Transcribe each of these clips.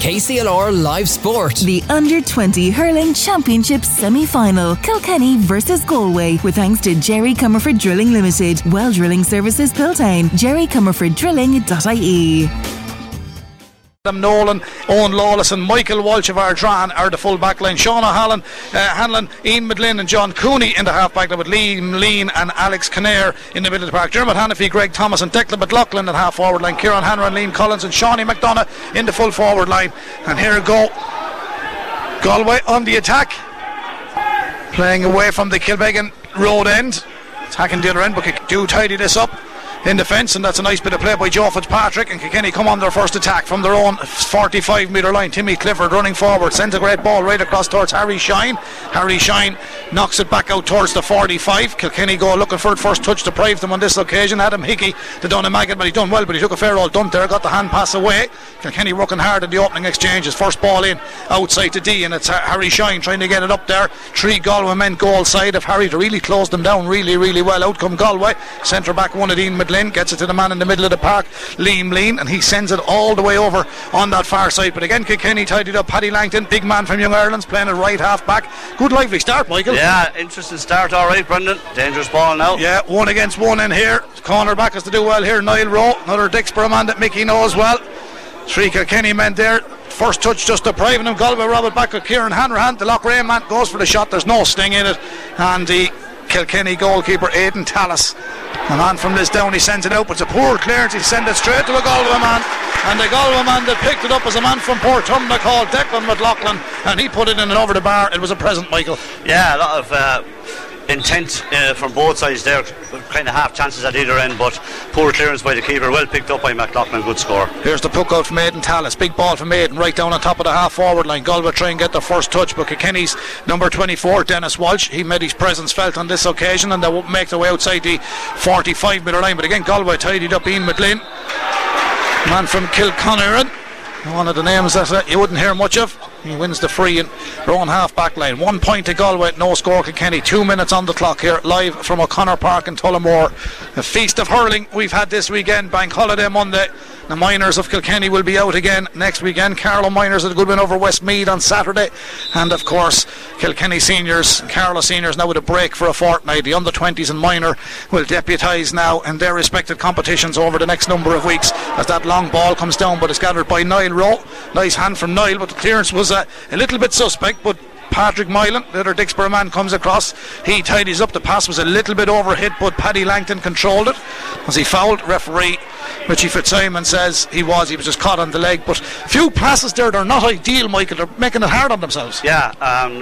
KCLR Live Sport. The Under-20 Hurling Championship Semi-Final. Kilkenny versus Galway. With thanks to Jerry Comerford Drilling Limited. Well Drilling Services Piltown. jerrycomerforddrilling.ie. Adam Nolan, Owen Lawless and Michael Walsh of Ardrahan are the full back line. Sean O'Hallan, Hanlon, Ian Midlin and John Cooney in the half back line, with Liam Lean and Alex Kinnear in the middle of the park. Dermot Hanafy, Greg Thomas and Declan McLaughlin at half forward line. Kieran Hanran, Liam Collins and Shawnee McDonough in the full forward line. And here we go, Galway on the attack, playing away from the Kilbegan road end, attacking the other end, but they do tidy this up in defence, and that's a nice bit of play by Joe Fitzpatrick, and Kilkenny come on their first attack from their own 45 metre line. Timmy Clifford running forward, sends a great ball right across towards Harry Shine. Harry Shine knocks it back out towards the 45. Kilkenny go looking for it, first touch deprived them on this occasion. Adam Hickey, the Dunnamaggin, but he done well, but he took a fair old dump there, got the hand pass away. Kilkenny working hard in the opening exchanges, first ball in outside to D, and it's Harry Shine trying to get it up there. Three Galway men goal side of Harry to really close them down really well. Out come Galway, centre back one of Dean Midland. Lynn gets it to the man in the middle of the park, Liam Lean, and he sends it all the way over on that far side. But again, Kilkenny tidied up. Paddy Langton, big man from Young Ireland's, playing at right half back. Good lively start, Michael. Yeah, interesting start, all right, Brendan. Dangerous ball now. Yeah, one against one in here. Corner back has to do well here. Niall Rowe, another Dicksborough man that Mickey knows well. Three Kilkenny men there. First touch just depriving him. Galway rob it back with Kieran Hanrahan. The Loch Ray man goes for the shot. There's no sting in it. And the Kilkenny goalkeeper Aidan Tallis, the man from Liz Downey, sends it out, but it's a poor clearance. He sends it straight to a Galway man, and the Galway man that picked it up was a man from Portumna called Declan McLaughlin, and he put it in and over the bar. It was a present, Michael. Yeah, a lot of intent from both sides there, kind of half chances at either end, but poor clearance by the keeper, well picked up by McLaughlin, good score. Here's the puck out from Aidan Tallis, big ball from Aidan right down on top of the half forward line. Galway try and get the first touch, but Kilkenny's number 24 Dennis Walsh, he made his presence felt on this occasion, and they make their way outside the 45 metre line. But again, Galway tidied up. Ian McLean, man from Kilconaran, one of the names that you wouldn't hear much of. He wins the free in their own half back line. 1 point to Galway, no score Kilkenny. 2 minutes on the clock here, live from O'Connor Park in Tullamore. A feast of hurling we've had this weekend. Bank holiday Monday. The Miners of Kilkenny will be out again next weekend. Carlow Miners had a good win over Westmead on Saturday, and of course Kilkenny seniors, Carlow seniors now with a break for a fortnight. The under-20s and minor will deputise now in their respective competitions over the next number of weeks, as that long ball comes down, but it's gathered by Niall Rowe. Nice hand from Niall, but the clearance was a little bit suspect, but Patrick Mylan, the other Dicksborough man, comes across. He tidies up. The pass was a little bit overhit, but Paddy Langton controlled it. Was he fouled? Referee Richie Fitzsimon says he was. He was just caught on the leg. But a few passes there, they're not ideal, Michael. They're making it hard on themselves. Yeah,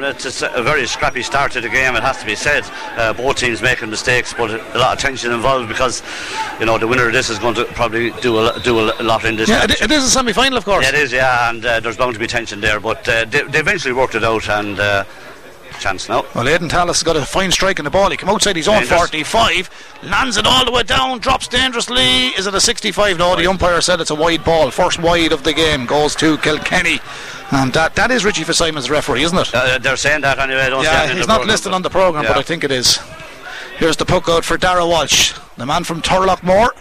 it's a very scrappy start to the game, it has to be said. Both teams making mistakes, but a lot of tension involved, because you know the winner of this is going to probably do a lot in this. Yeah, it is a semi-final, of course. Yeah, it is, yeah, and there's bound to be tension there, but they eventually worked it out, and chance now. Well, Aidan Tallis got a fine strike in the ball. He came outside his own 45, lands it all the way down, drops dangerously. Is it a 65? No, the umpire said it's a wide ball. First wide of the game goes to Kilkenny. And that is Richie Fitzsimon's referee, isn't it? They're saying that anyway. I don't see he's not listed on the programme, yeah. But I think it is. Here's the puck out for Dara Walsh, the man from Turlock Moor.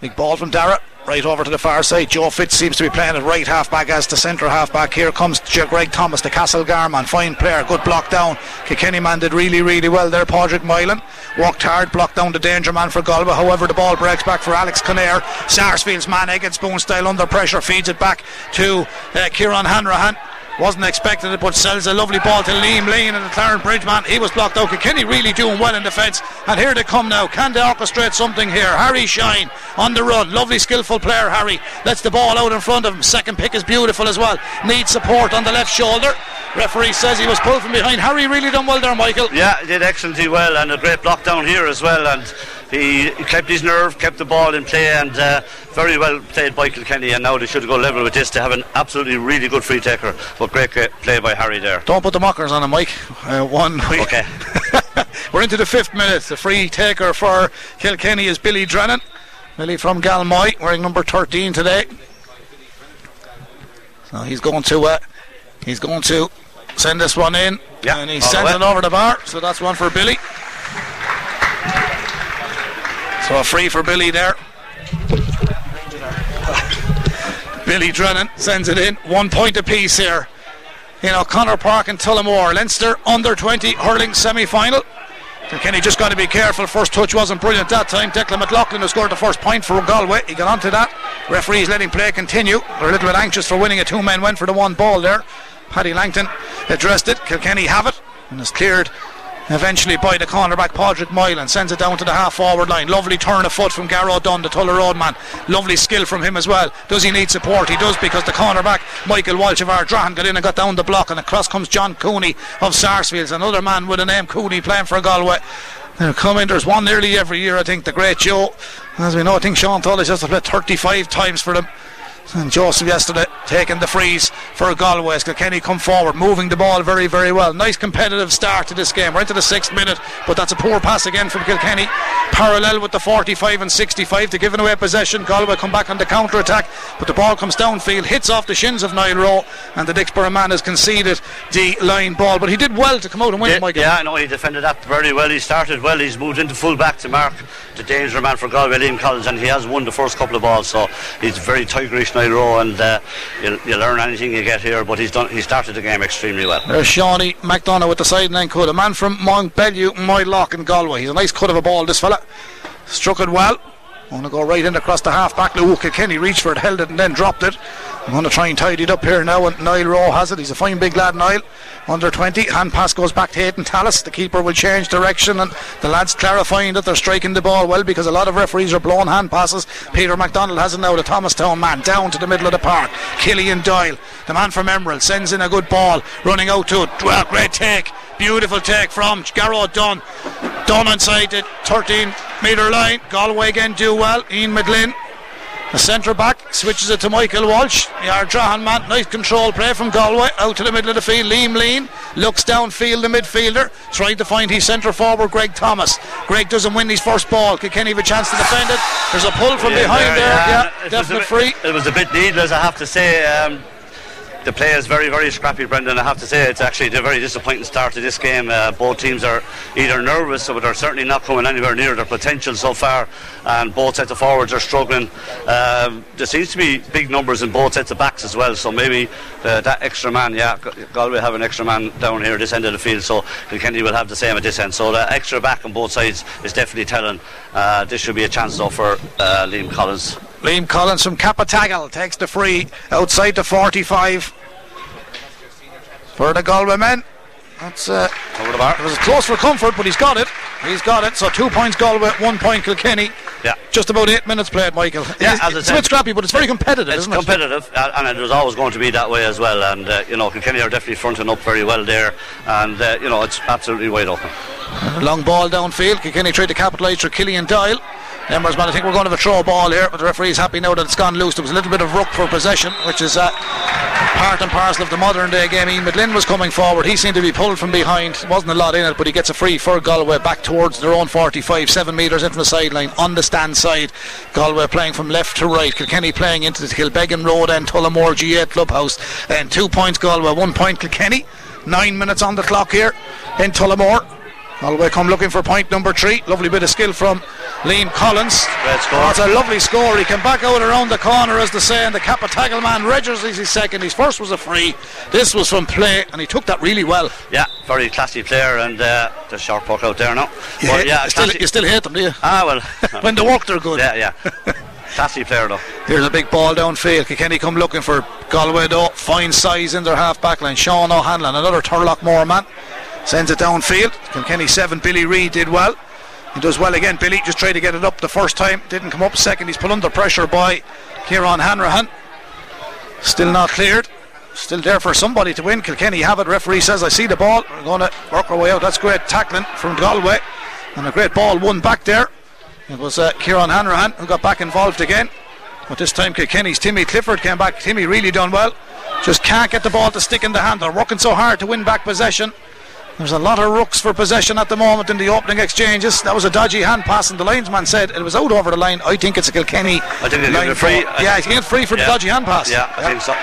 Big ball from Dara. Right over to the far side. Joe Fitz seems to be playing at right half back as the centre half back. Here comes Greg Thomas, the Castlegar man, fine player, good block down. Kilkenny man did really well there. Padraig Mylan walked hard, blocked down the danger man for Galway. However, the ball breaks back for Alex Kinnear, Sarsfield's man, egg and spoon style under pressure, feeds it back to Kieran Hanrahan. Wasn't expecting it, but sells a lovely ball to Liam Lane, and the Clarenbridge man, he was blocked out. Kilkenny really doing well in defence, and here they come now. Can they orchestrate something here? Harry Shine on the run, lovely skillful player. Harry lets the ball out in front of him. Second pick is beautiful as well, needs support on the left shoulder. Referee says he was pulled from behind. Harry really done well there, Michael. Yeah, he did excellently well, and a great block down here as well, and he kept his nerve, kept the ball in play, and very well played by Kilkenny. And now they should go level with this. They have an absolutely really good free taker, but great play by Harry there. Don't put the mockers on him, Mike. Okay. We're into the 5th minute. The free taker for Kilkenny is Billy Drennan, Billy from Galmoy, wearing number 13 today. So he's going to send this one in, yeah, and he sends it over the bar. So that's one for Billy. So a free for Billy there. Billy Drennan sends it in. 1 point apiece here in O'Connor Park and Tullamore. Leinster under 20 hurling semi-final. Kilkenny just got to be careful. First touch wasn't brilliant that time. Declan McLaughlin has scored the first point for Galway. He got onto that. Referees letting play continue. They're a little bit anxious for winning. A two-man went for the one ball there. Paddy Langton addressed it. Kilkenny have it, and is cleared eventually by the cornerback Padraig Moylan. Sends it down to the half forward line. Lovely turn of foot from Garrow Dunn, the Tuller Road man. Lovely skill from him as well. Does he need support? He does, because the cornerback Michael Walsh of Ardrahan got in and got down the block, and across comes John Cooney of Sarsfields, another man with a name Cooney playing for Galway. They're coming. There's one nearly every year, I think, the great Joe. As we know, I think Sean Tullis has to play 35 times for them. And Joseph yesterday taking the freeze for Galway. Kilkenny come forward, moving the ball very, very well. Nice competitive start to this game. We're into the 6th minute, but that's a poor pass again from Kilkenny. Parallel with the 45 and 65, they're giving away possession. Galway come back on the counter-attack, but the ball comes downfield, hits off the shins of Niall Rowe, and the Dicksborough man has conceded the line ball. But he did well to come out and win it, Michael. Yeah, no, he defended that very well. He started well. He's moved into full back to mark the danger man for Galway, Liam Collins, and he has won the first couple of balls, so he's very tigerish now. And you learn anything you get here, but he started the game extremely well. There's Shawnee McDonough with the side line cut, a man from Mount Bellew Moylough in Galway. He's a nice cut of a ball, this fella. Struck it well. Want to go right in across the half back. Luke Kilkenny reached for it, held it, and then dropped it. I'm going to try and tidy it up here now, and Niall Rowe has it. He's a fine big lad, Niall, under 20. Hand pass goes back to Hayden Tallis. The keeper will change direction, and the lads clarifying that they're striking the ball well, because a lot of referees are blowing hand passes. Peter MacDonald has it now, the Thomastown man, down to the middle of the park. Killian Doyle, the man from Emerald, sends in a good ball, running out to it. Well, great take, beautiful take from Garrow Dunn. Dunn inside the 13-metre line. Galway again do well. Ian McGlynn, the centre back, switches it to Michael Walsh, the Ardrahan man. Nice control play from Galway out to the middle of the field. Liam Lean looks downfield, the midfielder trying to find his centre forward Greg Thomas. Greg doesn't win his first ball. Kilkenny have a chance to defend it. There's a pull from behind there. Yeah, definite free. It was a bit needless, I have to say. The play is very, very scrappy, Brendan. I have to say, it's actually a very disappointing start to this game. Both teams are either nervous, but they're certainly not coming anywhere near their potential so far, and both sets of forwards are struggling. There seems to be big numbers in both sets of backs as well, so maybe that extra man, Galway have an extra man down here this end of the field, so Kilkenny will have the same at this end. So the extra back on both sides is definitely telling. This should be a chance though for Liam Collins. Liam Collins from Cappataggle takes the free outside the 45 for the Galway men. That's over the bar. It was close for comfort, but he's got it. He's got it. So 2 points Galway, 1 point Kilkenny. Yeah. Just about 8 minutes played, Michael. Yeah, it's a bit scrappy, but it's very competitive, isn't it? It's competitive, and it was always going to be that way as well. And Kilkenny are definitely fronting up very well there, and it's absolutely wide open. Long ball downfield. Kilkenny tried to capitalise through Killian Dial. Embers man, I think we're going to have a throw ball here, but the referee's happy now that it's gone loose. There was a little bit of ruck for possession, which is part and parcel of the modern day game. Ian McGlynn was coming forward. He seemed to be pulled from behind. There wasn't a lot in it, but he gets a free for Galway back towards their own 45, 7 metres in from the sideline on the stand side. Galway playing from left to right. Kilkenny playing into the Kilbegan Road and Tullamore G8 clubhouse. And 2 points Galway, 1 point Kilkenny. 9 minutes on the clock here in Tullamore. Galway come looking for point number 3. Lovely bit of skill from Liam Collins. Great score. That's a lovely score. He can back out around the corner, as they say, and the Cappataggle man registers his second. His first was a free. This was from play, and he took that really well. Yeah, very classy player, and the sharp puck out there now. Yeah, well, yeah, you still hate them, do you? Ah, well. When they work, they're good. Yeah, yeah. Classy player though. Here's a big ball downfield. Kilkenny come looking for Galway though. Fine size in their half back line. Sean O'Hanlon, another Turlock Moor man. Sends it downfield. Kilkenny 7, Billy Reid did well. He does well again, Billy. Just tried to get it up the first time. Didn't come up. Second, he's put under pressure by Kieran Hanrahan. Still not cleared. Still there for somebody to win. Kilkenny have it. Referee says, I see the ball. We're going to work our way out. That's great tackling from Galway. And a great ball won back there. It was Kieran Hanrahan who got back involved again. But this time Kilkenny's Timmy Clifford came back. Timmy really done well. Just can't get the ball to stick in the hand. They're working so hard to win back possession. There's a lot of rooks for possession at the moment in the opening exchanges. That was a dodgy hand pass, and the linesman said it was out over the line. I think it's a Kilkenny. I think they're free. Yeah, he's getting free for the dodgy hand pass. Yeah, I think so.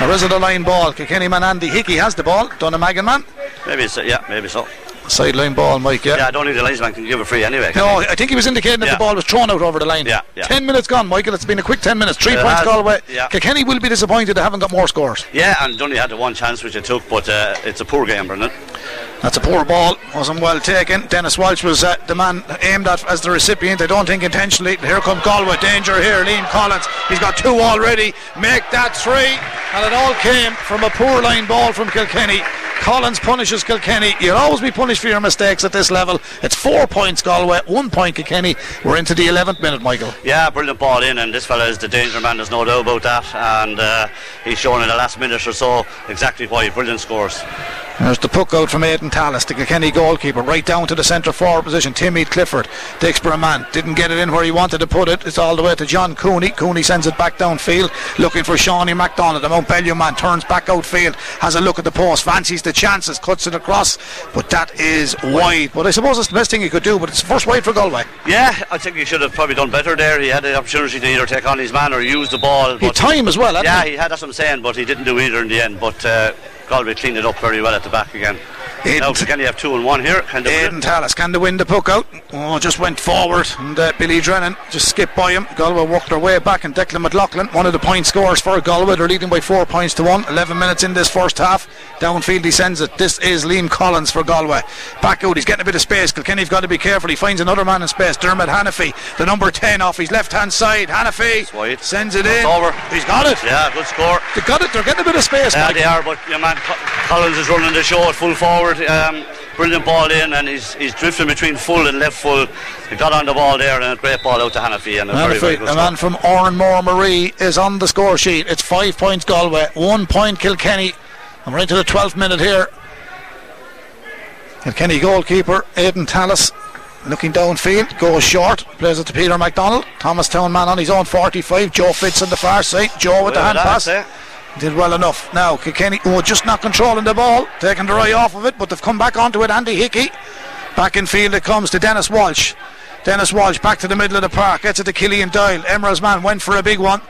There isn't a line ball. Kilkenny man Andy Hickey has the ball. Dunnamaggin man. Maybe so. Sideline ball, Mike, yeah. Yeah, I don't think the linesman can give a free anyway. No, I think he was indicating that the ball was thrown out over the line. Yeah, yeah. 10 minutes gone, Michael. It's been a quick 10 minutes. 3 points Galway. Yeah. Kilkenny will be disappointed they haven't got more scores. Yeah, and Dunne had the one chance which it took, but it's a poor game, Brendan. That's a poor ball. Wasn't well taken. Dennis Walsh was the man aimed at as the recipient. I don't think intentionally. Here come Galway. Danger here. Liam Collins. He's got two already. Make that three. And it all came from a poor line ball from Kilkenny. Collins punishes Kilkenny. You'll always be punished for your mistakes at this level. It's 4 points Galway, 1 point Kilkenny. We're into the 11th minute, Michael. Yeah, brilliant ball in, and this fella is the danger man, there's no doubt about that, and he's shown in the last minute or so exactly why. Brilliant scores. There's the puck out from Aidan Tallis, the Kilkenny goalkeeper, right down to the centre forward position. Timmy Clifford, Dicksborough man, didn't get it in where he wanted to put it. It's all the way to John Cooney. Cooney sends it back downfield, looking for Shawnee MacDonald. The Mount Bellew man turns back outfield, has a look at the post, fancies the chances, cuts it across, but that is wide. But I suppose it's the best thing he could do, but it's first wide for Galway. Yeah, I think he should have probably done better there. He had the opportunity to either take on his man or use the ball. He had time as well, hadn't he? Yeah, he had, that's what I'm saying, but he didn't do either in the end. But Galway cleaned it up very well at the back again. Now Kilkenny have 2-1 here. Aidan Tallis, can they win the puck out? Oh, just went forward, and Billy Drennan just skipped by him. Galway worked their way back, and Declan McLaughlin, one of the point scorers for Galway. They're leading by 4 points to one. 11 minutes in this first half. Downfield he sends it. This is Liam Collins for Galway. Back out, he's getting a bit of space. Kilkenny've got to be careful. He finds another man in space. Dermot Hanafy, the number 10, off his left hand side. Hanafy sends it in. Over. He's got it. Yeah, good score. They got it. They're getting a bit of space. Yeah, they are, but your man Collins is running the show at full forward. Brilliant ball in, and he's drifting between full and left full. He got on the ball there, and a great ball out to Hanafy. And a man from Oranmore-Maree is on the score sheet. It's 5 points Galway, 1 point Kilkenny. I'm right to the 12th minute here. Kilkenny goalkeeper Aidan Tallis looking downfield, goes short, plays it to Peter MacDonald. Thomastown man on his own 45. Joe Fitz on the far side. Joe with the hand pass. Did well enough. Now Kilkenny just not controlling the ball, taking their eye off of it, but they've come back onto it. Andy Hickey back in field. It comes to Dennis Walsh. Dennis Walsh back to the middle of the park, gets it to Killian Doyle. Emerald's man went for a big one,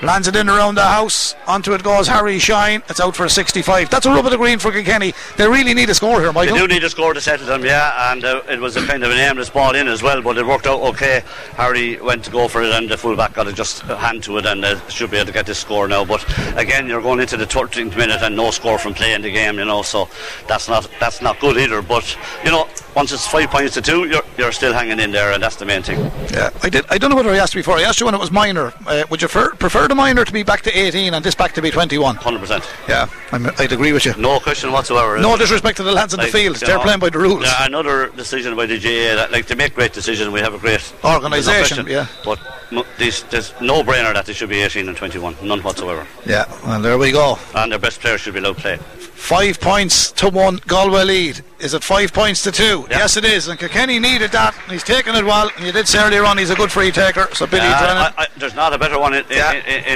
lands it in around the house. Onto it goes Harry Shine. It's out for a 65. That's a rub of the green for Kilkenny. They really need a score here, Michael. They do need a score to settle them, yeah, and it was a kind of an aimless ball in as well, but it worked out okay. Harry went to go for it, and the fullback got just a hand to it, and should be able to get this score now. But again, you're going into the 13th minute and no score from play in the game, you know, so that's not good either. But you know, once it's 5 points to two, you're still hanging in there, and that's the main thing. Yeah, I don't know whether I asked before. I asked you when it was minor. Would you prefer the minor to be back to 18 and this back to be 21? 100%. Yeah, I'd agree with you. No question whatsoever. No disrespect to the lads in the field. They're playing by the rules. Yeah, another decision by the GAA. They make great decisions. We have a great organisation. Yeah, but there's no brainer that they should be 18 and 21. None whatsoever. Yeah, well, there we go. And their best players should be allowed to play. 5 points to one Galway lead. Is it 5 points to two? Yeah. Yes, it is. And Kilkenny needed that, and he's taken it well. And you did say earlier on he's a good free taker. So Billy Drennan, there's not a better one in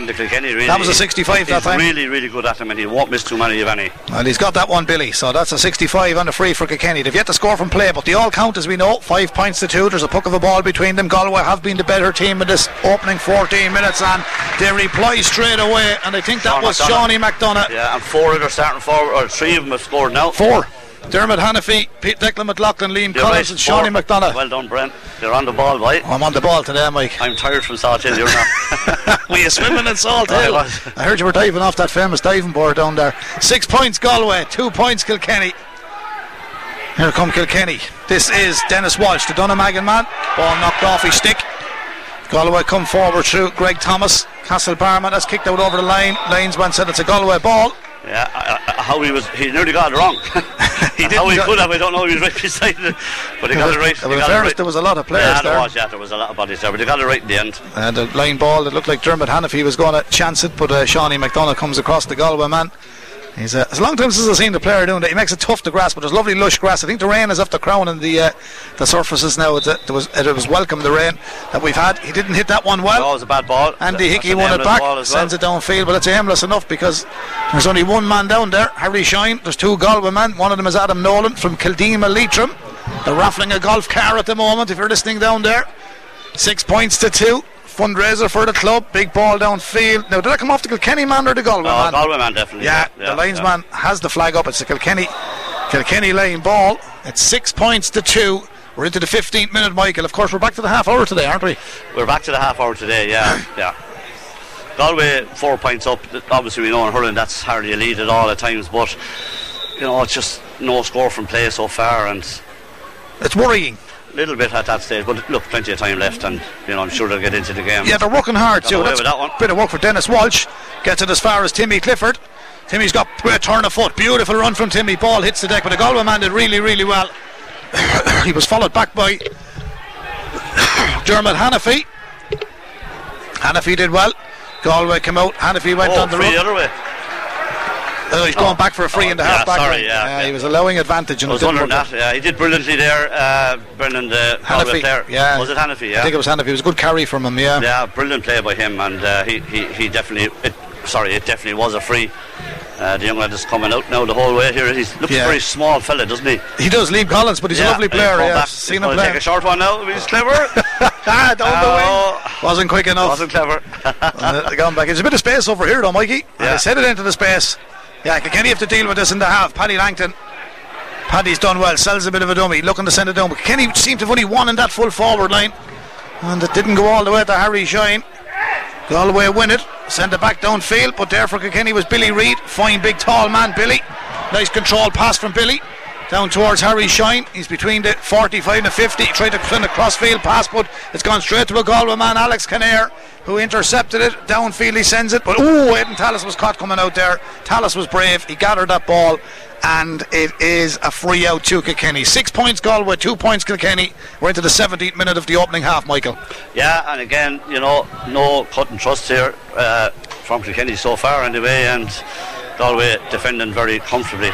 the Kilkenny, really. That was a 65 that time. He's really, really good at him, and he won't miss too many, if any. Well, he's got that one, Billy. So that's a 65 and a free for Kilkenny. They've yet to score from play, but they all count, as we know. 5 points to two. There's a puck of a ball between them. Galway have been the better team in this opening 14 minutes, and they reply straight away. And I think that was Shawnee McDonough. Yeah, and four of them are starting forward, or three of them have scored now. Four. Dermot Hanafy, Declan McLaughlin, Liam Collins, and Shawnee McDonough. Well done, Brent. You're on the ball, right? I'm on the ball today, Mike. I'm tired from Salt Hill, you're not. Were you swimming in Salt Hill? I heard you were diving off that famous diving board down there. 6 points Galway, 2 points Kilkenny. Here come Kilkenny. This is Dennis Walsh, the Dunnamaggin man. Ball knocked off his stick. Galway come forward through Greg Thomas. Castlebar man, that's kicked out over the line. Linesman said it's a Galway ball. Yeah, he nearly got it wrong. I don't know. He was right beside it, but he got it right. There was a lot of players there. There was a lot of bodies there, but he got it right in the end. And the line ball, it looked like Dermot Hanafy was going to chance it, but Shawnee McDonough comes across the Galway man. He's it's a long time since I've seen the player doing that. He makes it tough to grasp, but there's lovely lush grass. I think the rain is off the crown and the surfaces now. It was welcome, the rain that we've had. He didn't hit that one well. That was a bad ball. Andy Hickey won it back, sends it downfield, but it's aimless enough because there's only one man down there, Harry Shine. There's two Galway men. One of them is Adam Nolan from Kildimo-Leitrim. They're raffling a golf car at the moment, if you're listening down there. 6 points to two. Fundraiser for the club. Big ball downfield. Now, did that come off the Kilkenny man or the Galway man? Galway man, definitely. Yeah, the linesman has the flag up. It's the Kilkenny Kilkenny laying ball at 6 points to 2. We're into the 15th minute, Michael. Of course, we're back to the half hour today, aren't we? We're back to the half hour today, yeah. Yeah. Galway 4 points up. Obviously, we know in hurling that's hardly a lead at all at times, but you know, it's just no score from play so far, and it's worrying. A little bit at that stage, but look, plenty of time left, and you know, I'm sure they'll get into the game. Yeah, they're working hard too. That's that one. Bit of work for Dennis Walsh. Gets it as far as Timmy Clifford. Timmy's got a turn of foot. Beautiful run from Timmy. Ball hits the deck, but the Galway man did really, really well. He was followed back by Dermot Hanafy. Hanafy did well. Galway came out. Hanafy went on the run. The other way. He's going back for a free in the half back. Sorry, yeah. He was allowing advantage. And I was wondering that. Yeah, he did brilliantly there, Brendan, the Galway player. Yeah. Was it Hanafy? Yeah. I think it was Hanafy. It was a good carry from him, yeah. Yeah, brilliant play by him, and he definitely... It definitely was a free. The young lad is coming out now the whole way here. He's looking very small fella, doesn't he? He does, Liam Collins, but he's a lovely player. I've seen him play. Take a short one now. He's clever. Wasn't quick enough. Wasn't clever. Gone back. There's a bit of space over here though, Mikey. Yeah. They set it into the space. Yeah, Kilkenny have to deal with this in the half. Paddy Langton. Paddy's done well. Sells a bit of a dummy, looking to send it down. But Kilkenny seemed to have only one in that full forward line, and it didn't go all the way to Harry Shine. Galway win it, send it back downfield, but there for Kilkenny was Billy Reid. Fine big tall man Billy. Nice controlled pass from Billy down towards Harry Shine. He's between the 45 and the 50. He tried to send a crossfield pass, but it's gone straight to a Galway man, Alex Kinnear, who intercepted it. Downfield he sends it, but Aidan Tallis was caught coming out there. Tallis was brave, he gathered that ball, and it is a free out to Kilkenny. 6 points Galway, 2 points Kilkenny. We're into the 17th minute of the opening half, Michael. Yeah, and again, you know, no cut and thrust here from Kilkenny so far anyway, and Galway defending very comfortably.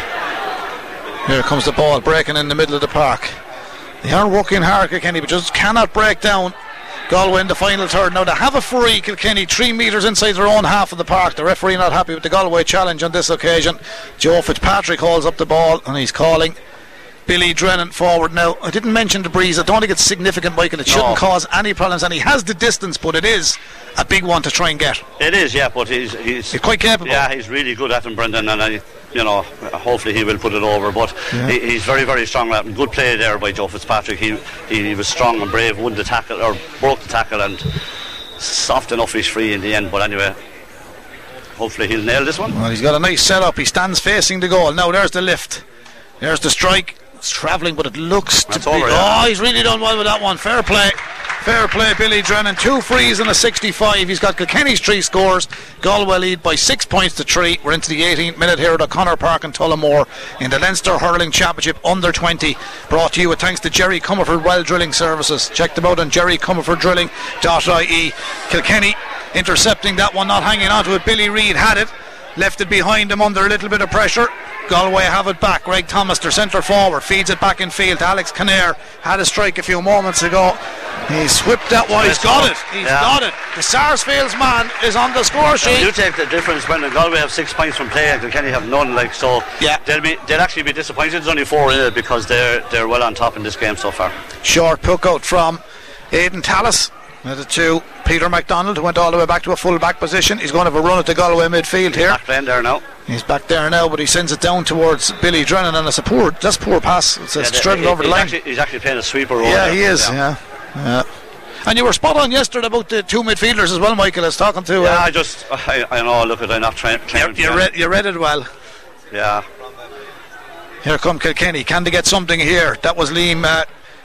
Here comes the ball breaking in the middle of the park. They are working hard, Kilkenny, but just cannot break down. Galway in the final third. Now they have a free, Kilkenny, 3 metres inside their own half of the park. The referee not happy with the Galway challenge on this occasion. Joe Fitzpatrick holds up the ball, and he's calling Billy Drennan forward. Now, I didn't mention the breeze. I don't think it's significant, Michael. It shouldn't cause any problems, and he has the distance, but it is a big one to try and get. It is, yeah, but he's quite capable. Yeah, he's really good at him, Brendan, and you know, hopefully he will put it over, but he's very, very strong. Good play there by Joe Fitzpatrick. He was strong and brave, won the tackle, or broke the tackle, and soft enough he's free in the end. But anyway, hopefully he'll nail this one. Well, he's got a nice setup. He stands facing the goal. Now there's the lift. There's the strike. It's travelling, but it looks to be over, he's really done well with that one. Fair play. Fair play, Billy Drennan. 2 frees and a 65. He's got Kilkenny's 3 scores. Galway lead by 6 points to 3. We're into the 18th minute here at O'Connor Park in Tullamore in the Leinster Hurling Championship Under 20. Brought to you with thanks to Jerry Comerford Well Drilling Services. Check them out on jerrycomerforddrilling.ie. Kilkenny intercepting that one, not hanging on to it. Billy Reid had it. Left it behind him under a little bit of pressure. Galway have it back. Greg Thomas, their centre forward, feeds it back in field. Alex Kinnear had a strike a few moments ago. He's whipped that one. He's got it. He's got it. The Sarsfields man is on the score sheet. You take the difference when Galway have 6 points from play and Kilkenny have none. They'll actually be disappointed. There's only 4 in it because they're well on top in this game so far. Short puck out from Aidan Tallis. To Peter MacDonald, who went all the way back to a full back position. He's going to have a run at the Galway midfield here. He's back there now, but he sends it down towards Billy Drennan, and it's a poor pass. It's straight over the line. He's actually playing a sweeper role. Yeah, he is. Yeah. And you were spot on yesterday about the 2 midfielders as well, Michael. I was talking to. Yeah, I know. Look at, I'm not trying. You read it well. Yeah. Here come Kilkenny. Can they get something here? That was Liam.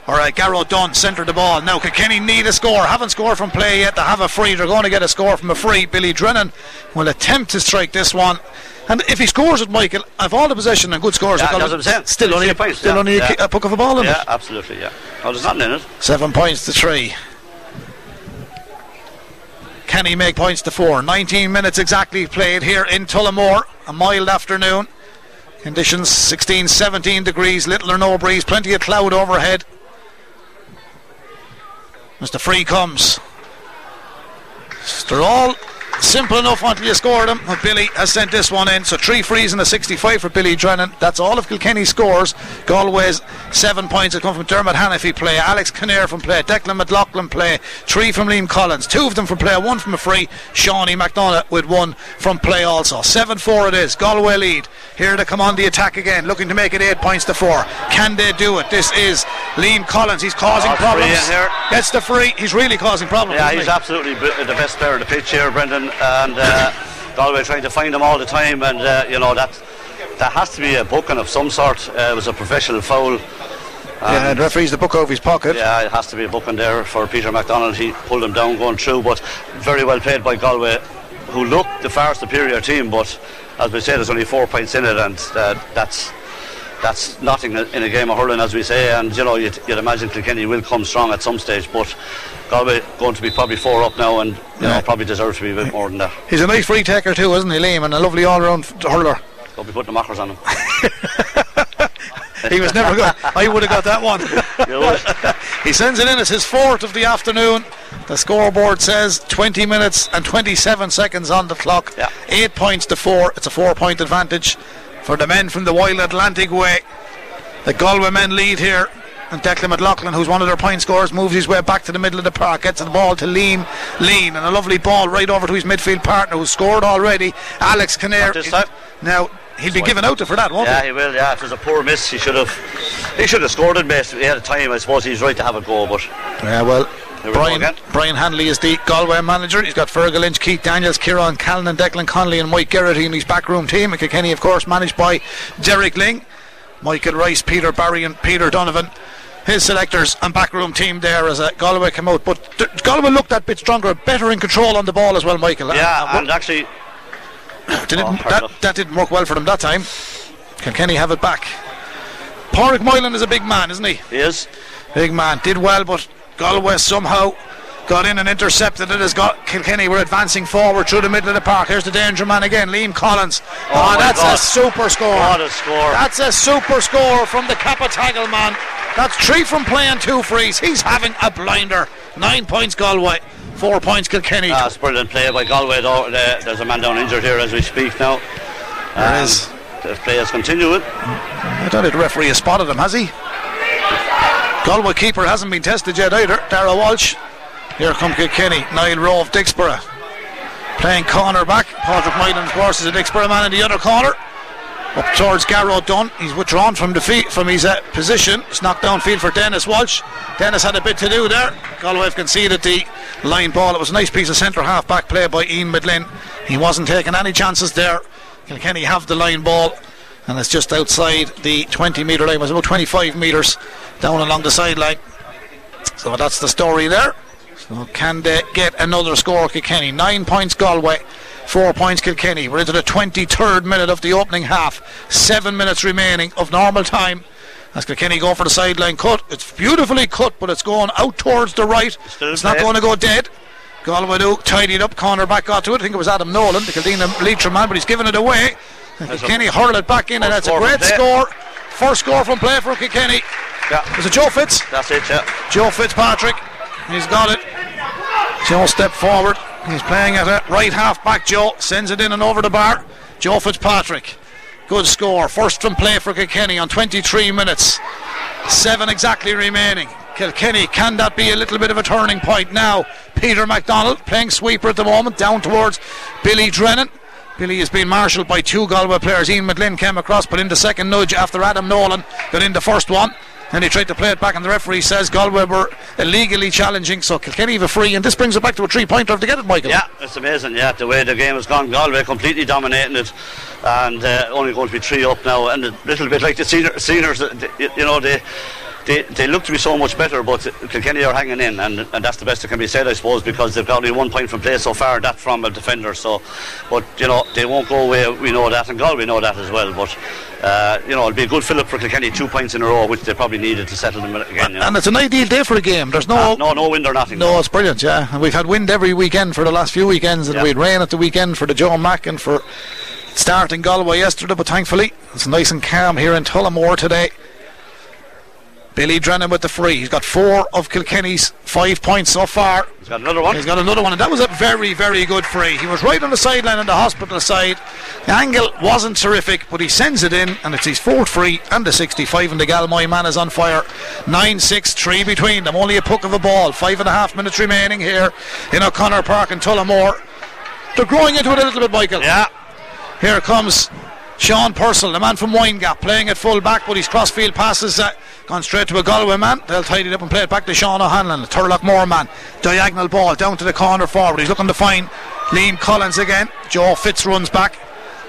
Alright, Garrow Dunn centred the ball. Now Kilkenny need a score. Haven't scored from play yet. They have a free. They're going to get a score from a free. Billy Drennan will attempt to strike this one, and if he scores it, Michael, I've all the possession and good scores. Still only a puck of a ball in it. Yeah, absolutely, yeah. Oh, there's nothing in it. 7 points to 3. Can he make points to 4? 19 minutes exactly played here in Tullamore. A mild afternoon. Conditions 16, 17 degrees. Little or no breeze. Plenty of cloud overhead. As the free comes, they're all Simple enough until you score them. Billy has sent this one in, so 3 frees and a 65 for Billy Drennan. That's all of Kilkenny's scores. Galway's 7 points that come from Dermot Hanafy play, Alex Kinnear from play, Declan McLaughlin play, 3 from Liam Collins, 2 of them from play, 1 from a free. Shawnee McDonough with 1 from play also. 7-4 it is. Galway lead. Here they come on the attack again, looking to make it 8 points to 4. Can they do it? This is Liam Collins. He's causing problems. Gets the free. He's really causing problems. Yeah, he's absolutely the best player on the pitch here, Brendan. And Galway trying to find him all the time, and you know that has to be a booking of some sort. It was a professional foul. Yeah, and referees the book over his pocket. Yeah, it has to be a booking there for Peter MacDonald. He pulled him down going through, but very well played by Galway, who looked the far superior team. But as we say, there's only 4 points in it, and that's nothing in a game of hurling, as we say. And you know, you'd imagine Kilkenny will come strong at some stage, but Galway going to be probably 4 up now, and you know, probably deserves to be a bit more than that. He's a nice free taker too, isn't he, Liam? And a lovely all-round hurler. Don't be putting the mockers on him. He was never good. I would have got that one. He sends it in. It's his 4th of the afternoon. The scoreboard says 20 minutes and 27 seconds on the clock. Yeah. 8 points to 4. It's a 4-point advantage for the men from the Wild Atlantic way. The Galway men lead here, and Declan McLaughlin, who's one of their point scorers, moves his way back to the middle of the park, gets the ball to Liam Lean, and a lovely ball right over to his midfield partner who's scored already, Alex Kinnear. Now he'll be given out for that, won't he? Yeah, he will. Yeah, it was a poor miss. He should have scored it, mate. He had a time. I suppose he's right to have a go, but yeah, well, Brian Hanley is the Galway manager. He's got Fergal Lynch, Keith Daniels, Kieran Callan and Declan Connolly and Mike Geraghty in his backroom team. And Kilkenny, of course, managed by Derek Ling, Michael Rice, Peter Barry and Peter Donovan, his selectors and backroom team there as Galway came out. But Galway looked that bit stronger, better in control on the ball as well, Michael. Yeah, and actually that didn't work well for them that time. Kilkenny have it back. Pádraig Moylan is a big man, isn't he? He is. Big man, did well, but Galway somehow got in and intercepted it. Kilkenny were advancing forward through the middle of the park. Here's the danger man again, Liam Collins. Oh, that's a super score. What a score. That's a super score from the Cappataggle man. That's 3 from play and 2 frees. He's having a blinder. 9 points Galway, 4 points Kilkenny. That's brilliant play by Galway though. There's a man down injured here as we speak now. There is. The play is continuing. I don't think the referee has spotted him, has he? Galway keeper hasn't been tested yet either, Dara Walsh. Here come Kilkenny, Niall Rowe of Dicksborough playing corner back. Pádraig Moylan, of course, is a Dicksborough man in the other corner, up towards Garrow Dunn. He's withdrawn from his position. It's knocked downfield for Dennis Walsh. Dennis had a bit to do there. Galway have conceded the line ball. It was a nice piece of centre half back play by Ian Midlin. He wasn't taking any chances there. Kilkenny have the line ball, and it's just outside the 20-metre line. It was about 25 metres down along the sideline. So that's the story there. So can they get another score, Kilkenny? 9 points Galway, 4 points Kilkenny. We're into the 23rd minute of the opening half. 7 minutes remaining of normal time. As Kilkenny go for the sideline cut. It's beautifully cut, but it's going out towards the right. It's not going to go dead. Galway do tidy it up. Corner back got to it. I think it was Adam Nolan, the Kildimo-Leitrim man, but he's given it away. And Kilkenny hurl it back in, and that's a great score. First score from play for Kilkenny. Yeah. Is it Joe Fitz? That's it, yeah. Joe Fitzpatrick. He's got it. Joe stepped forward. He's playing at a right half back. Joe sends it in and over the bar. Joe Fitzpatrick. Good score. First from play for Kilkenny on 23 minutes. 7 exactly remaining. Kilkenny, can that be a little bit of a turning point now? Peter MacDonald playing sweeper at the moment, down towards Billy Drennan. Billy has been marshalled by 2 Galway players. Ian Midlin came across, but in the second nudge after Adam Nolan got in the first one, and he tried to play it back, and the referee says Galway were illegally challenging, so Kilkenny have a free, and this brings it back to a 3-pointer to get it, Michael. Yeah, it's amazing, yeah, the way the game has gone. Galway completely dominating it, and only going to be 3 up now, and a little bit like the seniors, you know, they look to be so much better, but Kilkenny are hanging in, and that's the best that can be said, I suppose, because they've got only 1 point from play so far, that from a defender. So, but you know, they won't go away, we know that, and Galway know that as well, but you know, it'll be a good fillip for Kilkenny, 2 points in a row, which they probably needed to settle them again, you know. And it's an ideal day for a game. There's no wind or nothing. No, it's brilliant, yeah, and we've had wind every weekend for the last few weekends, and we had rain at the weekend for the Joe Mack and for starting Galway yesterday, but thankfully it's nice and calm here in Tullamore today. Billy Drennan with the free. He's got four of Kilkenny's 5 points so far. He's got another one. He's got another one, and that was a very, very good free. He was right on the sideline on the hospital side. The angle wasn't terrific, but he sends it in, and it's his fourth free and the 65, and the Galmoy man is on fire. 9-6-3 between them. Only a puck of a ball. 5.5 minutes remaining here in O'Connor Park and Tullamore. They're growing into it a little bit, Michael. Yeah. Here comes Sean Purcell, the man from Windgap, playing at full back, but his crossfield pass has gone straight to a Galway man. They'll tidy it up and play it back to Sean O'Hanlon, the Turlock Moor man. Diagonal ball down to the corner forward. He's looking to find Liam Collins again. Joe Fitz runs back.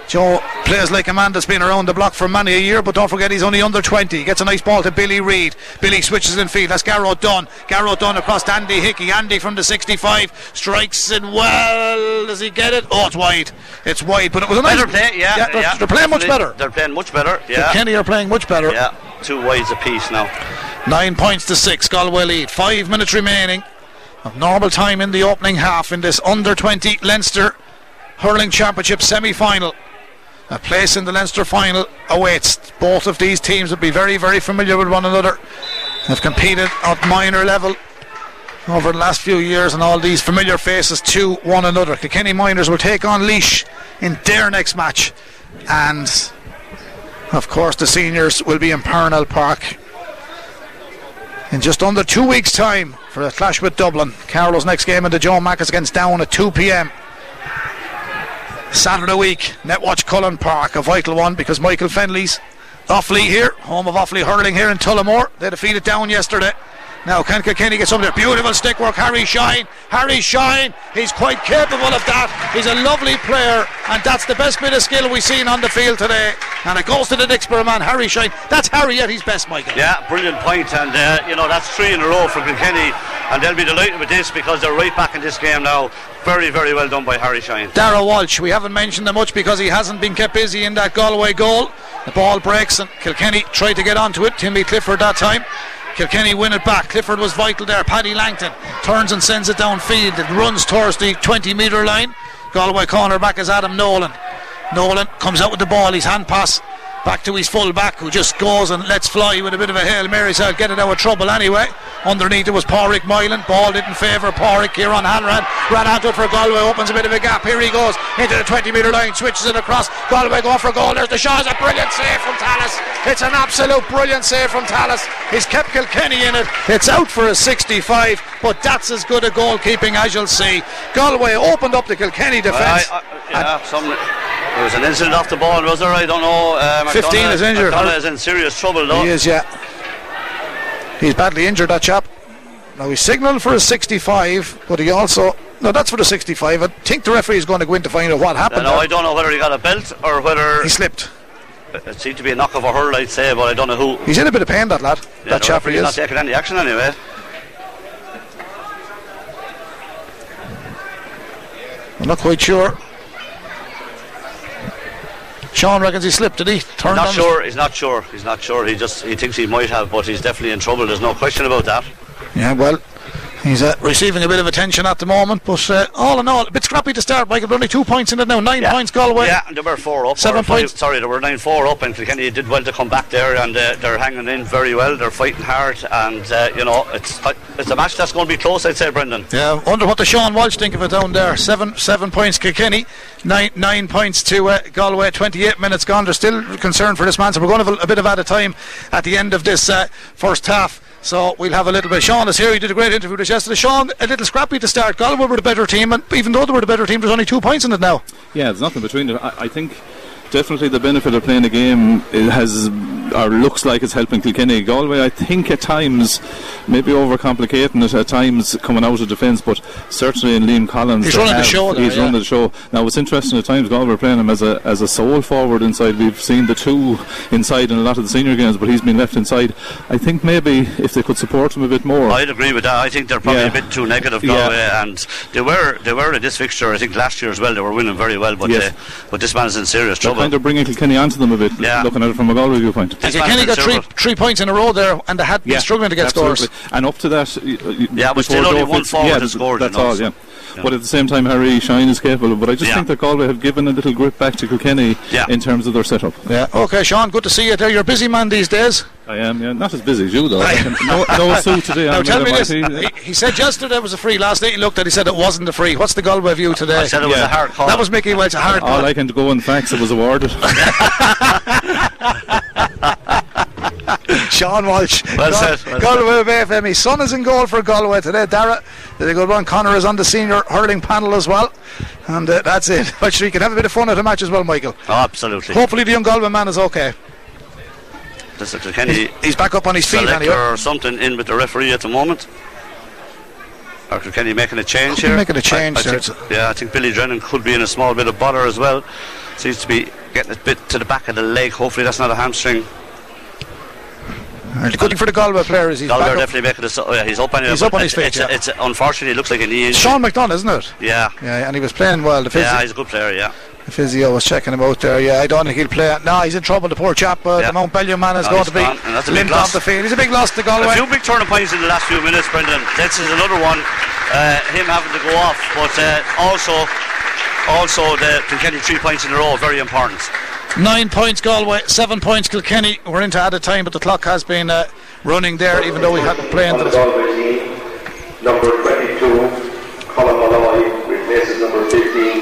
Joe plays like a man that's been around the block for many a year, but don't forget he's only under 20. He gets a nice ball to Billy Reid. Billy switches in field. That's Garrow Dunn. Garrow Dunn across to Andy Hickey. Andy from the 65 strikes in well. Does he get it? Oh, it's wide. It's wide, but it was a nice play. Yeah, they're playing much better. They're playing much better. Yeah, Kenny are playing much better. Yeah, two wides apiece now. 9-6 Galway lead. 5 minutes remaining of normal time in the opening half in this under 20 Leinster hurling championship semi-final. A place in the Leinster final awaits. Both of these teams will be very, very familiar with one another. They've competed at minor level over the last few years, and all these familiar faces to one another. Kilkenny Miners will take on Laois in their next match, and of course the seniors will be in Parnell Park in just under 2 weeks' time for a clash with Dublin. Carlow's next game into Joe Mack is against Down at 2 p.m. Saturday week. Netwatch Cullen Park, a vital one because Michael Fenley's Offaly here, home of Offaly hurling here in Tullamore. They defeated Down yesterday. Now can Kilkenny get something there? Beautiful stick work. Harry Shine, he's quite capable of that. He's a lovely player, and that's the best bit of skill we've seen on the field today, and it goes to the Dicksborough man, Harry Shine. That's Harry at his best, Michael. Yeah, brilliant point, and that's three in a row for Kilkenny, and they'll be delighted with this because they're right back in this game now. Very, very well done by Harry Shine. Darragh Walsh, we haven't mentioned him much because he hasn't been kept busy in that Galway goal. The ball breaks and Kilkenny tried to get onto it. Timmy Clifford that time. Kilkenny win it back. Clifford was vital there. Paddy Langton turns and sends it downfield. It runs towards the 20-metre line. Galway corner back is Adam Nolan. Nolan comes out with the ball. His hand pass back to his full back, who just goes and lets fly with a bit of a Hail Mary, so he'll get it out of trouble anyway. Underneath it was Pádraig Moylan. Ball didn't favour Pádraig. Here on Hanrahan ran out it for Galway, opens a bit of a gap. Here he goes into the 20-metre line, switches it across. Galway go for goal. There's the shot. A brilliant save from Tallis. It's an absolute brilliant save from Tallis. He's kept Kilkenny in it. It's out for a 65, but that's as good a goalkeeping as you'll see. Galway opened up the Kilkenny defence. There was an incident off the ball, was there? I don't know. McDonough, 15 is injured. McDonough is in serious trouble, though. He is, yeah. He's badly injured, that chap. Now he's signalled for a 65, but he also... No, that's for the 65. I think the referee is going to go in to find out what happened. No, I don't know whether he got a belt or whether... He slipped. It seemed to be a knock of a hurl, I'd say, but I don't know who. He's in a bit of pain, that lad. Yeah, that chap, he is. He's not taking any action anyway. I'm not quite sure. Sean reckons he slipped, did he? He's not sure. He thinks he might have, but he's definitely in trouble. There's no question about that. Yeah, well, he's receiving a bit of attention at the moment, but all in all, a bit scrappy to start, Michael. Only 2 points in it now. 9 points Galway. Yeah, and there were 4 up. 7 points. There were 9-4 up, and Kilkenny did well to come back there, and they're hanging in very well. They're fighting hard, and it's a match that's going to be close, I'd say, Brendan. Yeah, I wonder what the Sean Walsh think of it down there. 7 points Kilkenny, nine points to Galway. 28 minutes gone. They're still concerned for this man, so we're going to have a bit of added time at the end of this first half. So we'll have a little bit. Sean is here. He did a great interview with us yesterday. Sean, a little scrappy to start. Galway were the better team, and even though they were the better team, there's only 2 points in it now. Yeah, there's nothing between them. I think definitely the benefit of playing the game looks like it's helping Kilkenny. Galway, I think at times, maybe overcomplicating it at times, coming out of defence, but certainly in Liam Collins, he's running the show. Now it's interesting at times Galway are playing him as a sole forward inside. We've seen the two inside in a lot of the senior games, but he's been left inside. I think maybe if they could support him a bit more. I'd agree with that. I think they're probably a bit too negative Galway, and they were in this fixture. I think last year as well they were winning very well, but this man is in serious trouble. They're kind of bringing Kilkenny onto them a bit, looking at it from a Galway viewpoint. Kilkenny got three points in a row there, and they had been struggling to get scores. And up to that, it was still only one forward that scored. That's all, yeah. But at the same time, Harry Shine is capable. But I just think that Galway have given a little grip back to Kilkenny in terms of their setup. Yeah. Okay, Sean, good to see you there. You're a busy man these days. I am, yeah. Not as busy as you, though. No suit today. Now tell me this. He said yesterday was a free. Last night he looked and he said it wasn't a free. What's the Galway view today? I said it was a hard call. That was Mickey Welch's hard call. All I can go on facts, it was awarded. Sean Walsh. Well said. Well Galway of AFM. His son is in goal for Galway today. Dara did a good one. Connor is on the senior hurling panel as well. And that's it. But sure, you can have a bit of fun at the match as well, Michael. Oh, absolutely. Hopefully the young Galway man is okay. He's back up on his feet anyway. Or something in with the referee at the moment. Or Kilkenny making a change here? Making a change there. I think Billy Drennan could be in a small bit of bother as well. Seems to be getting a bit to the back of the leg. Hopefully that's not a hamstring. The good thing for the Galway player is he's Galway back definitely making a... He's up on his feet. It's unfortunately, it looks like a knee injury. Sean McDonough, isn't it? Yeah. Yeah, and he was playing well. He's a good player, yeah. The physio was checking him out there. Yeah, I don't think he'll play. No, he's in trouble, the poor chap. The Mount Bellew man is going to be limped off the field. He's a big loss to Galway. A few big turning points in the last few minutes, Brendan. This is another one, him having to go off, but also the Kilkenny 3 points in a row, very important. 9 points Galway, 7 points Kilkenny. We're into added time, but the clock has been running there, even though we haven't played. Number 22, Colin Malloy replaces number 15.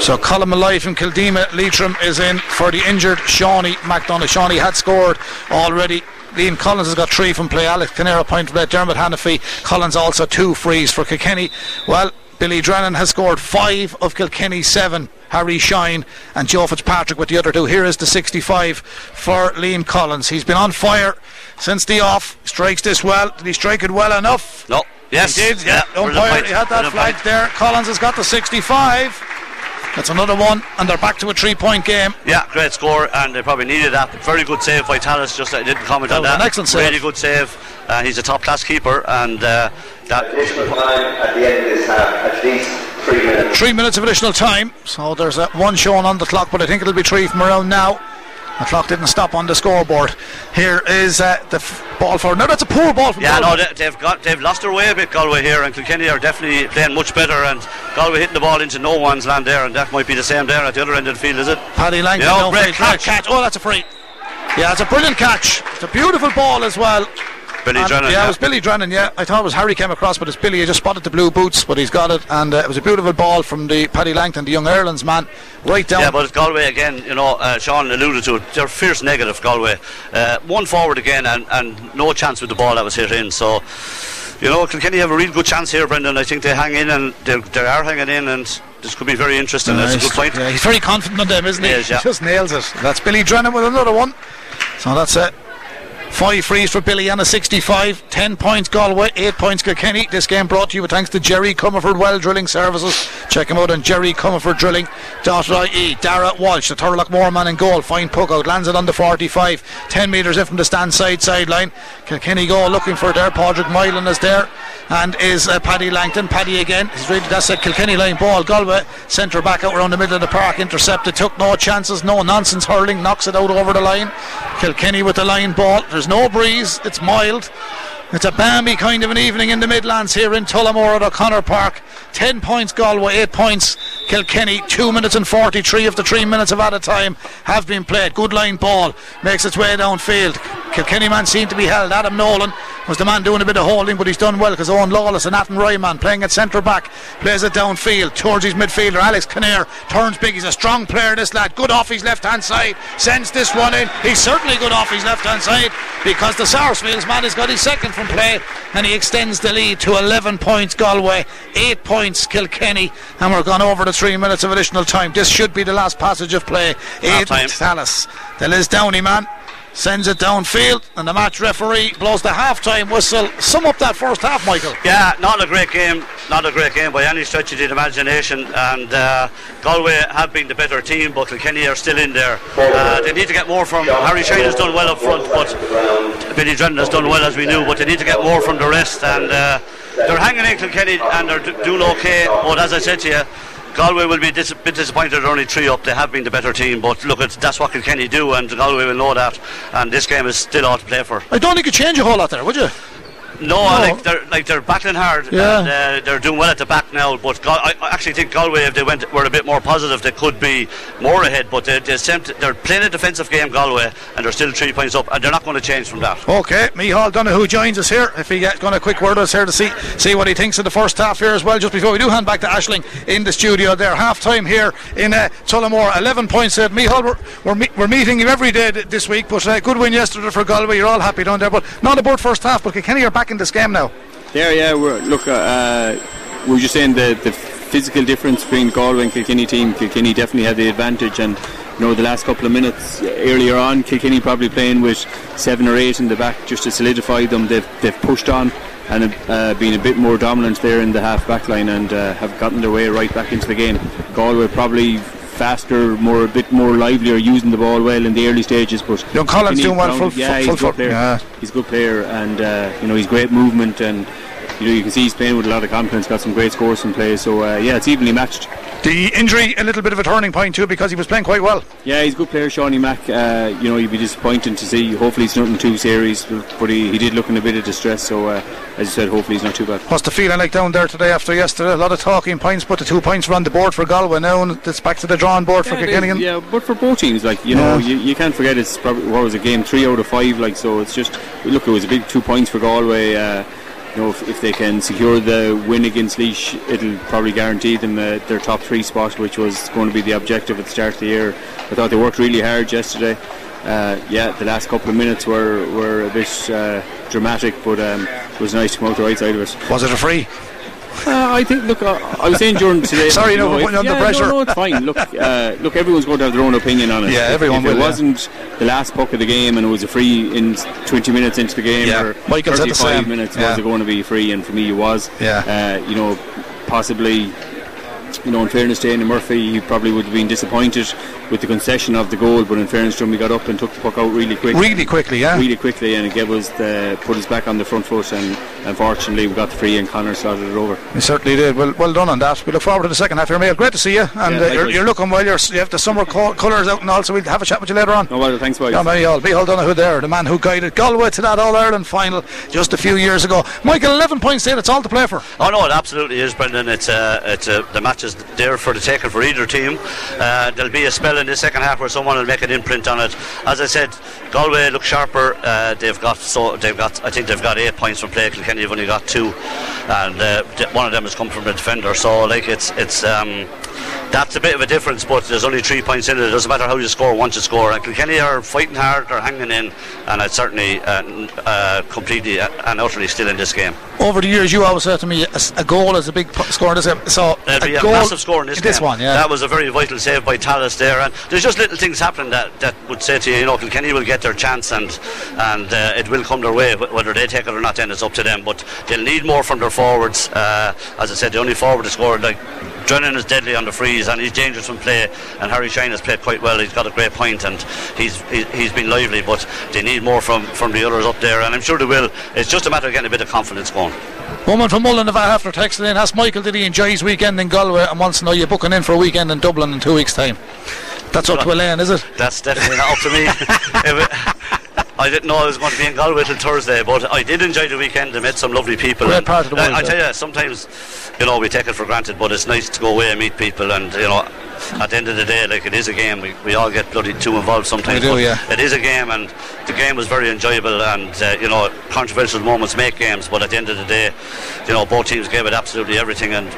So Colin Malloy from Kildimo-Leitrim is in for the injured Shawnee McDonough. Shawnee had scored already. Liam Collins has got three from play. Alex Kinnear a point from play. Dermot Hanafy. Collins also two frees for Kilkenny. Well, Billy Drennan has scored 5 of Kilkenny's 7. Harry Shine and Joe Fitzpatrick with the other two. Here is the 65 for Liam Collins. He's been on fire since the off. Strikes this well. Did he strike it well enough? No. Yes, he did. Yeah, umpire, he had that flag there. Collins has got the 65. That's another one, and they're back to a 3 point game. Yeah, great score, and they probably needed that. Very good save by Tallis. Just I didn't comment on that. An excellent save. Really good save. He's a top class keeper, and that additional time at the end of this half, at least 3 minutes. 3 minutes of additional time. So there's one shown on the clock, but I think it'll be three from around now. The clock didn't stop on the scoreboard. Here is the ball forward. No, that's a poor ball from Galway. Yeah, no, they've lost their way a bit, Galway here, and Kilkenny are definitely playing much better, and Galway hitting the ball into no one's land there, and that might be the same there at the other end of the field, is it? Paddy Langton, great catch. Oh, that's a free. Yeah, it's a brilliant catch. It's a beautiful ball as well. Billy Drennan. Yeah, it was Billy Drennan, yeah. I thought it was Harry came across, but it's Billy. He just spotted the blue boots, but he's got it. And it was a beautiful ball from the Paddy Langton, the young Ireland's man, right down. Yeah, but it's Galway again, Sean alluded to it. They're fierce negative, Galway. One forward again, and no chance with the ball that was hit in. So, Kilkenny have a real good chance here, Brendan. I think they hang in, and they are hanging in, and this could be very interesting. Nice. That's a good point. Yeah, he's very confident on them, isn't he? Is, yeah. He just nails it. That's Billy Drennan with another one. So that's it. 5 frees for Billy and a 65. 10 points Galway, 8 points Kilkenny. This game brought to you with thanks to Jerry Comerford Well Drilling Services. Check him out on jerrycomerforddrilling.ie. Dara Walsh, the Turlock Moor man in goal. Fine poke out, lands it on the 45, 10 metres in from the stand sideline. Kilkenny goal looking for it there. Padraig Milan is there, and is Paddy Langton. Paddy again. He's really, that's a Kilkenny line ball. Galway centre back out around the middle of the park, intercepted, took no chances, no nonsense hurling, knocks it out over the line. Kilkenny with the line ball. There's no breeze, it's mild. It's a balmy kind of an evening in the Midlands here in Tullamore at O'Connor Park. 10 points Galway, 8 points Kilkenny. 2 minutes and 43 of the 3 minutes of added time have been played. Good line ball, makes its way downfield. Kilkenny man seemed to be held. Adam Nolan was the man doing a bit of holding, but he's done well because Owen Lawless and Athenry man playing at centre back plays it downfield towards his midfielder. Alex Kinnear turns big. He's a strong player, this lad. Good off his left hand side, sends this one in. He's certainly good off his left hand side, because the Sarsfields man has got his second from play, and he extends the lead to 11 points Galway, 8 points Kilkenny, and we're gone over the 3 minutes of additional time. This should be the last passage of play. Tallis, the Liz Downey man, sends it downfield, and the match referee blows the half-time whistle. Sum up that first half, Michael. Yeah, not a great game by any stretch of the imagination, and Galway have been the better team, but Kilkenny are still in there. They need to get more from Harry Shine has done well up front, but Billy Drennan has done well, as we knew, but they need to get more from the rest, and they're hanging in, Kilkenny, and they're doing okay. But as I said to you, Galway will be a bit disappointed. Only three up. They have been the better team, but look, that's what Kilkenny do, and Galway will know that. And this game is still all to play for. I don't think you'd change a whole lot there, would you? No, they're battling hard, yeah. And they're doing well at the back now. But I actually think Galway, if they were a bit more positive, they could be more ahead. But they're playing a defensive game, Galway, and they're still 3 points up, and they're not going to change from that. Okay, Micheál Donoghue joins us here. If he gets going, a quick word us here to see what he thinks of the first half here as well. Just before we do hand back to Aisling in the studio, there half time here in Tullamore, 11 points. Micheál, we're meeting him every day this week, but good win yesterday for Galway. You're all happy down there, but not about first half. But Kilkenny are back in this game now. Yeah, we're just saying the physical difference between Galway and Kilkenny team. Kilkenny definitely had the advantage, and you know, the last couple of minutes earlier on, Kilkenny probably playing with 7 or 8 in the back just to solidify them. They've pushed on and been a bit more dominant there in the half back line, and have gotten their way right back into the game. Galway probably faster, more a bit more livelier, using the ball well in the early stages. But John Collins doing well. He's a good player, and he's great movement, and you can see he's playing with a lot of confidence. Got some great scores from play, so it's evenly matched. The injury, a little bit of a turning point too, because he was playing quite well. Yeah, he's a good player, Shawnee Mack. You'd be disappointed to see. Hopefully it's nothing too serious, but he did look in a bit of distress. So as I said, hopefully he's not too bad. What's the feeling like down there today after yesterday? A lot of talking points, but the 2 points were on the board for Galway now, and it's back to the drawing board for Kilkenny. Yeah, but for both teams, you can't forget it's probably, what was it, game 3 out of 5, so it's just, look, it was a big 2 points for Galway. If they can secure the win against Laois, it'll probably guarantee them their top 3 spot, which was going to be the objective at the start of the year. I thought they worked really hard yesterday. The last couple of minutes were a bit dramatic, but it was nice to come out the right side of it. Was it a free? I think. Look, I was saying during today. Sorry, putting under pressure. No, it's fine. Look, everyone's going to have their own opinion on it. Yeah, everyone. If it wasn't the last puck of the game and it was a free in 20 minutes into the game, or 35 minutes, was it going to be free? And for me, it was. Yeah. Possibly. In fairness to Eamon Murphy, he probably would have been disappointed with the concession of the goal, but in fairness to him, he got up and took the puck out really quick. Really quickly, and it gave us put us back on the front foot, and unfortunately we got the free and Connor slotted it over. He certainly did. Well done on that. We look forward to the second half here, Micheál. Great to see you, and you're looking well. You have the summer colours out and all, so we'll have a chat with you later on. No bother, thanks, boys. Micheál Donoghue there, the man who guided Galway to that All-Ireland final just a few years ago. Michael, 11 points in, it's all to play for. Oh no, it absolutely is, Brendan. It's the match is there for the taking for either team. There'll be a spell in the second half where someone will make an imprint on it. As I said, Galway look sharper. They've got 8 points from play. Kilkenny have only got 2, and one of them has come from the defender. So that's a bit of a difference, but there's only 3 points in it. It doesn't matter how you score once you score. And Kilkenny are fighting hard, they're hanging in, and it's certainly completely and utterly still in this game. Over the years, you always said to me a goal is a big score in this game. So there'll be a massive score in this one, yeah. That was a very vital save by Tallis there, and there's just little things happening that would say to you, Kilkenny will get their chance, and it will come their way. Whether they take it or not, then it's up to them, but they'll need more from their forwards. As I said, the only forward to score, Drennan is deadly on the frees, and he's dangerous from play, and Harry Shine has played quite well. He's got a great point, and he's been lively, but they need more from the others up there, and I'm sure they will. It's just a matter of getting a bit of confidence going. Woman from Mullinavah after texting in, asked Michael did he enjoy his weekend in Galway, and wants to know you're booking in for a weekend in Dublin in 2 weeks time. That's up to Elaine, is it? That's definitely not up to me. I didn't know I was going to be in Galway till Thursday, but I did enjoy the weekend. I met some lovely people. Great part of the world, I tell you, sometimes we take it for granted, but it's nice to go away and meet people. And at the end of the day, it is a game. We all get bloody too involved sometimes. We do, yeah. It is a game, and the game was very enjoyable. And controversial moments make games, but at the end of the day, both teams gave it absolutely everything. And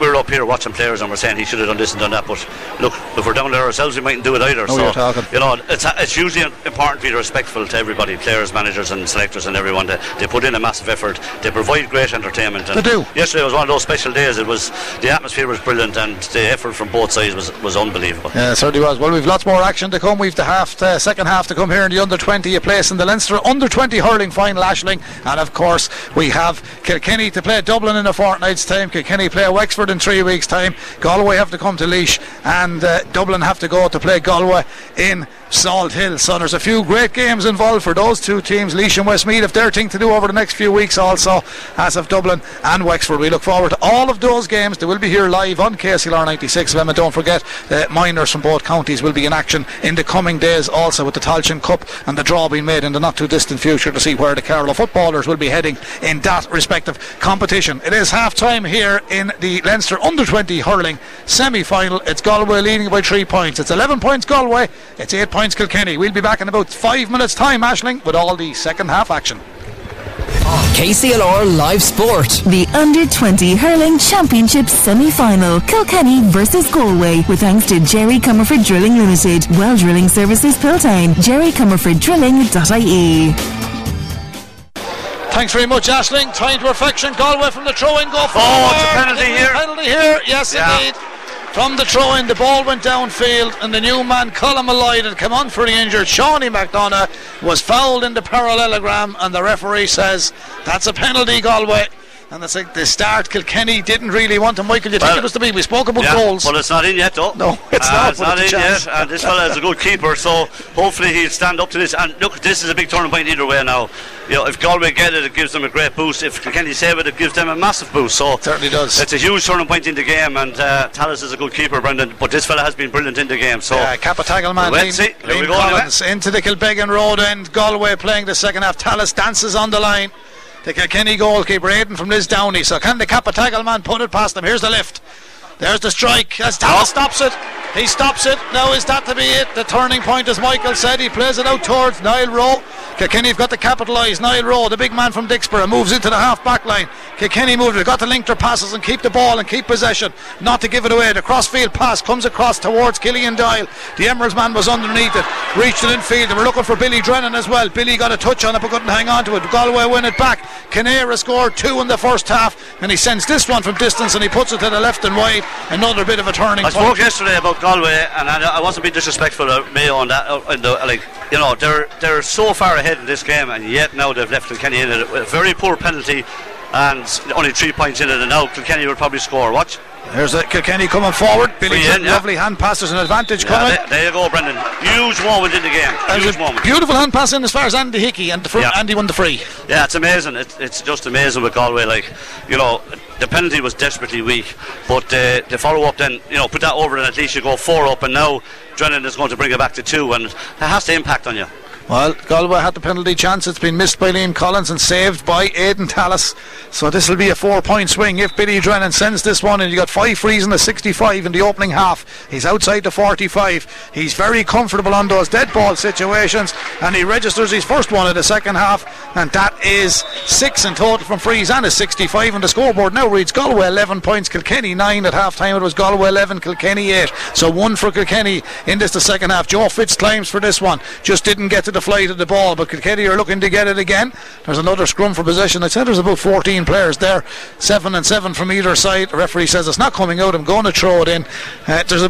we're up here watching players, and we're saying he should have done this and done that. But look, if we're down there ourselves, we mightn't do it either. No, so it's usually important to be respectful to everybody, players, managers and selectors and everyone. They put in a massive effort, they provide great entertainment, and they do. Yesterday was one of those special days. It was, the atmosphere was brilliant, and the effort from both sides was unbelievable. Yeah, it certainly was. Well, we've lots more action to come. We've the second half to come here in the under-20, a place in the Leinster under-20 hurling final, Aisling, and of course we have Kilkenny to play Dublin in a fortnight's time. Kilkenny play Wexford in 3 weeks time. Galway have to come to Laois, and Dublin have to go to play Galway in Salt Hill. So there's a few great games involved for those two teams, Laois and Westmeath, if their thing to do over the next few weeks also, as of Dublin and Wexford. We look forward to all of those games. They will be here live on KCLR 96. And don't forget, minors from both counties will be in action in the coming days also, with the Tailteann Cup and the draw being made in the not too distant future to see where the Carlow footballers will be heading in that respective competition. It is half time here in the Leinster under-20 hurling semi-final. It's Galway leading by 3 points. It's 11 points Galway, it's 8 points Kilkenny. We'll be back in about 5 minutes time, Aisling, with all the second half action. KCLR Live Sport. The Under-20 Hurling Championship Semi-Final. Kilkenny versus Galway, with thanks to Jerry Comerford Drilling Limited. Well Drilling Services Piltdown. jerrycomerforddrilling.ie. Thanks very much, Aisling. Time to perfection. Galway from the throw-in go for it's a penalty here. Yes, yeah, indeed. From the throw-in, the ball went downfield, and the new man, Colin Malloy, had come on for the injured Shawnee McDonough, was fouled in the parallelogram, and the referee says that's a penalty, Galway. And that's like the start. Kilkenny didn't really want to. Michael, you think it was to be? We spoke about goals. Well, it's not in yet, though. No, it's not in yet. And this fella is a good keeper, so hopefully he'll stand up to this. And look, this is a big turning point either way now. You know, if Galway get it, it gives them a great boost. If Kilkenny save it, it gives them a massive boost. So it certainly does. It's a huge turning point in the game, and Tallis is a good keeper, Brendan. But this fella has been brilliant in the game. So Cappataggle man, Liam Collins anyway, into the Kilbeggan Road end. Galway playing the second half. Tallis dances on the line. The Kilkenny goalkeeper aiding from Liz Downey. So can the Cappataggle man put it past them? Here's the lift. There's the strike. As Tallis stops it. He stops it. Now is that to be it? The turning point, as Michael said. He plays it out towards Niall Rowe. Kilkenny have got to capitalise. Niall Rowe, the big man from Dicksborough, moves into the half-back line. Kilkenny moves. They've got to link their passes and keep the ball and keep possession, not to give it away. The cross-field pass comes across towards Killian Dial. The Emeralds man was underneath it, reached it infield. They were looking for Billy Drennan as well. Billy got a touch on it but couldn't hang on to it. Galway win it back. Kinnear scored 2 in the first half, and he sends this one from distance and he puts it to the left and wide. Another bit of a turning point. I spoke yesterday about Galway, and I wasn't being disrespectful to Mayo on that. You know, they're so far ahead in this game, and yet now they've left Kilkenny in it with a very poor penalty and only 3 points in it, and now Kilkenny will probably score. Watch. There's Kilkenny coming forward. Billy Trent, lovely hand pass. There's an advantage coming. There you go, Brendan. Huge moment in the game. Huge moment. Beautiful hand pass in as far as Andy Hickey, and Andy won the free. Yeah, it's amazing. It's just amazing with Galway. Like, you know, the penalty was desperately weak, but the follow up then, you know, put that over and at least you go 4 up, and now Drennan is going to bring it back to 2, and it has to impact on you. Well, Galway had the penalty chance. It's been missed by Liam Collins and saved by Aidan Tallis. So this will be a 4-point swing if Billy Drennan sends this one, and you got 5 frees in the 65 in the opening half. He's outside the 45. He's very comfortable on those dead ball situations, and he registers his first one in the second half, and that is 6 in total from frees and a 65. And the scoreboard now reads Galway 11 points, Kilkenny 9 at half time. It was Galway 11, Kilkenny 8. So 1 for Kilkenny in the second half. Joe Fitz climbs for this one. Just didn't get to the flight of the ball, but Kilkenny are looking to get it again. There's another scrum for possession. I said there's about 14 players there, 7 and 7 from either side. The referee says it's not coming out, I'm going to throw it in. There's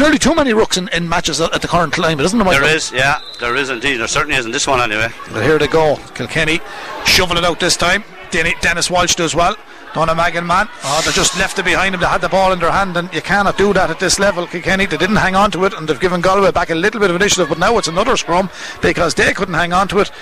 nearly too many rooks in matches at the current climate, isn't there, Michael? There is, yeah, there is indeed. There certainly isn't this one anyway. But here they go, Kilkenny shoving it out this time. Dennis Walsh does well. Dunnamaggin man. Oh, they just left it behind him. They had the ball in their hand, and you cannot do that at this level. Kilkenny, they didn't hang on to it, and they've given Galway back a little bit of initiative, but now it's another scrum because they couldn't hang on to it,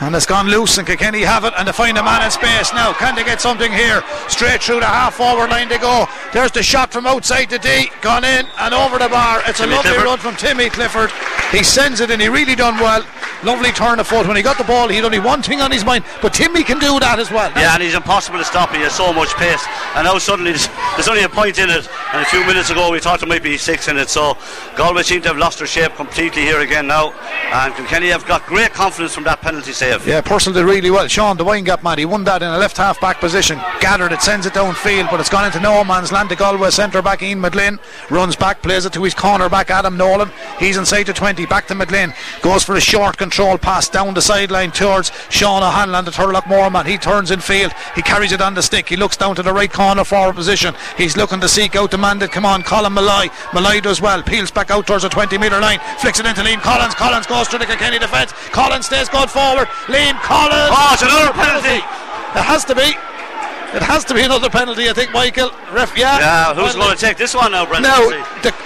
and it's gone loose, and Kilkenny have it, and they find a man in space now. Can they get something here? Straight through the half forward line they go. There's the shot from outside the D, gone in and over the bar. It's Timmy a lovely Clifford. Run from Timmy Clifford. He sends it in. He really done well. Lovely turn of foot. When he got the ball, he had only one thing on his mind, but Timmy can do that as well. Yeah, and he's impossible to stop. He has so much pace, and now suddenly there's only a point in it, and a few minutes ago we thought there might be 6 in it. So Galway seem to have lost their shape completely here again now, and Kilkenny have got great confidence from that penalty save. Yeah, Purcell did really well. Sean, the Windgap man, he won that in a left half-back position. Gathered it, sends it downfield, but it's gone into no man's land. The Galway centre-back, Ian Medlin, runs back, plays it to his corner-back, Adam Nolan. He's inside the 20, back to Medlin. Goes for a short control pass down the sideline towards Sean O'Hanlon, the Turlock Moor man. He turns in field. He carries it on the stick. He looks down to the right corner forward position. He's looking to seek out the man that come on, Colin Malloy. Malloy does well. Peels back out towards the 20-metre line. Flicks it into Liam Collins. Collins goes through the Kilkenny defence. Collins stays going forward. Liam Collins. Oh, it's another penalty. It has to be. It has to be another penalty, I think, Michael. Ref, yeah. Yeah, who's going to take this one now, Brendan?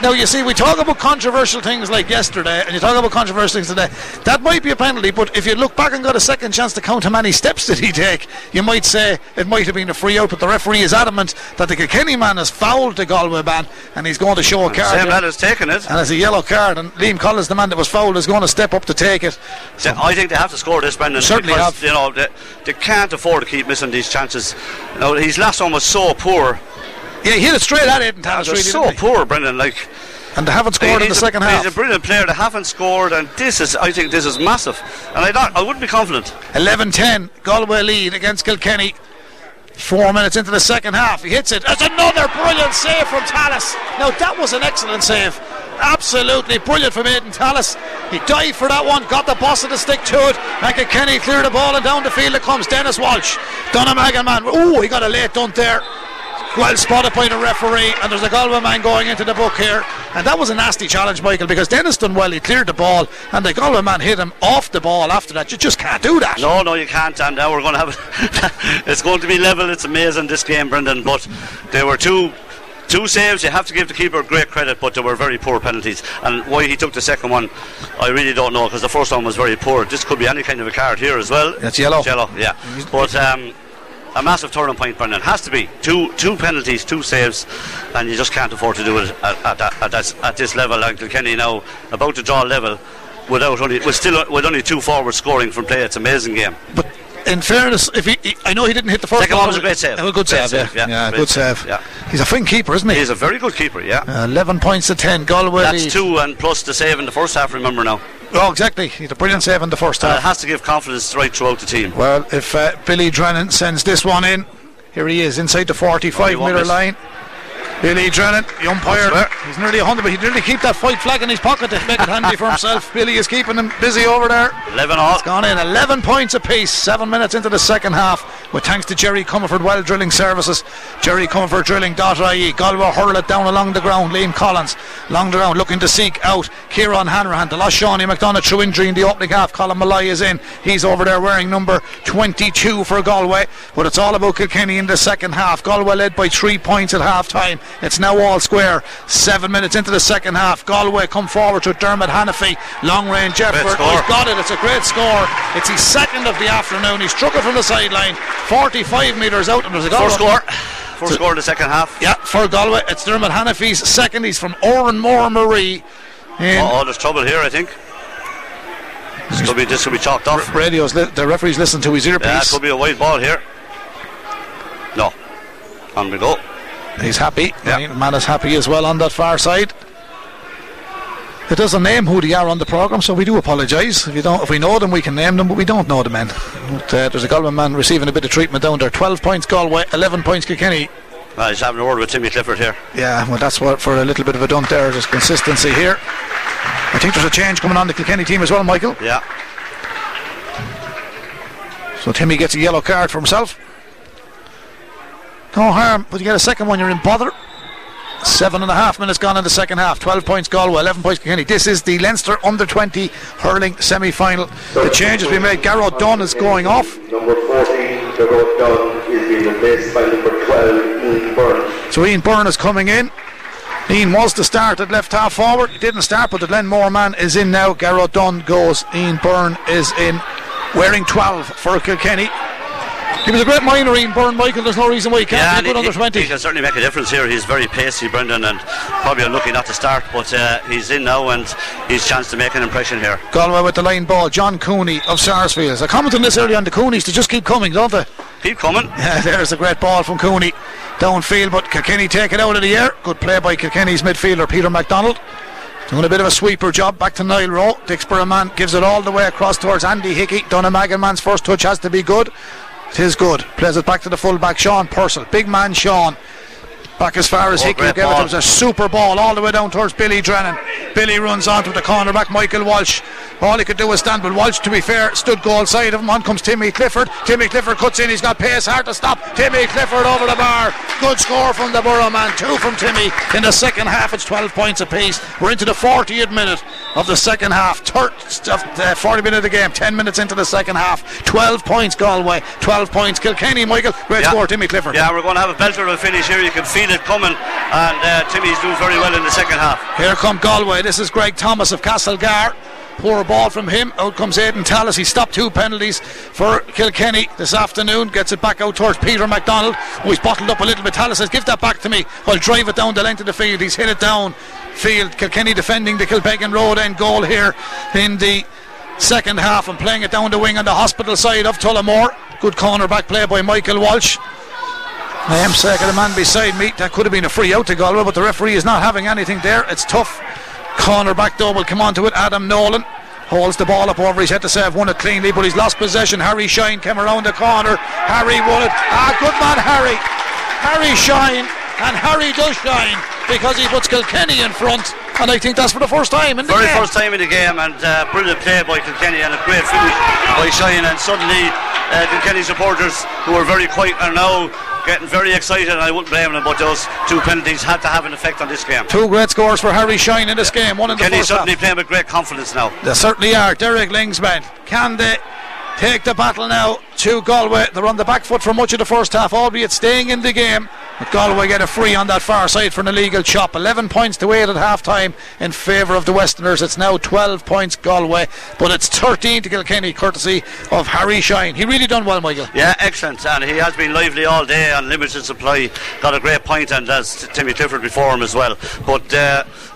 Now, you see, we talk about controversial things like yesterday, and you talk about controversial things today. That might be a penalty, but if you look back and got a second chance to count how many steps did he take, you might say it might have been a free out, but the referee is adamant that the Kilkenny man has fouled the Galway man, and he's going to show a card. Same lad has taken it. And it's a yellow card, and Liam Collins, the man that was fouled, is going to step up to take it. So I think they have to score this, Brendan. Certainly have. You know, they can't afford to keep missing these chances. No, his last one was so poor. Yeah, he hit it straight at Aidan Towers. Really, so poor, Brendan. Like, and they haven't scored in the second half. He's a brilliant player. They haven't scored, and this is, I think, this is massive. And I wouldn't be confident. 11-10, Galway lead against Kilkenny. 4 minutes into the second half, he hits it. That's another brilliant save from Tallis. Now that was an excellent save. Absolutely brilliant from Aidan Tallis. He dived for that one, got the boss of the stick to it, and Kilkenny clear the ball, and down the field it comes. Dennis Walsh, Dunnamaggin man. Oh, he got a late dunt there, well spotted by the referee, and there's a Galway man going into the book here. And that was a nasty challenge, Michael, because Dennis done well, he cleared the ball, and the Galway man hit him off the ball after that. You just can't do that. No, you can't. And now we're going to have it's going to be level. It's amazing, this game, Brendan, but there were two saves. You have to give the keeper great credit, but they were very poor penalties, and why he took the second one I really don't know, because the first one was very poor. This could be any kind of a card here as well. That's yellow. Yeah, but a massive turning point, Brendan. Has to be two penalties, two saves, and you just can't afford to do it at this level. And Kilkenny now about to draw level with only two forwards scoring from play. It's an amazing game. But in fairness, if I know he didn't hit the first one. Second one was a great save. Good save. Yeah. He's a fine keeper, isn't he? He's a very good keeper, yeah. 11 points to 10, Galway. That's lead. Two, and plus the save in the first half, remember now. Oh, exactly. He had a brilliant save in the first half. It has to give confidence right throughout the team. Well, if Billy Drennan sends this one in, here he is, inside the 45 metre line. Billy Drennan, the umpire, he's nearly 100, but he'd really keep that white flag in his pocket to make it handy for himself. Billy is keeping him busy over there. 11 all. It's gone in, 11 points apiece, 7 minutes into the second half, with thanks to Jerry Comerford Well Drilling Services, jerrycomerforddrilling.ie. Galway hurl it down along the ground. Liam Collins, along the ground, looking to seek out Kieran Hanrahan. They lost Shawnee McDonough through injury in the opening half. Colin Malloy is in. He's over there wearing number 22 for Galway, but it's all about Kilkenny in the second half. Galway led by 3 points at half time. It's now all square. 7 minutes into the second half. Galway come forward to Dermot Hanafy. Long range effort. Oh, he's got it. It's a great score. It's his second of the afternoon. He struck it from the sideline, 45 metres out, and there's a goal. First score in the second half. Yeah, for Galway. It's Dermot Hanafy's second. He's from Oranmore-Maree. Oh, there's trouble here, I think. This could be chalked off. The referee's listening to his earpiece. Yeah, it could be a wide ball here. No. On we go. He's happy. Yeah. The man is happy as well on that far side. It doesn't name who they are on the programme, so we do apologise. If we know them, we can name them, but we don't know the men. But, there's a Galway man receiving a bit of treatment down there. 12 points Galway, 11 points Kilkenny. Well, he's having a word with Timmy Clifford here. Yeah, well, that's what, for a little bit of a dump there. There's consistency here. I think there's a change coming on the Kilkenny team as well, Michael. Yeah. So Timmy gets a yellow card for himself. No harm, but you get a second one, you're in bother. 7.5 minutes gone in the second half. 12 points Galway, 11 points Kilkenny. This is the Leinster Under-20 hurling semi-final. The change has been made. Garrod Dunn is going off. Number 14, Garrod Dunn, is being replaced by number 12, Ian Byrne. So Ian Byrne is coming in. Ian was to start at left half forward. He didn't start, but the Glenmore man is in now. Garrod Dunn goes. Ian Byrne is in, wearing 12 for Kilkenny. He was a great minor, Ian Byrne, Michael. There's no reason why he can't be good under 20. He can certainly make a difference here. He's very pacey, Brendan, and probably unlucky not to start, but he's in now and he's chance to make an impression here. Galway with the line ball, John Cooney of Sarsfields. I comment on this early on, the Cooneys, they just keep coming, don't they? Keep coming. Yeah, there's a great ball from Cooney downfield, but Kilkenny take it out of the air. Good play by Kilkenny's midfielder, Peter MacDonald. Doing a bit of a sweeper job back to Niall Rowe. Dicksborough man gives it all the way across towards Andy Hickey. Dunnamaggin man's first touch has to be good. It is good. Plays it back to the fullback Sean Purcell. Big man Sean. Back as far as Hickey gave it. It was a super ball all the way down towards Billy Drennan. Billy runs onto the cornerback Michael Walsh. All he could do was stand, but Walsh, to be fair, stood goal side of him. On comes Timmy Clifford. Timmy Clifford cuts in. He's got pace, hard to stop. Timmy Clifford over the bar. Good score from the Borough man. Two from Timmy in the second half. It's 12 points apiece. We're into the 40th minute. of the second half. 40 minutes of the game, 10 minutes into the second half. 12 points Galway, 12 points Kilkenny. Michael, great score, Timmy Clifford. Yeah, we're going to have a belter of a finish here. You can feel it coming, and Timmy's doing very well in the second half. Here come Galway. This is Greg Thomas of Castlegar. Poor ball from him. Out comes Aidan Tallis. He stopped two penalties for Kilkenny this afternoon. Gets it back out towards Peter MacDonald, who he's bottled up a little bit. Tallis says, give that back to me. I'll drive it down the length of the field. He's hit it down field. Kilkenny defending the Kilbeggan Road end goal here in the second half and playing it down the wing on the hospital side of Tullamore. Good corner back play by Michael Walsh. My namesake of the man beside me. That could have been a free out to Galway, but the referee is not having anything there. It's tough. Corner back though will come on to it. Adam Nolan holds the ball up over his head to save, won it cleanly, but he's lost possession. Harry Shine came around the corner. Harry won it. Good man, Harry. Harry Shine, and Harry does shine because he puts Kilkenny in front, and I think that's for the first time in the game. Very first time in the game, and brilliant play by Kilkenny and a great finish by Shine, and suddenly Kilkenny supporters who were very quiet are now getting very excited, and I wouldn't blame them, but those two penalties had to have an effect on this game. Two great scores for Harry Shine in this game, one in Kenny the first certainly half. Playing with great confidence now. They certainly are. Derek Lingsman, can they take the battle now to Galway? They're on the back foot for much of the first half, albeit staying in the game, but Galway get a free on that far side for an illegal chop. 11 points to 8 at half time in favour of the Westerners. It's now 12 points Galway, but it's 13 to Kilkenny, courtesy of Harry Shine. He really done well, Michael. Yeah, excellent, and he has been lively all day on limited supply, got a great point, and that's Timmy Clifford before him as well, but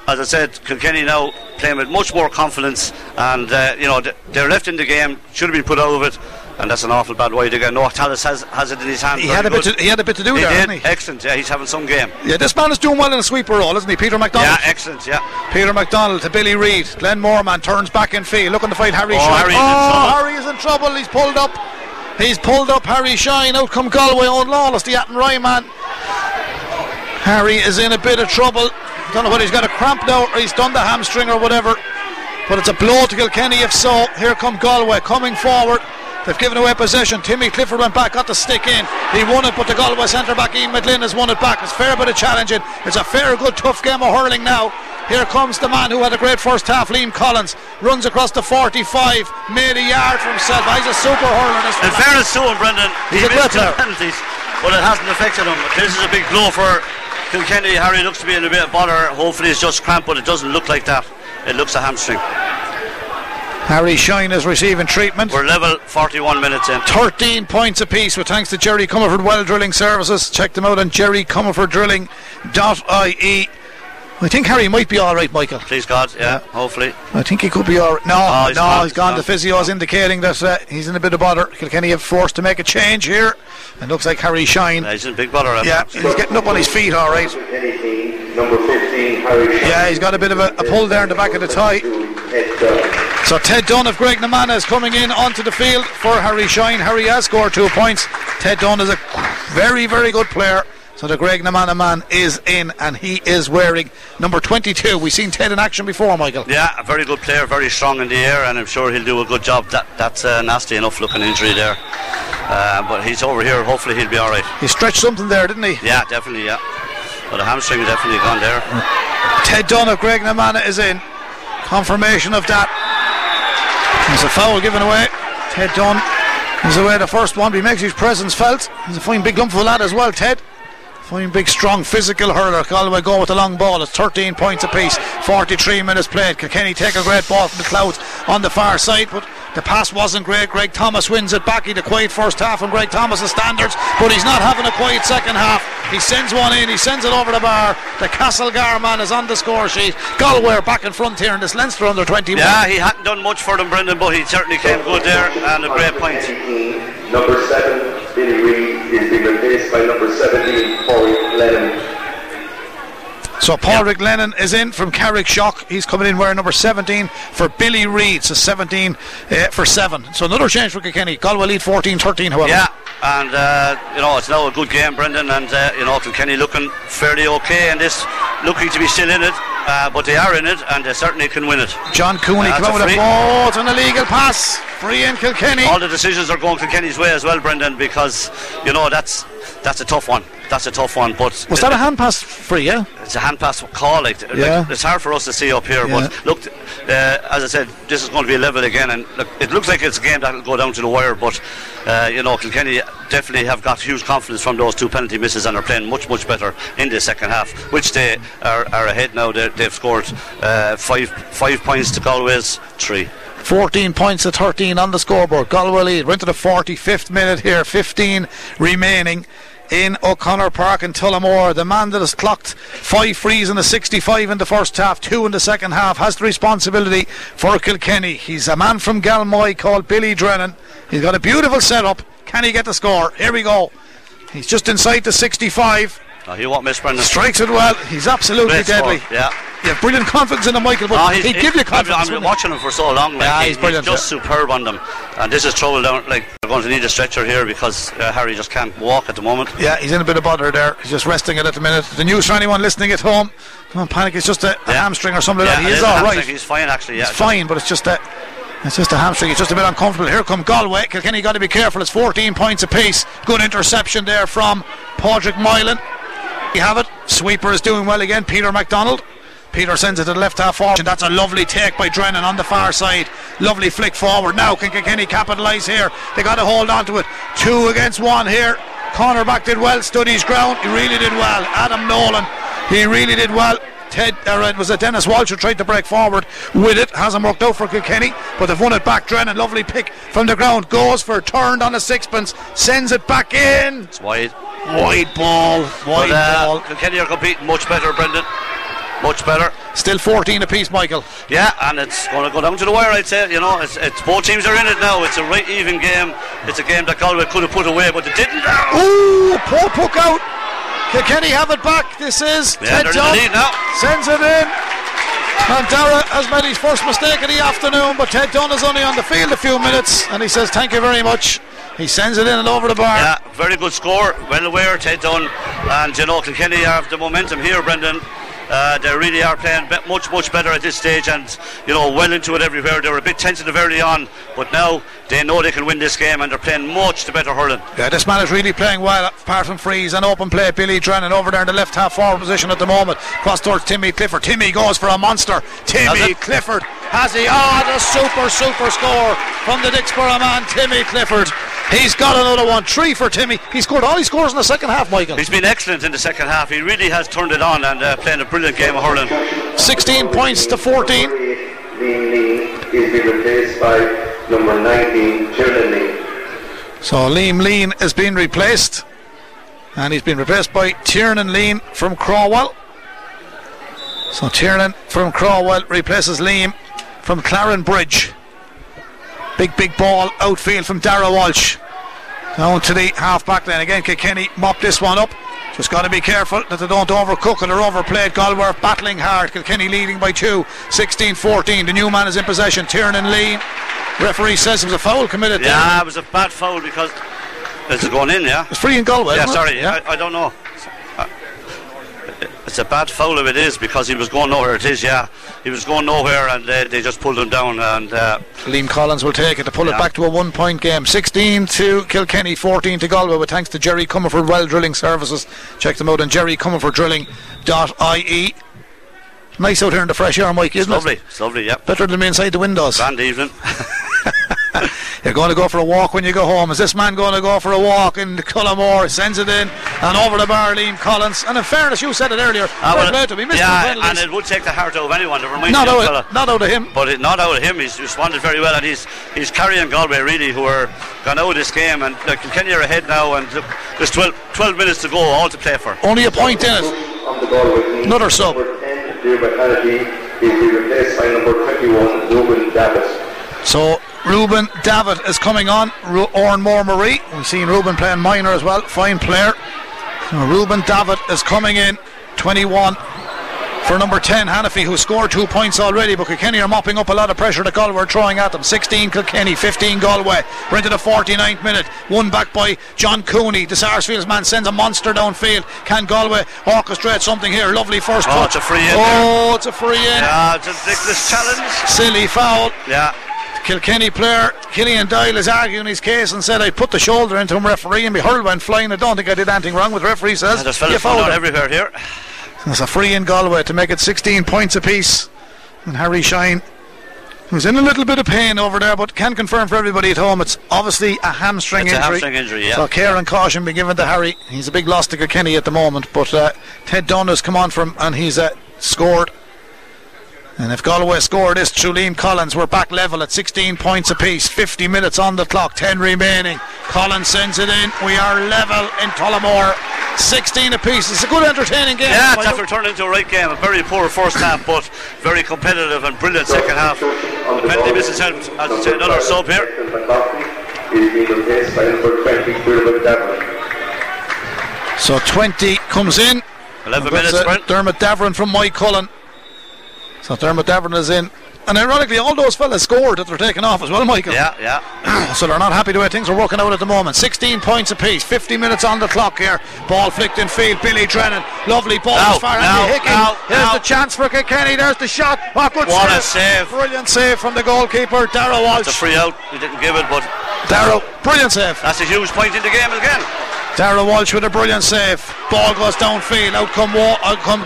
as I said, Kilkenny now playing with much more confidence, and you know, they're left in the game, should have been put out of it, and that's an awful bad way to go. North Tallis has it in his hand. He had a bit to do there, didn't he? Excellent, yeah, he's having some game. Yeah, this man is doing well in a sweeper role, isn't he, Peter MacDonald? Yeah, excellent, yeah. Peter MacDonald to Billy Reid. Glenn Moorman turns back in field, looking to fight Harry Shine. Harry is in trouble, he's pulled up. He's pulled up Harry Shine. Out come Galway, Owen Lawless, the Athenry man. Harry is in a bit of trouble. Don't know whether he's got a cramp now or he's done the hamstring or whatever, but it's a blow to Kilkenny if so. Here come Galway coming forward. They've given away possession. Timmy Clifford went back, got the stick in. He won it, but the Galway centre back Ian McGlynn has won it back. It's a fair bit of challenging. It's a fair good tough game of hurling now. Here comes the man who had a great first half, Liam Collins. Runs across the 45, made a yard for himself. He's a super hurler. In fairness to him, Brendan, he missed two penalties, but it hasn't affected him. This is a big blow for Kilkenny. Harry looks to be in a bit of bother. Hopefully it's just cramp, but it doesn't look like that. It looks a hamstring. Harry Shine is receiving treatment. We're level 41 minutes in. 13 points apiece, with thanks to Jerry Comerford Well Drilling Services. Check them out on jerrycomerforddrilling.ie. I think Harry might be alright, Michael. Please God, yeah, hopefully. I think he could be alright. No, he's gone. The physio is indicating that he's in a bit of bother. Kilkenny have forced to make a change here. It looks like Harry Shine. Yeah, he's in big bother. Yeah, he's getting up on his feet alright. Number 15, Harry Shine. Yeah, he's got a bit of a pull there in the back of the tie. So Ted Dunn of Greg Namana is coming in onto the field for Harry Shine. Harry has scored 2 points. Ted Dunn is a very, very good player. So the Greg Namana man is in, and he is wearing number 22. We've seen Ted in action before, Michael. Yeah, a very good player, very strong in the air, and I'm sure he'll do a good job. That's a nasty enough looking injury there. But he's over here, hopefully he'll be alright. He stretched something there, didn't he? Yeah, definitely, yeah. But the hamstring definitely gone there. Ted Dunn of Greg Namana is in. Confirmation of that. There's a foul given away. Ted Dunn is away the first one, but he makes his presence felt. He's a fine big lump of a lad as well, Ted. Fine big strong physical hurler. Galway go with the long ball. It's 13 points apiece, 43 minutes played. Kilkenny take a great ball from the clouds on the far side, but the pass wasn't great. Greg Thomas wins it back. He had a quiet first half from Greg Thomas' standards, but he's not having a quiet second half. He sends one in, he sends it over the bar. The Castlegar man is on the score sheet. Galway are back in front here in this Leinster under 21. Yeah, he hadn't done much for them, Brendan, but he certainly came good there, and a great point. Number 7, Billy Reid, is being replaced by number 17, Paul Lennon. So Patrick Lennon is in from Carrickshock. He's coming in wearing number 17 for Billy Reid. So 17 for 7. So another change for Kilkenny. Galway lead 14-13, however. Yeah, and you know, it's now a good game, Brendan, and you know, Kilkenny looking fairly okay in this, looking to be still in it, but they are in it, and they certainly can win it. John Cooney come out with a ball. It's an illegal pass. Free in Kilkenny. All the decisions are going Kilkenny's way as well, Brendan, because you know, that's a tough one. that's a tough one. But was that a hand pass for you? It's a hand pass call. Like, it's hard for us to see up here. Yeah. But look, as I said, this is going to be a level again, and look, it looks like it's a game that will go down to the wire. But you know, Kilkenny definitely have got huge confidence from those two penalty misses and are playing much, much better in the second half, which they are ahead now. They've scored 5 points to Galway's 3. 14 points to 13 on the scoreboard. Galway lead. We're into the 45th minute here. 15 remaining in O'Connor Park in Tullamore. The man that has clocked 5 frees in the 65 in the first half, 2 in the second half, has the responsibility for Kilkenny. He's a man from Galmoy called Billy Drennan. He's got a beautiful setup. Can he get the score? Here we go. He's just inside the 65. Oh, he won't miss, Brendan. Strikes it well. He's absolutely great deadly. Sport. Yeah. You have brilliant confidence in him, Michael. But no, he'd give you confidence. I've been watching him for so long. Like, yeah, he's brilliant. Just superb on them. And this is trouble down. Like, they're going to need a stretcher here because Harry just can't walk at the moment. Yeah, he's in a bit of bother there. He's just resting it at the minute. The news for anyone listening at home: don't panic. It's just a hamstring or something like that. He is all right. He's fine actually. Yeah, he's fine, but it's just a hamstring. It's just a bit uncomfortable. Here come Galway. Kilkenny got to be careful. It's 14 points apiece. Good interception there from Padraig Moylan. We have it. Sweeper is doing well again. Peter MacDonald. Peter sends it to the left half forward. That's a lovely take by Drennan on the far side. Lovely flick forward. Now can Kilkenny capitalise here? They got to hold on to it. 2 against 1 here. Cornerback did well. Stood his ground. He really did well. Adam Nolan. He really did well. It was a Dennis Walsh who tried to break forward with it. Hasn't worked out for Kilkenny, but they've won it back. Drennan, lovely pick from the ground. Goes for turned on a sixpence. Sends it back in. It's wide. Wide ball. Wide ball. Kilkenny are competing much better, Brendan. Much better. Still 14 apiece, Michael. Yeah, and it's going to go down to the wire, I'd say. You know, it's both teams are in it now. It's a right even game. It's a game that Galway could have put away, but they didn't. Ooh, poor puck out. Kilkenny have it back. This is Ted Dunn. Sends it in. And Dara has made his first mistake of the afternoon, but Ted Dunn is only on the field a few minutes, and he says thank you very much. He sends it in and over the bar. Yeah, very good score. Well aware, Ted Dunn. And you know, Kilkenny have the momentum here, Brendan. They really are playing much better at this stage, and you know, well into it everywhere. They were a bit tentative early on, but now they know they can win this game, and they're playing much the better hurling. Yeah, this man is really playing well, apart from frees and open play. Billy Drennan over there in the left half forward position at the moment. Cross towards Timmy Clifford. Timmy goes for a monster. Timmy Clifford has the super score from the Dicksborough man, Timmy Clifford. He's got another one. 3 for Timmy. He scored all he scores in the second half, Michael. He's been excellent in the second half. He really has turned it on and playing a brilliant game of hurling. 16 points to 14. He'll be replaced by number 19, Jerry Lean. So Liam Lean is being replaced, and he's been replaced by Tiernan Lean from Crawwell. So Tiernan from Crawwell replaces Liam from Clarenbridge. Big ball outfield from Dara Walsh down to the half back line again. Kilkenny mopped this one up. Just got to be careful that they don't overcook it or overplay it. Galway are battling hard. Kilkenny leading by 2, 16-14. The new man is in possession, Tiernan Lean. Referee says it was a foul committed there. Yeah, it was a bad foul because it's going in. Yeah, it's free in Galway. Yeah, sorry. Yeah. I don't know. It's a bad foul if it is, because he was going nowhere. It is, yeah. He was going nowhere, and they just pulled him down. And Liam Collins will take it to pull it back to a 1-point game. 16 to Kilkenny, 14 to Galway, with thanks to Jerry Comerford Well Drilling Services. Check them out on jerrycomerforddrilling.ie. Nice out here in the fresh air, Mike, isn't it? Lovely, it's lovely, yeah. Better than me inside the windows. Grand evening. You're going to go for a walk when you go home. Is this man going to go for a walk in Tullamore? Sends it in and over the bar, Liam Collins. And in fairness, you said it earlier. And it would take the heart out of anyone. Not out of him. But not out of him. He's responded very well, and he's carrying Galway really, who are gone out of this game. And look, Kilkenny are ahead now, and look, there's 12 minutes to go, all to play for. Only a point in it. Another sub. So Ruben Davitt is coming on. Oranmore-Maree. We've seen Ruben playing minor as well. Fine player. So Ruben Davitt is coming in. 21 for number 10 Hanafy, who scored 2 points already, but Kilkenny are mopping up a lot of pressure that Galway are throwing at them. 16 Kilkenny, 15 Galway. We're into the 49th minute. One back by John Cooney. The Sarsfields man sends a monster downfield. Can Galway orchestrate something here? Lovely first touch. It's a free in. Yeah, it's a ridiculous challenge. Silly foul. Yeah. Kilkenny player Killian Doyle is arguing his case and said, I put the shoulder into him, referee, and my hurl went flying. I don't think I did anything wrong, but the referee says, there's fellas fouled out everywhere here. There's a free in Galway to make it 16 points apiece. And Harry Shine, who's in a little bit of pain over there, but can confirm for everybody at home, it's obviously a hamstring injury. A hamstring injury, yeah. So care and caution be given to Harry. He's a big loss to Kilkenny at the moment, but Ted Dunn has come on from, and he's scored. And if Galway score this, Chuleem Collins, we're back level at 16 points apiece. 50 minutes on the clock, 10 remaining. Collins sends it in. We are level in Tullamore, 16 apiece. It's a good, entertaining game. Yeah, it's after turning into a right game. A very poor first half, but very competitive and brilliant second half. The penalty misses helped, as I say, another sub here. So 20 comes in. 11 minutes, Brent. Dermot Davern from Mike Cullen. So Dermot Davern is in. And ironically, all those fellas scored that they're taking off as well, Michael. Yeah, yeah. So they're not happy the way things are working out at the moment. 16 points apiece, 50 minutes on the clock here. Ball flicked in field, Billy Drennan. Lovely ball as far as Hickey. Here's the chance for Kilkenny, there's the shot. Oh, good what save. A save. Brilliant save from the goalkeeper, Darrow Walsh. That's a free out, he didn't give it, but... Darrow, brilliant save. That's a huge point in the game again. Darrell Walsh with a brilliant save. Ball goes downfield. Out come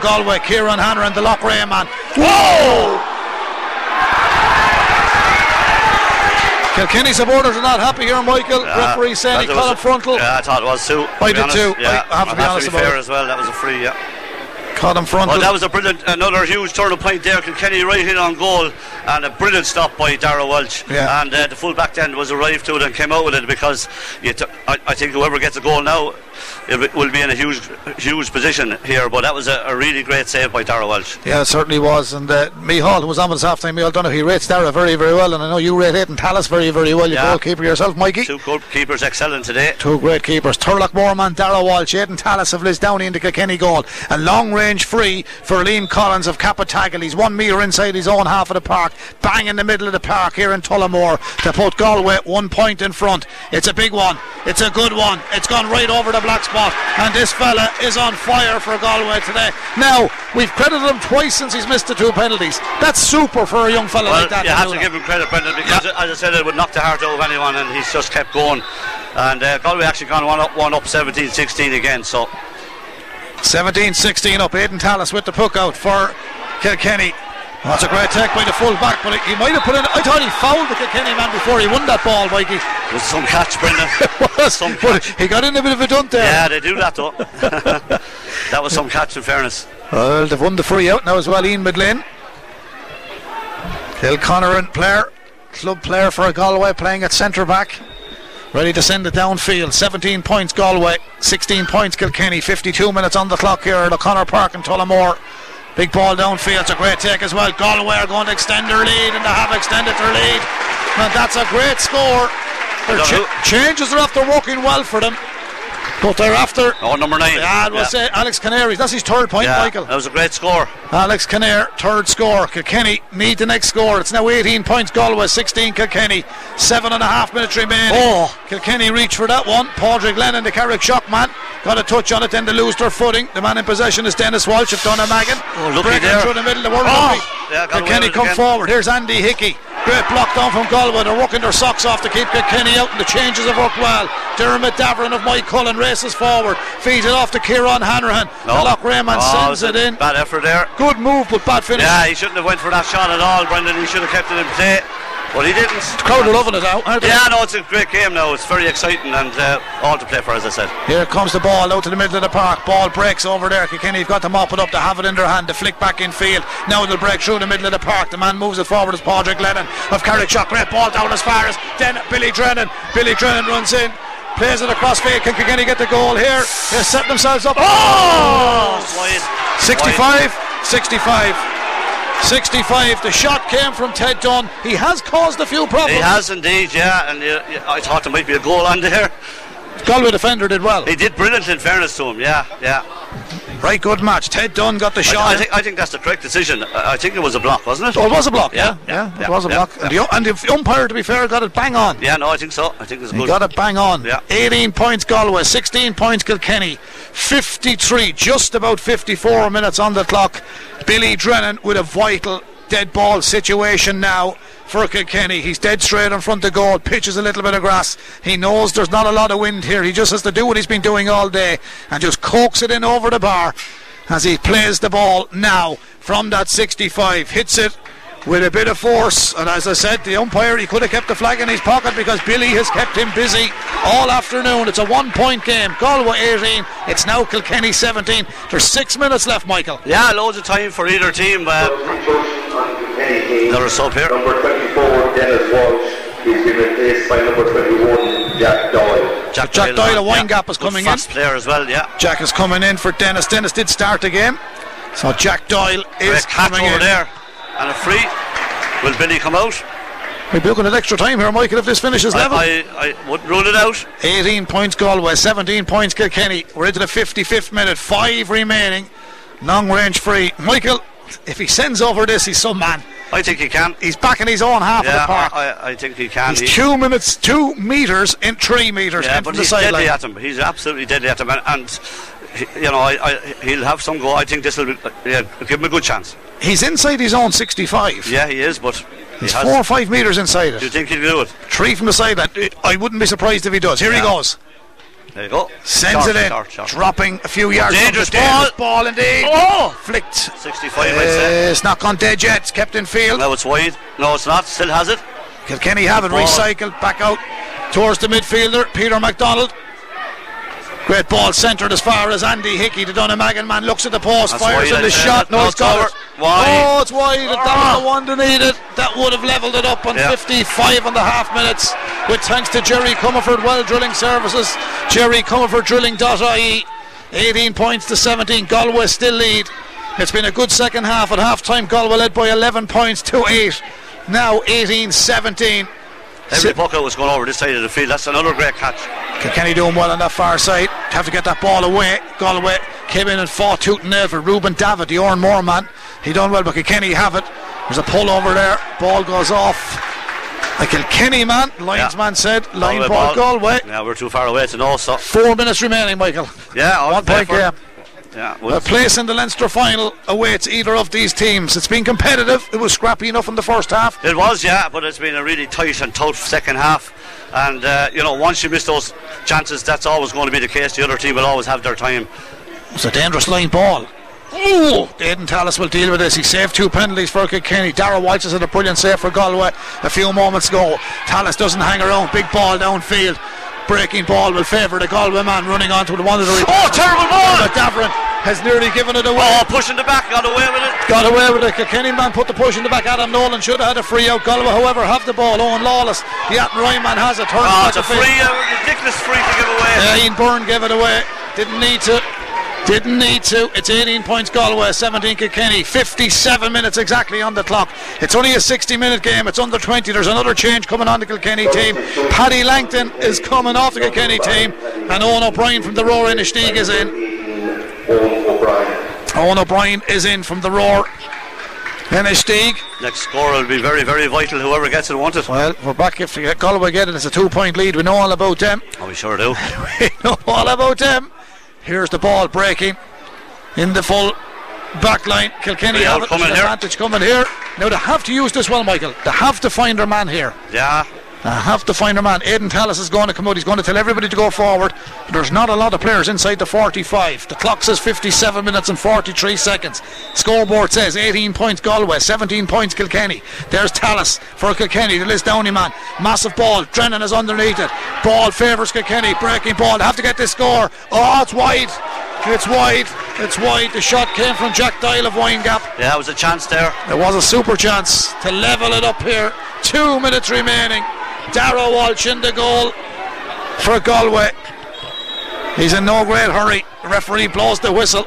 Galway. Kieran Hanrahan, the Loch Ray man. Whoa! Kilkenny supporters are not happy here, Michael. Referee said he caught a frontal. Yeah, I thought it was too. I did too. Yeah. I have to be honest about it. Fair as well. That was a free. Yeah. Caught him frontal. Well, that was a brilliant, another huge turn of point there. Kilkenny right in on goal, and a brilliant stop by Darrell Walsh. Yeah. And the full back then was arrived to it and came out with it, because I think whoever gets a goal now, it will be in a huge position here. But that was a really great save by Darrell Walsh. Yeah, it certainly was. And Michal, who was on with us half time, Michal Donoghue, he rates Darrell very, very well. And I know you rate Aidan Tallis very, very well. Your goalkeeper yourself, Mikey. Two goalkeepers excelling today. Two great keepers. Turlock Moor man, Darrell Walsh, Aidan Tallis of Liz Downey into Kilkenny goal. A long range free for Liam Collins of Cappataggle. He's 1 metre inside his own half of the park. Bang in the middle of the park here in Tullamore to put Galway 1 point in front. It's a big one. It's a good one. It's gone right over the black spot, and this fella is on fire for Galway today. Now, we've credited him twice since he's missed the two penalties. That's super for a young fella like that. You have to give him credit, Brendan, because as I said, it would knock the heart out of anyone, and he's just kept going. And Galway actually gone one up 17-16 again, so 17-16 up. Aidan Tallis with the puck out for Kilkenny. That's a great take by the full back, but he might have put in. I thought he fouled the Kilkenny man before he won that ball, Mikey. It was some catch, Brendan. It was some catch. He got in a bit of a dunt there. Yeah, they do that though. That was some catch, in fairness. Well, they've won the free out now as well. Ian Midlane, Kilconneran player, club player for Galway, playing at centre back, ready to send it downfield. 17 points Galway, 16 points Kilkenny. 52 minutes on the clock here at O'Connor Park in Tullamore. Big ball downfield. It's a great take as well. Galway are going to extend their lead, and they have extended their lead, and that's a great score. Changes are after working well for them, but they're after number 9. Yeah, we'll say Alex Kinnear. That's his third point, Michael. That was a great score. Alex Kinnear, third score. Kilkenny need the next score. It's now 18 points Galway, 16 Kilkenny. 7.5 minutes remaining. Kilkenny reach for that one. Padraig Lennon, the Carrickshock man, got a touch on it, then they lose their footing. The man in possession is Dennis Walsh of Dunnamaggin. Breaking through the middle of the world. Kilkenny come forward. Here's Andy Hickey. Great block down from Galway. They're working their socks off to keep Kilkenny out, and the changes have worked well. Dermot Davern of Mike Cullen races forward, feeds it off to Kieran Hanrahan. Loch Raymond sends it in. Bad effort there. Good move, but bad finish. Yeah, he shouldn't have went for that shot at all, Brendan. He should have kept it in play, but he didn't. The crowd are loving it out. It's a great game now. It's very exciting, and all to play for, as I said. Here comes the ball out to the middle of the park. Ball breaks over there. Kilkenny've got to mop it up. They have it in their hand. The flick back in field. Now they'll break through the middle of the park. The man moves it forward as Padraig Lennon of Carrickshock. Great ball down as far as then Billy Drennan. Billy Drennan runs in, plays it across field. Can Kilkenny get the goal here? They're setting themselves up. 65. The shot came from Ted Dunn. He has caused a few problems. He has indeed, yeah. And I thought there might be a goal on there. Galway defender did well. He did brilliant, in fairness to him. Right, good match. Ted Dunn got the shot. I think that's the correct decision. I think it was a block, wasn't it? Oh, it was a block. It was a block. And the umpire, to be fair, got it bang on. I think so. I think it was good. He got it bang on. 18 points Galway, 16 points Kilkenny. 53, just about 54 minutes on the clock. Billy Drennan with a vital dead ball situation now for Kilkenny. He's dead straight in front of goal, pitches a little bit of grass, he knows there's not a lot of wind here, he just has to do what he's been doing all day and just coax it in over the bar as he plays the ball now from that 65, hits it with a bit of force, and as I said, the umpire, he could have kept the flag in his pocket because Billy has kept him busy all afternoon. It's a 1 point game. Galway 18, it's now Kilkenny 17. There's 6 minutes left, Michael. Yeah, loads of time for either team. Another sub here. Number 24, Dennis Walsh. He's been replaced by number 21, Jack Doyle. Jack Doyle, a wine gap, is coming in. Player as well, yeah. Jack is coming in for Dennis. Dennis did start the game, so Jack Doyle is coming over in. There. And a free. Will Billy come out? We're looking at extra time here, Michael, if this finishes level. I wouldn't rule it out. 18 points Galway, 17 points Kilkenny. We're into the 55th minute, 5 remaining. Long range free. Michael, if he sends over this, he's some man. I think he can. He's back in his own half of the park. I think he can. He's 2 minutes, 2 metres in 3 metres. Yeah, but he's deadly at him. He's absolutely deadly at him. And you know, he'll have some go. I think this will give him a good chance. He's inside his own 65. Yeah, he is, but he's 4 or 5 metres inside it. Do you think he'll do it? 3 from the sideline. I wouldn't be surprised if he does. Here he goes. There you go. Sends it in. Short. Dropping a few yards. Dangerous ball indeed. Oh! Flicked. 65, I said. It's not gone dead yet. It's kept in field. Now it's wide. No, it's not. Still has it. Kilkenny have it. Recycled back out towards the midfielder, Peter MacDonald. Great ball centred as far as Andy Hickey. The Dunnamaggin man looks at the post, fires in the shot. No, it's got it. Oh, it's wide. That was the one they needed. That would have levelled it up on 55 and a half minutes. With thanks to Jerry Comerford Well Drilling Services, jerrycomerforddrilling.ie. 18 points to 17. Galway still lead. It's been a good second half. At half time, Galway led by 11 points to 8. Now 18-17. Every puck was going over this side of the field. That's another great catch. Kilkenny doing well on that far side. Have to get that ball away. Galway came in and fought tooth and nail for Ruben Davitt, the Oranmore man. He done well, but Kilkenny have it. There's a pull over there. Ball goes off. A Kilkenny man, linesman said, line ball, Galway. Yeah, we're too far away to know. So 4 minutes remaining, Michael. Yeah, 1 point game. Yeah, a place in the Leinster final awaits either of these teams. It's been competitive. It was scrappy enough in the first half. It was, yeah, but it's been a really tight and tough second half. And you know, once you miss those chances, that's always going to be the case. The other team will always have their time. It's a dangerous line ball. Ooh! Aidan Tallis will deal with this. He saved 2 penalties for Kilkenny. Darragh Walsh had a brilliant save for Galway a few moments ago. Tallis doesn't hang around. Big ball downfield. Breaking ball will favour the Galway man, running onto the one of the terrible ball! Davran has nearly given it away. Oh, pushing the back, got away with it. Got away with it. Kilkenny man put the push in the back. Adam Nolan should have had a free out. Galway, however, have the ball. Owen Lawless, the Athenry man, has it. It's a free, a ridiculous free to give away. Ian Byrne gave it away. Didn't need to. Didn't need to. It's 18 points Galway, 17 Kilkenny. 57 minutes exactly on the clock. It's only a 60-minute game. It's under 20. There's another change coming on the Kilkenny team. Paddy Langton is coming off the Kilkenny team, and Owen O'Brien from the Roar in the Steag is in. Owen O'Brien is in from the Roar. Steag. Next score will be very, very vital. Whoever gets it wants it. Well, we're back. If Galway get it, it's a 2-point lead. We know all about them. Oh, we sure do. We know all about them. Here's the ball breaking in the full back line. Kilkenny have it. Coming advantage coming here. Now they have to use this well, Michael. They have to find their man here. Yeah. They have to find their man. Aidan Tallis is going to come out. He's going to tell everybody to go forward. There's not a lot of players inside the 45. The clock says 57 minutes and 43 seconds. Scoreboard says 18 points Galway, 17 points Kilkenny. There's Tallis for Kilkenny, the Liz Downey man. Massive ball. Drennan is underneath it. Ball favours Kilkenny. Breaking ball. They have to get this score. Oh, it's wide. It's wide. It's wide. The shot came from Jack Doyle of Windgap. Yeah, it was a chance there. There was a super chance to level it up here. 2 minutes remaining. Darragh Walsh in the goal for Galway. He's in no great hurry. The referee blows the whistle.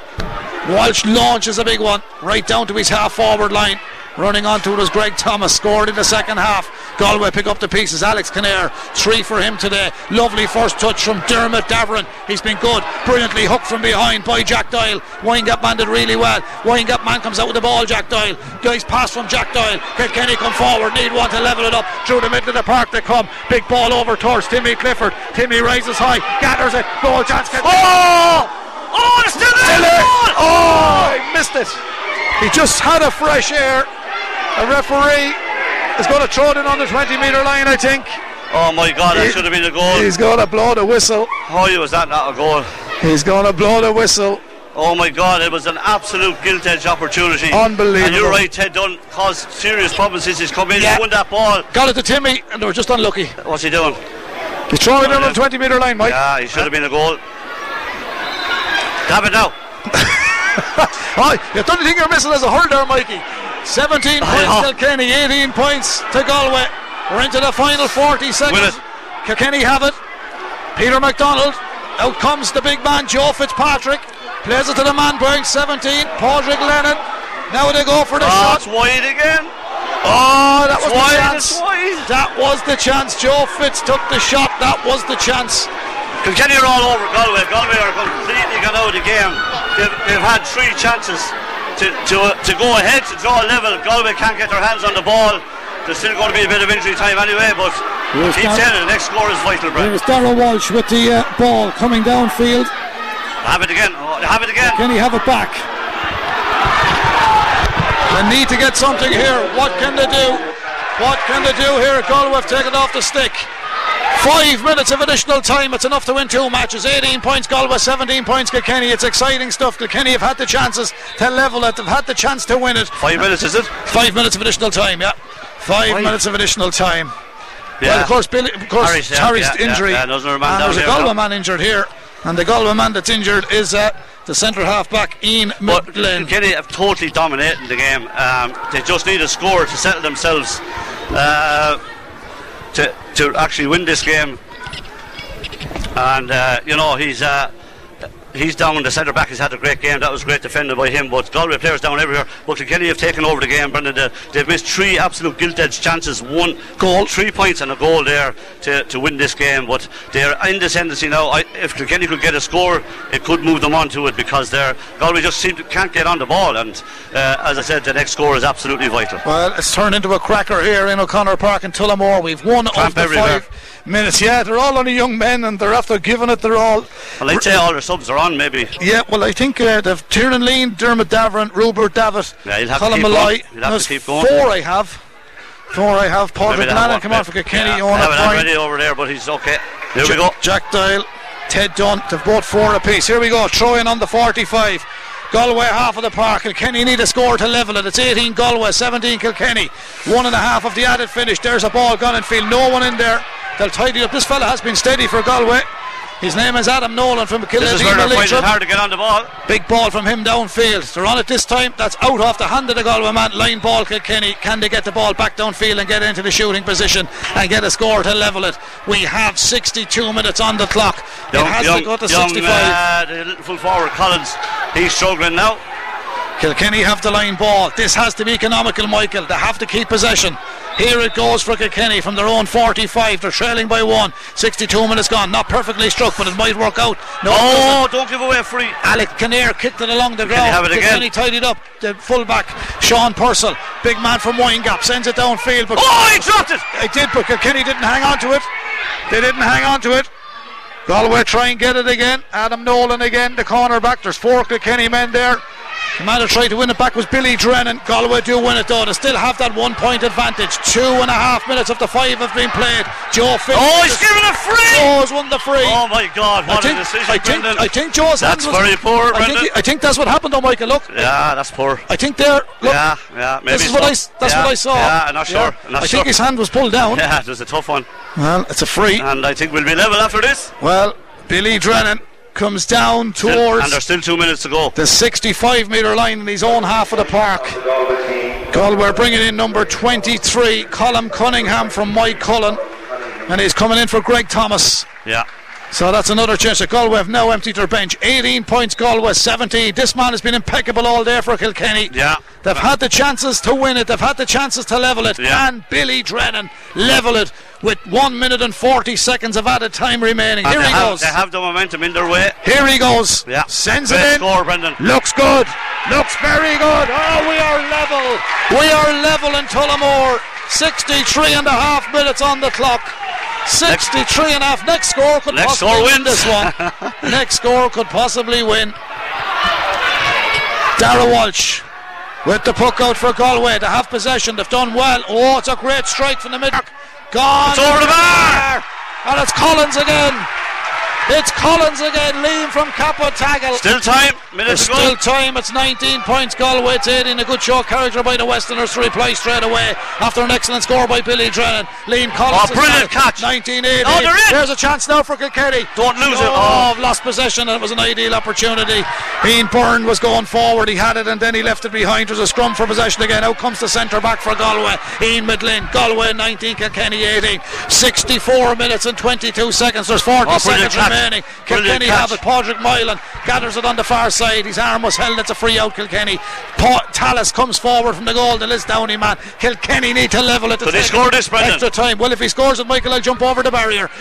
Walsh launches a big one right down to his half forward line. Running onto it was Greg Thomas, scored in the second half. Galway pick up the pieces. Alex Kinnear, 3 for him today. Lovely first touch from Dermot Davran. He's been good. Brilliantly hooked from behind by Jack Doyle. Windgap man did really well. Windgap man comes out with the ball, Jack Doyle. Nice pass from Jack Doyle. Kilkenny come forward, need one to level it up. Through the middle of the park they come. Big ball over towards Timmy Clifford. Timmy rises high, gathers it. Goal chance. Oh, it's still there! Oh, he missed it. He just had a fresh air. A referee is going to throw it in on the 20-metre line, I think. Oh my God, that should have been a goal. He's going to blow the whistle. How was that not a goal? He's going to blow the whistle. Oh my God, it was an absolute gilt edge opportunity. Unbelievable. And you're right, Ted Dunn caused serious problems since he's come in. Yeah. He won that ball. Got it to Timmy, and they were just unlucky. What's he doing? He's throwing it on the 20-metre line, Mike. Yeah, he should have been a goal. Dab it now. You've done the thing you're missing as a hurler, Mikey. 17 points Kilkenny, 18 points to Galway. We're into the final 40 seconds. Kilkenny have it. Peter MacDonald. Out comes the big man, Joe Fitzpatrick. Plays it to the man wearing 17, Padraig Lennon. Now they go for the shot. It's wide again. Oh, that was the chance. That was the chance. Joe Fitz took the shot. That was the chance. Kilkenny are all over Galway. Galway are completely gone out of the game. They've had three chances to go ahead to draw a level. Galway can't get their hands on the ball. There's still going to be a bit of injury time anyway, but keep telling the next score is vital, Brad. It was Darrell Walsh with the ball coming downfield. Have it again. Have it again. Can he have it back? They need to get something here. What can they do? What can they do here? Galway have taken off the stick. 5 minutes of additional time. It's enough to win two matches. 18 points Galway, 17 points Kilkenny. It's exciting stuff. Kilkenny have had the chances to level it. They've had the chance to win it. 5 minutes, is it? 5 minutes of additional time, yeah. Five minutes of additional time. Yeah. Well, of course Harry's injury. There's a Galway man injured here. And the Galway man that's injured is the centre half back Ian McGlynn. Kilkenny have totally dominated the game. They just need a score to settle themselves to actually win this game. And he's down the centre back. He's had a great game. That was great defended by him. But Galway players down everywhere. But Kilkenny have taken over the game, Brendan. They've missed three absolute gilt edge chances. One goal, 3 points, and a goal there to win this game. But they're in descendancy now. If Kilkenny could get a score, it could move them on to it, because Galway just can't get on the ball. And as I said, the next score is absolutely vital. Well, it's turned into a cracker here in O'Connor Park in Tullamore. We've won over 5 minutes. Yeah, they're all only young men, and they're after giving it. They're all. Well, I'd say all their subs are on, maybe. Yeah, well, I think they've Tiernan Lean, Dermot Davern, Robert Davitt, Colin Malloy. Four I have. Patrick Lannan come on for Kilkenny. I'm ready over there, but he's okay. Here we go. Jack Dial, Ted Dunn. They've brought four apiece. Here we go. Throw in on the 45. Galway half of the park. Kilkenny need a score to level it. It's 18 Galway, 17 Kilkenny. 1.5 of the added finish. There's a ball gone in field. No one in there. They'll tidy up. This fella has been steady for Galway. His name is Adam Nolan from Kildimo-Leitrim. This is where they're finding it hard to get on the ball. Big ball from him downfield. They're on it this time. That's out off the hand of the Galway man. Line ball Kilkenny. Can they get the ball back downfield and get into the shooting position and get a score to level it? We have 62 minutes on the clock. It has to go to 65. The full forward Collins, he's struggling now. Kilkenny have the line ball. This has to be economical, Michael. They have to keep possession. Here it goes for Kilkenny from their own 45. They're trailing by one. 62 minutes gone. Not perfectly struck, but it might work out. No, don't give away a free. Alec Kinnear kicked it along the ground. Have it Kilkenny again. Tied it up. The fullback, Sean Purcell, big man from Windgap, sends it downfield. But he dropped it! It did, but Kilkenny didn't hang on to it. They didn't hang on to it. Galway try and get it again. Adam Nolan again, the corner back. There's four Kilkenny men there. The man who tried to win it back was Billy Drennan. Galway do win it though. They still have that 1 point advantage. 2.5 minutes of the five have been played. Joe Finn. Oh, he's given a free! Joe's won the free. Oh my God, what a decision. I think Joe's hands. That's very poor, Brendan. I think that's what happened though, Michael. Look. Yeah, that's poor. I think there. Look, yeah, maybe. That's what I saw. Yeah, not sure. Yeah. I think his hand was pulled down. Yeah, it was a tough one. Well, it's a free. And I think we'll be level after this. Well, Billy Drennan comes down towards, and there's still 2 minutes to go, the 65 metre line in his own half of the park. Galway bringing in number 23 Colm Cunningham from Mike Cullen, and he's coming in for Greg Thomas. Yeah, so that's another chance. Galway have now emptied their bench. 18 points Galway, 17. This man has been impeccable all day for Kilkenny. Yeah, they've had the chances to win it, they've had the chances to level it, and Billy Drennan level it with 1 minute and 40 seconds of added time remaining. And here he goes. They have the momentum in their way. Here he goes. Yeah. Sends it in. Score, Brendan. Looks good. Looks very good. Oh, we are level. We are level in Tullamore. 63.5 minutes on the clock. 63.5. Next score could possibly win this one. Next score could possibly win. Darragh Walsh with the puck out for Galway. They have possession, they've done well. Oh, it's a great strike from the mid. Gone. It's over the bar! And it's Collins again. It's Collins again, lean from Cappataggle. Still time, minutes ago. Still time, it's 19 points, Galway to 18. A good show of character by the Westerners to reply straight away after an excellent score by Billy Drennan. Liam Collins. Oh, brilliant catch. 19-18. Oh, they're in. There's a chance now for Kilkenny. Don't lose it. Oh, lost possession, and it was an ideal opportunity. Ian Byrne was going forward, he had it, and then he left it behind. There's a scrum for possession again. Out comes the centre back for Galway, Ian Midland. Galway 19, Kilkenny 18. 64 minutes and 22 seconds. There's 40 seconds remaining. Kilkenny have it. Padraig Moylan gathers it on the far side, his arm was held, it's a free out. Kilkenny. Tallis comes forward from the goal, the Liz Downey man. Kilkenny need to level it. But they score this, Brendan. Extra time. Well, if he scores it, Michael, I'll jump over the barrier.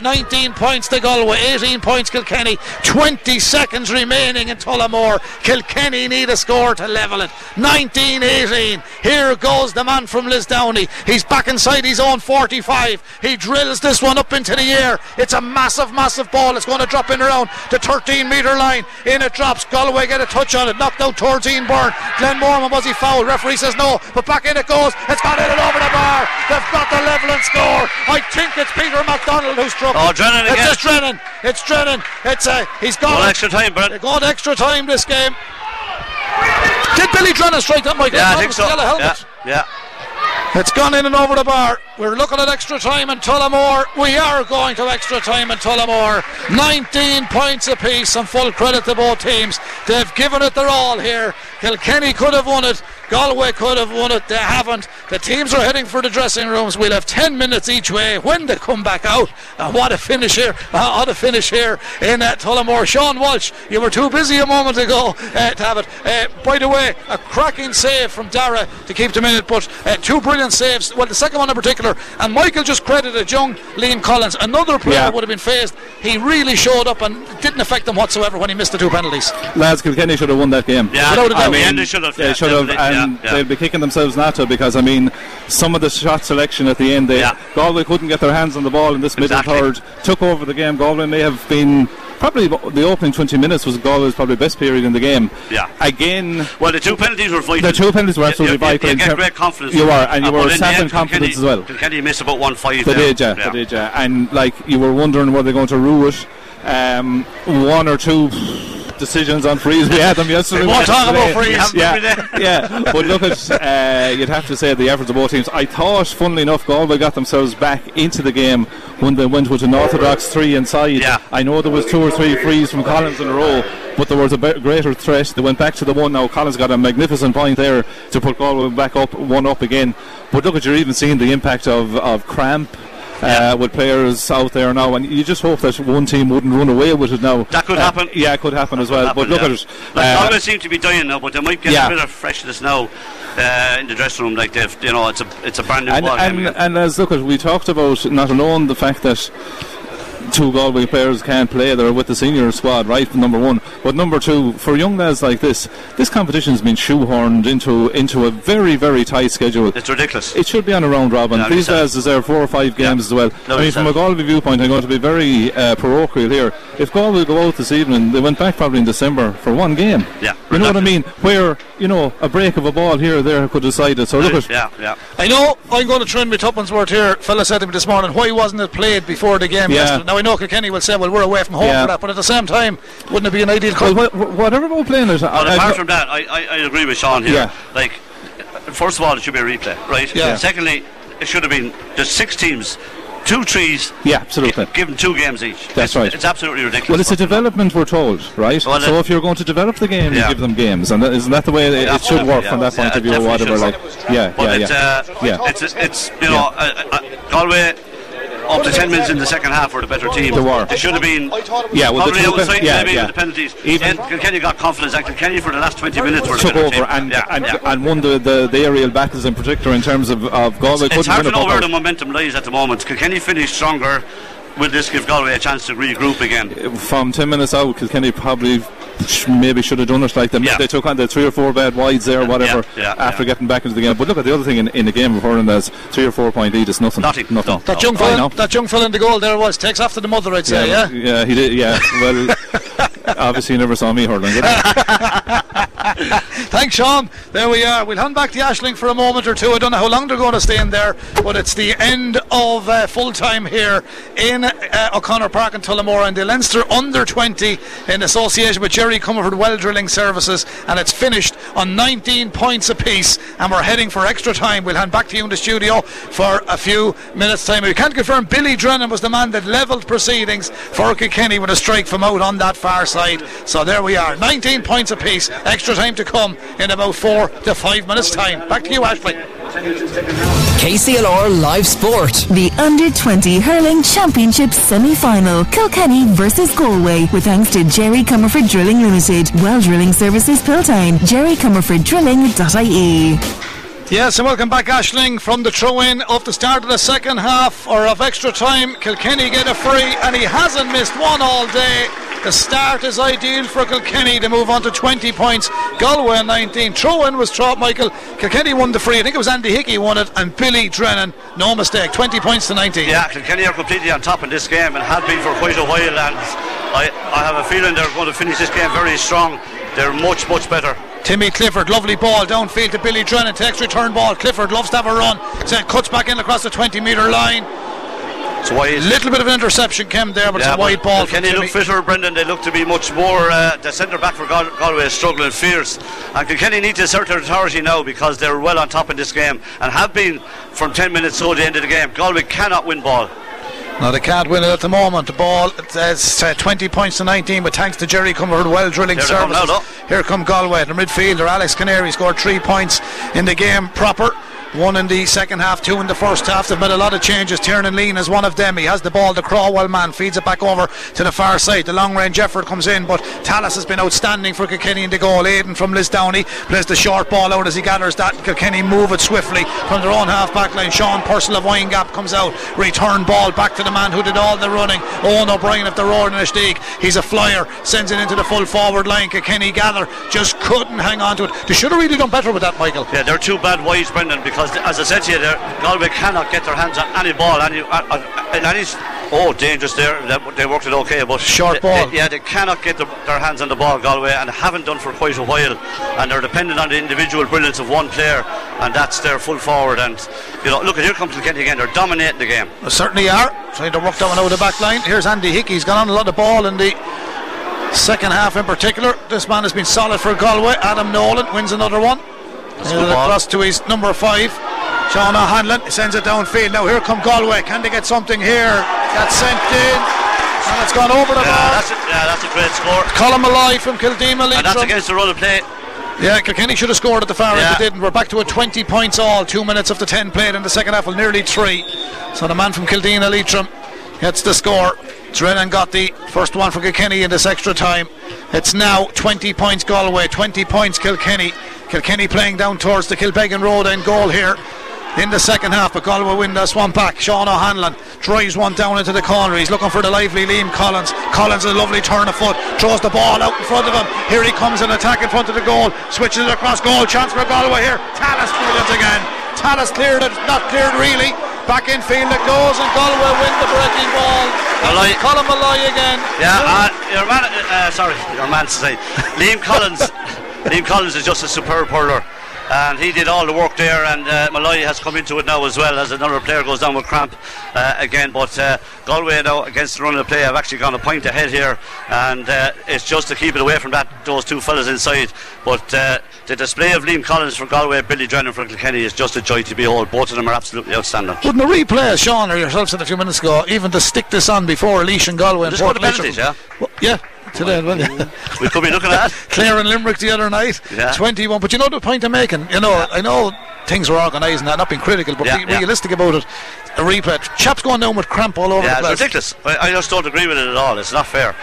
19 points to Galway, 18 points Kilkenny, 20 seconds remaining in Tullamore. Kilkenny need a score to level it. 19-18. Here goes the man from Liz Downey, he's back inside his own 45, he drills this one up into the air. It's a massive ball. It's going to drop in around the 13 metre line. In it drops. Galway get a touch on it, knocked out towards Ian Byrne. Glenn Mormon, was he fouled? Referee says no, but back in it goes. It's gone in and over the bar. They've got the level and score. I think it's Peter MacDonald who's struck. Oh, Drennan again. It's Drennan. It's Drennan. It's he's gone. Got extra time, Brett. They got extra time this game. Did Billy Drennan strike that, Michael? Yeah, I think so. Yeah. It's gone in and over the bar. We're looking at extra time in Tullamore. We are going to extra time in Tullamore. 19 points apiece, and full credit to both teams. They've given it their all here. Kilkenny could have won it, Galway could have won it, they haven't. The teams are heading for the dressing rooms. We'll have 10 minutes each way when they come back out. What a finish here. What a finish here in Tullamore. Sean Walsh, you were too busy a moment ago to have it. By the way, a cracking save from Dara to keep them in it, but two brilliant saves, well, the second one in particular, and Michael just credited young Liam Collins, another player would have been phased. He really showed up and didn't affect them whatsoever when he missed the two penalties. Lads, Kilkenny should have won that game. Yeah, I mean, they should have. They should have, and they'll be kicking themselves not to, because I mean, some of the shot selection at the end, they Galway couldn't get their hands on the ball in this middle third, took over the game. Galway may have been, probably the opening 20 minutes was Galway's probably best period in the game. Yeah. Again, well, the two penalties were vital. The two penalties were absolutely vital. You get great confidence. You are, and you were sat in confidence as well. Kilkenny missed about 1-5. They did, and like you were wondering were they going to rue it. One or two decisions on frees, we had them yesterday. We won't talk about frees. But look at you'd have to say the efforts of both teams. I thought, funnily enough, Galway got themselves back into the game when they went with an orthodox three inside. Yeah. I know there was two or three frees from Collins in a row, but there was a greater threat. They went back to the one. Now Collins got a magnificent point there to put Galway back up, one up again. But look at, you're even seeing the impact of cramp. With players out there now, and you just hope that one team wouldn't run away with it now. That could happen. Yeah, it could happen as well. But look at it. Galway seem to be dying now, but they might get a bit of freshness now in the dressing room. Like they've, you know, it's a brand new ball. And as look at, we talked about not alone the fact that two Galway players can't play. They're with the senior squad, right? Number one, but number two, for young lads like this, this competition's been shoehorned into a very, very tight schedule. It's ridiculous. It should be on a round robin. These lads deserve 4 or 5 games as well. I mean, from a Galway viewpoint, I'm going to be very parochial here. If Galway go out this evening, they went back probably in December for one game. Yeah, you know what I mean? Where, you know, a break of a ball here or there could decide it. So look at I know I'm going to trend my tuppence worth here. Fella said to me this morning, why wasn't it played before the game yesterday? Now, I know Kilkenny will say, well, we're away from home for that, but at the same time, wouldn't it be an ideal call? Well, whatever we're playing is... But apart from that, I agree with Sean here. Yeah. Like, first of all, it should be a replay, right? Yeah. Secondly, it should have been just 6 teams, 2 trees, absolutely, given 2 games each. That's right. It's absolutely ridiculous. Well, it's a development, we're told, right? Well, so if you're going to develop the game, you give them games, and isn't that the way it should work from that point of view, or whatever? Like, it's you know, Galway. Up to 10 minutes in the second half were the better team. They should have been probably outside maybe with the penalties. Kilkenny got confidence. Kilkenny for the last 20 minutes were the better team. And won the aerial battles in particular in terms of Galway. It's hard to know where the momentum lies at the moment. Kilkenny finished stronger. Will this give Galway a chance to regroup again? From 10 minutes out, Kilkenny probably maybe should have done it like them. They took on the 3 or 4 bad wides there, after getting back into the game. But look at the other thing in the game before, and that's 3 or 4 point lead is nothing. That young fella in the goal there takes after the mother, I'd say. Yeah, he did. Well, obviously, you never saw me hurling. Thanks, Sean. There we are. We'll hand back to Aisling for a moment or two. I don't know how long they're going to stay in there, but it's the end of full time here in O'Connor Park in Tullamore, and the Leinster under 20 in association with Jerry Comerford Well Drilling Services, and it's finished on 19 points apiece, and we're heading for extra time. We'll hand back to you in the studio for a few minutes time. We can't confirm Billy Drennan was the man that levelled proceedings for Kilkenny with a strike from out on that far side. So there we are, 19 points apiece, extra time to come in about 4 to 5 minutes time. Back to you, Ashley. KCLR Live Sport. The Under-20 Hurling Championship Semi-Final, Kilkenny versus Galway, with thanks to Jerry Comerford Drilling Limited, Well Drilling Services Piltdown, jerrycomerforddrilling.ie. Yes, and welcome back, Aisling, from the throw-in of the start of the second half, or of extra time. Kilkenny get a free, and he hasn't missed one all day. The start is ideal for Kilkenny to move on to 20 points. Galway 19. Throw-in was Michael. Kilkenny won the free. I think it was Andy Hickey won it, and Billy Drennan, no mistake, 20 points to 19. Yeah, Kilkenny are completely on top in this game and have been for quite a while, and I have a feeling they're going to finish this game very strong. They're much, much better. Timmy Clifford, lovely ball downfield to Billy Drennan, takes return ball. Clifford loves to have a run, cuts back in across the 20-metre line. It's wide. Little bit of an interception came there, but yeah, it's a wide ball. Can they look fitter, Brendan? They look to be much more. The centre back for Galway is struggling fierce, and Kilkenny need to assert their authority now because they're well on top in this game and have been from 10 minutes to the end of the game. Galway cannot win ball. Now they can't win it at the moment. The ball is 20 points to 19, but thanks to Jerry Comerford Well Drilling Services. Here come Galway. The midfielder Alex Canary scored 3 points in the game proper. One in the second half, two in the first half. They've made a lot of changes. Tiernan Lean is one of them. He has the ball, the Crawwell man, feeds it back over to the far side. The long range effort comes in, but Tallis has been outstanding for Kilkenny in the goal. Aidan from Liz Downey plays the short ball out as he gathers that. Kilkenny move it swiftly from their own half back line. Sean Purcell of Windgap comes out, return ball back to the man who did all the running, Owen O'Brien of the Roaring League. He's a flyer, sends it into the full forward line. Kilkenny gather, just couldn't hang on to it. They should have really done better with that, Michael. Yeah, they're two bad wides, Brendan, because as I said to you there, Galway cannot get their hands on any ball, dangerous there. They worked it okay, but short ball. They cannot get their hands on the ball, Galway, and haven't done for quite a while, and they're dependent on the individual brilliance of one player, and that's their full forward. And look, here comes Kilkenny again. They're dominating the game. They certainly are, trying to work down out of the back line. Here's Andy Hickey. He's got on a lot of ball in the second half in particular. This man has been solid for Galway. Adam Nolan wins another one. Across to his number 5, Sean O'Hanlon, sends it downfield. Now here come Galway. Can they get something here? That's sent in, and it's gone over the bar. That's a great score. Colin Malloy from Kildimo-Leitrim. And that's against the run of play. Yeah, Kilkenny should have scored at the far end, but didn't. We're back to a 20 points all. 2 minutes of the 10 played in the second half, well, nearly 3. So the man from Kildimo-Leitrim gets the score. Drennan got the first one for Kilkenny in this extra time. It's now 20 points Galway, 20 points Kilkenny. Kilkenny playing down towards the Kilbeggan Road end goal here in the second half, but Galway win this one back. Sean O'Hanlon drives one down into the corner. He's looking for the lively Liam Collins. Collins a lovely turn of foot, throws the ball out in front of him. Here he comes, an attack in front of the goal, switches it across goal, chance for Galway here. Tallis cleared it again. Tallis cleared it, not cleared really. Back in field it goes, and Galway win the breaking ball. Colin Malloy again. Yeah, Liam Collins. Liam Collins is just a superb hurler, and he did all the work there, and Malloy has come into it now as well, as another player goes down with cramp again. But Galway now against the run of the play have actually gone a point ahead here, and it's just to keep it away from those two fellas inside. But the display of Liam Collins from Galway, Billy Drennan from Kilkenny, is just a joy to behold. Both of them are absolutely outstanding. Wouldn't a replay, Sean or yourself said a few minutes ago, even to stick this on before Leash and Galway and Port Leash, yeah? Well, yeah. Today, we could be looking at Clare and Limerick the other night, 21. But you know the point I'm making. I know things were organised and that, not being critical, but realistic about it. A replay. Chaps going down with cramp all over the place. It's ridiculous. I just don't agree with it at all. It's not fair.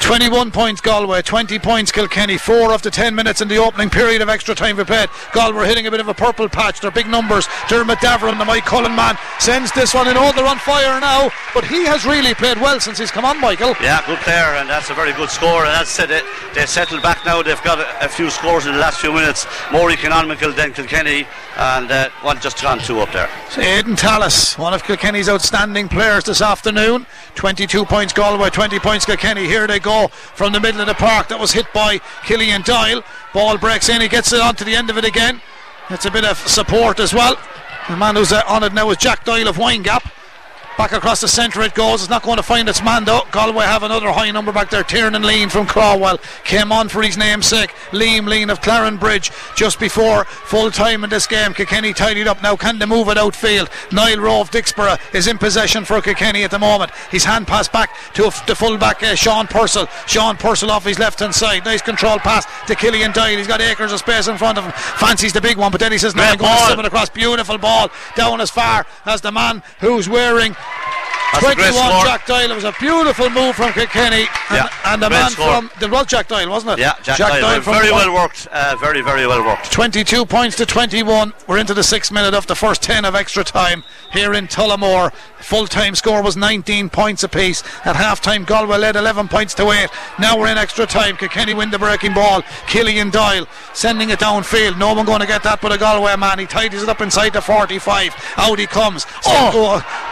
21 points Galway, 20 points Kilkenny. 4 of the 10 minutes in the opening period of extra time we played. Galway hitting a bit of a purple patch. They're big numbers. Dermot Davern, the Mike Cullen man, sends this one in. Oh, they're on fire now, but he has really played well since he's come on, Michael. Yeah, good player, and that's a very good score. And that's it. They settled back now. They've got a few scores in the last few minutes, more economical than Kilkenny. and one just gone two up there. Aidan Tallis, one of Kilkenny's outstanding players this afternoon. 22 points Galway, 20 points Kilkenny. Here they go from the middle of the park. That was hit by Killian Doyle. Ball breaks in, he gets it onto the end of it again. It's a bit of support as well. The man who's on it now is Jack Doyle of Windgap. Back across the centre it goes. It's not going to find its man though. Galway have another high number back there. Tiernan Lean from Crawwell came on for his namesake, Liam Lean of Clarenbridge, just before full time in this game. Kilkenny tidied up now. Can they move it outfield? Niall Rowe of Dicksborough is in possession for Kilkenny at the moment. His hand pass back to the fullback Sean Purcell. Sean Purcell off his left hand side. Nice control pass to Killian Doyle. He's got acres of space in front of him. Fancies the big one, but then he says no, I'm going to sub it across. Beautiful ball down as far as the man who's wearing 21, Jack Doyle. It was a beautiful move from Kilkenny, and the man score from the was Jack Doyle, wasn't it? Yeah, Jack Doyle from very well worked, very well worked. 22 points to 21. We're into the 6th minute of the first 10 of extra time here in Tullamore. Full time score was 19 points apiece. At half time Galway led 11 points to 8. Now we're in extra time. Kilkenny win the breaking ball. Killian Doyle sending it downfield. No one going to get that but a Galway man. He tidies it up inside the 45. Out he comes.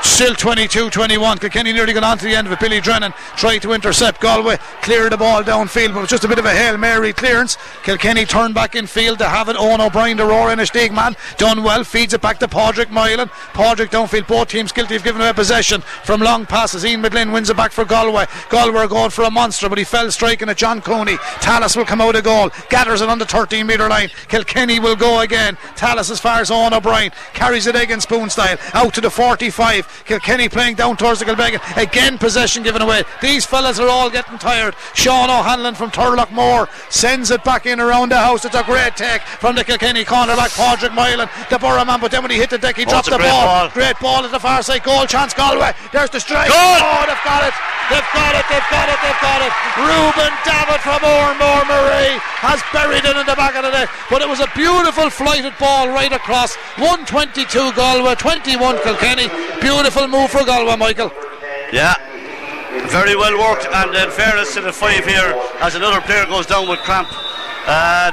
Still 22-21. Kilkenny nearly got on to the end of it. Billy Drennan tried to intercept. Galway cleared the ball downfield, but it was just a bit of a Hail Mary clearance. Kilkenny turned back in field to have it. Owen O'Brien, the Roaring and Stegman, done well, feeds it back to Padraig Mylan. Padraig downfield. Both teams guilty of giving away possession from long passes. Ian McGlynn wins it back for Galway. Galway are going for a monster, but he fell striking at John Cooney. Tallis will come out of goal, gathers it on the 13-metre line. Kilkenny will go again. Tallis as far as Owen O'Brien, carries it again spoon style out to the 45. Kilkenny playing down towards the Kilbeggan. Again possession given away. These fellas are all getting tired. Sean O'Hanlon from Turlock Moor sends it back in around the house. It's a great take from the Kilkenny cornerback Padraig Mylan, the Borough man, but then when he hit the deck he dropped the ball. Great ball at the far side. Goal chance Galway. There's the strike. Goal! Oh, they've got it. They've got it. They've got it. They've got it. Reuben Davitt from Oranmore-Maree has buried it in the back of the net, but it was a beautiful flighted ball right across. 122 Galway, 21 Kilkenny. Beautiful move for Galway, Michael. Yeah, very well worked, and in fairness to the five here, as another player goes down with cramp.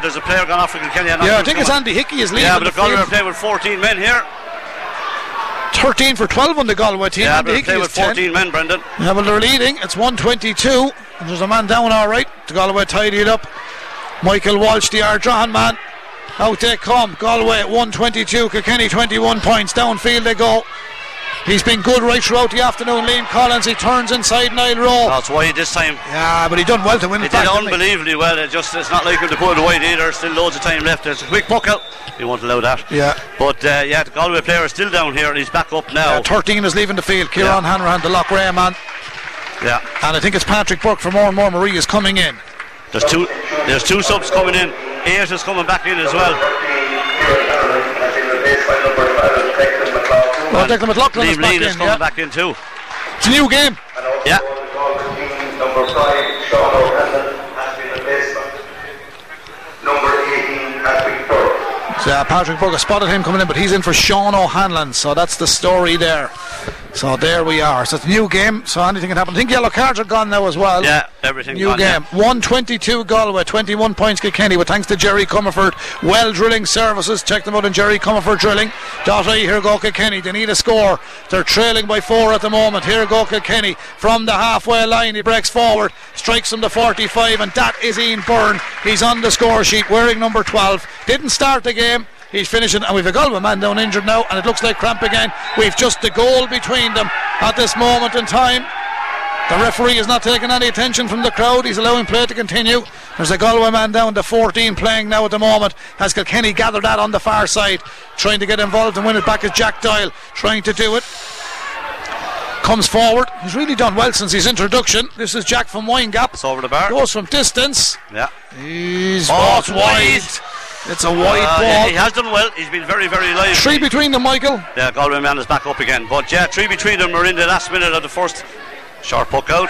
There's a player gone off for Kilkenny. Yeah, I think it's Andy Hickey is leaving. Yeah, but the Galway are playing with 14 men here. 13 for 12 on the Galway team. Yeah, but play with 14 men, Brendan. Yeah, well, they're leading. It's 122. And there's a man down, all right. The Galway tidy it up. Michael Walsh, the Ardrahan man. Out they come. Galway 122. Kilkenny 21 points. Downfield they go. He's been good right throughout the afternoon, Liam Collins. He turns inside Niall Rowe. That's why this time. Yeah, but he done well to win it back. He did unbelievably well. It's not like him to put it away either. Still loads of time left. There's a quick puck out. He won't allow that. Yeah. But yeah, the Galway player is still down here and he's back up now. 13 is leaving the field. Kieran Hanrahan, the Loch Ray man. Yeah. And I think it's Patrick Burke from Oranmore-Maree is coming in. There's two subs coming in. Ayers is coming back in as well. Oh, Declan McLaughlin is back in, is coming back in too. It's a new game. Yeah. So, Patrick Burke spotted him coming in, but he's in for Sean O'Hanlon. So that's the story there. So there we are. So it's a new game, so anything can happen. I think yellow cards are gone now as well. Yeah, everything new gone, game. Yeah. 122 Galway, 21 points Kilkenny, with thanks to Jerry Comerford Well Drilling Services. Check them out on Jerry Comerford Drilling. Here go Kilkenny. They need a score. They're trailing by 4 at the moment. Here go Kilkenny from the halfway line. He breaks forward, strikes from the 45, and that is Ian Byrne. He's on the score sheet wearing number 12. Didn't start the game. He's finishing, and we've a Galway man down injured now, and it looks like cramp again. We've just the goal between them at this moment in time. The referee is not taking any attention from the crowd. He's allowing play to continue. There's a Galway man down to 14 playing now at the moment. Has Kilkenny gathered that on the far side, trying to get involved and win it back is Jack Doyle, trying to do it. Comes forward. He's really done well since his introduction. This is Jack from Windgap. It's over the bar. Goes from distance. Yeah. He's wide. It's a wide ball. Yeah, he has done well. He's been very, very lively. Three between them, Michael. Yeah, Galway man is back up again. But yeah, three between them are in the last minute of the first. Sharp puck out.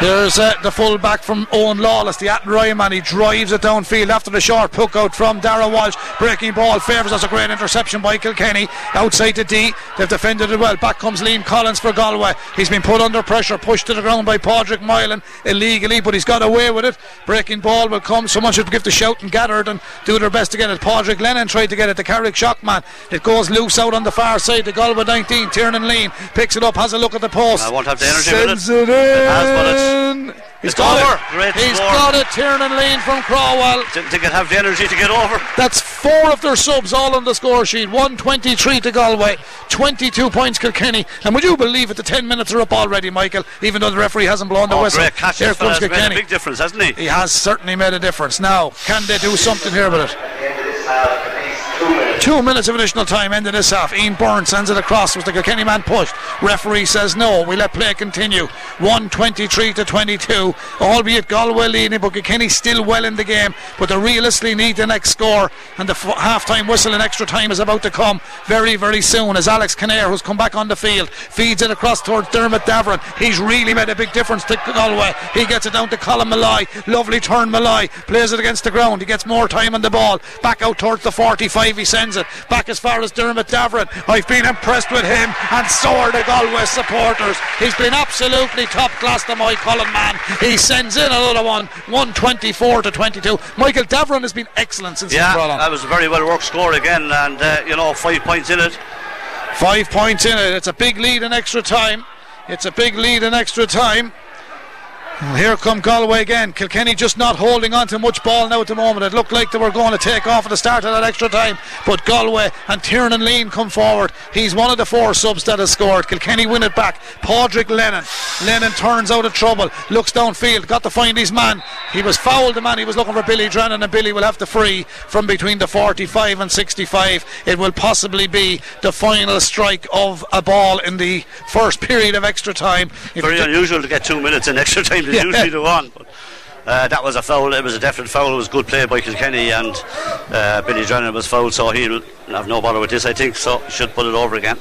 There's the full back from Owen Lawless, the Athenry man. He drives it downfield after the short hook out from Darragh Walsh. Breaking ball favours us. A great interception by Kilkenny outside the D. They've defended it well. Back comes Liam Collins for Galway. He's been put under pressure, pushed to the ground by Padraig Moylan illegally, but he's got away with it. Breaking ball will come. Someone should give the shout and gather it and do their best to get it. Padraig Lennon tried to get it. The Carrickshock man. It goes loose out on the far side. The Galway 19, Tiernan Lean picks it up, has a look at the post. I won't have the energy. Sends with it. It has, but it's. He's got it. He's got it. Tiernan Lean from Crawwell. Didn't think he'd have the energy to get over. That's four of their subs all on the score sheet. 123 to Galway, 22 points Kilkenny. And would you believe it, the 10 minutes are up already, Michael, even though the referee hasn't blown the whistle. Great catch. Here comes Kilkenny. He's made a big difference, hasn't he? He has certainly made a difference. Now, can they do something here with it? 2 minutes of additional time into this half. Ian Byrne sends it across. Was the Kilkenny man pushed? Referee says no. We let play continue. 123 to 22, albeit Galway leading, but Kilkenny still well in the game. But they realistically need the next score, and the half-time whistle and extra time is about to come very, very soon, as Alex Kinnear, who's come back on the field, feeds it across towards Dermot Davern. He's really made a big difference to Galway. He gets it down to Colin Malloy. Lovely turn. Malloy plays it against the ground. He gets more time on the ball. Back out towards the 45. He sends it back as far as Dermot Davern. I've been impressed with him, and so are the Galway supporters. He's been absolutely top class, the Mike Cullen man. He sends in another one. 124 to 22. Michael, Davern has been excellent since he's brought on. That was a very well worked score again, and 5 points in it. 5 points in it. It's a big lead in extra time. It's a big lead in extra time. Here come Galway again. Kilkenny just not holding on to much ball now at the moment. It looked like they were going to take off at the start of that extra time, but Galway and Tiernan Lean come forward. He's one of the four subs that has scored. Kilkenny win it back. Padraig Lennon. Lennon turns out of trouble, looks downfield, got to find his man. He was fouled, the man. He was looking for Billy Drennan, and Billy will have the free from between the 45 and 65. It will possibly be the final strike of a ball in the first period of extra time. Very unusual to get 2 minutes in extra time. Yeah. Usually the one, but that was a foul. It was a definite foul. It was good play by Kilkenny, and Billy Drennan was fouled, so he'll have no bother with this, I think, so should put it over again.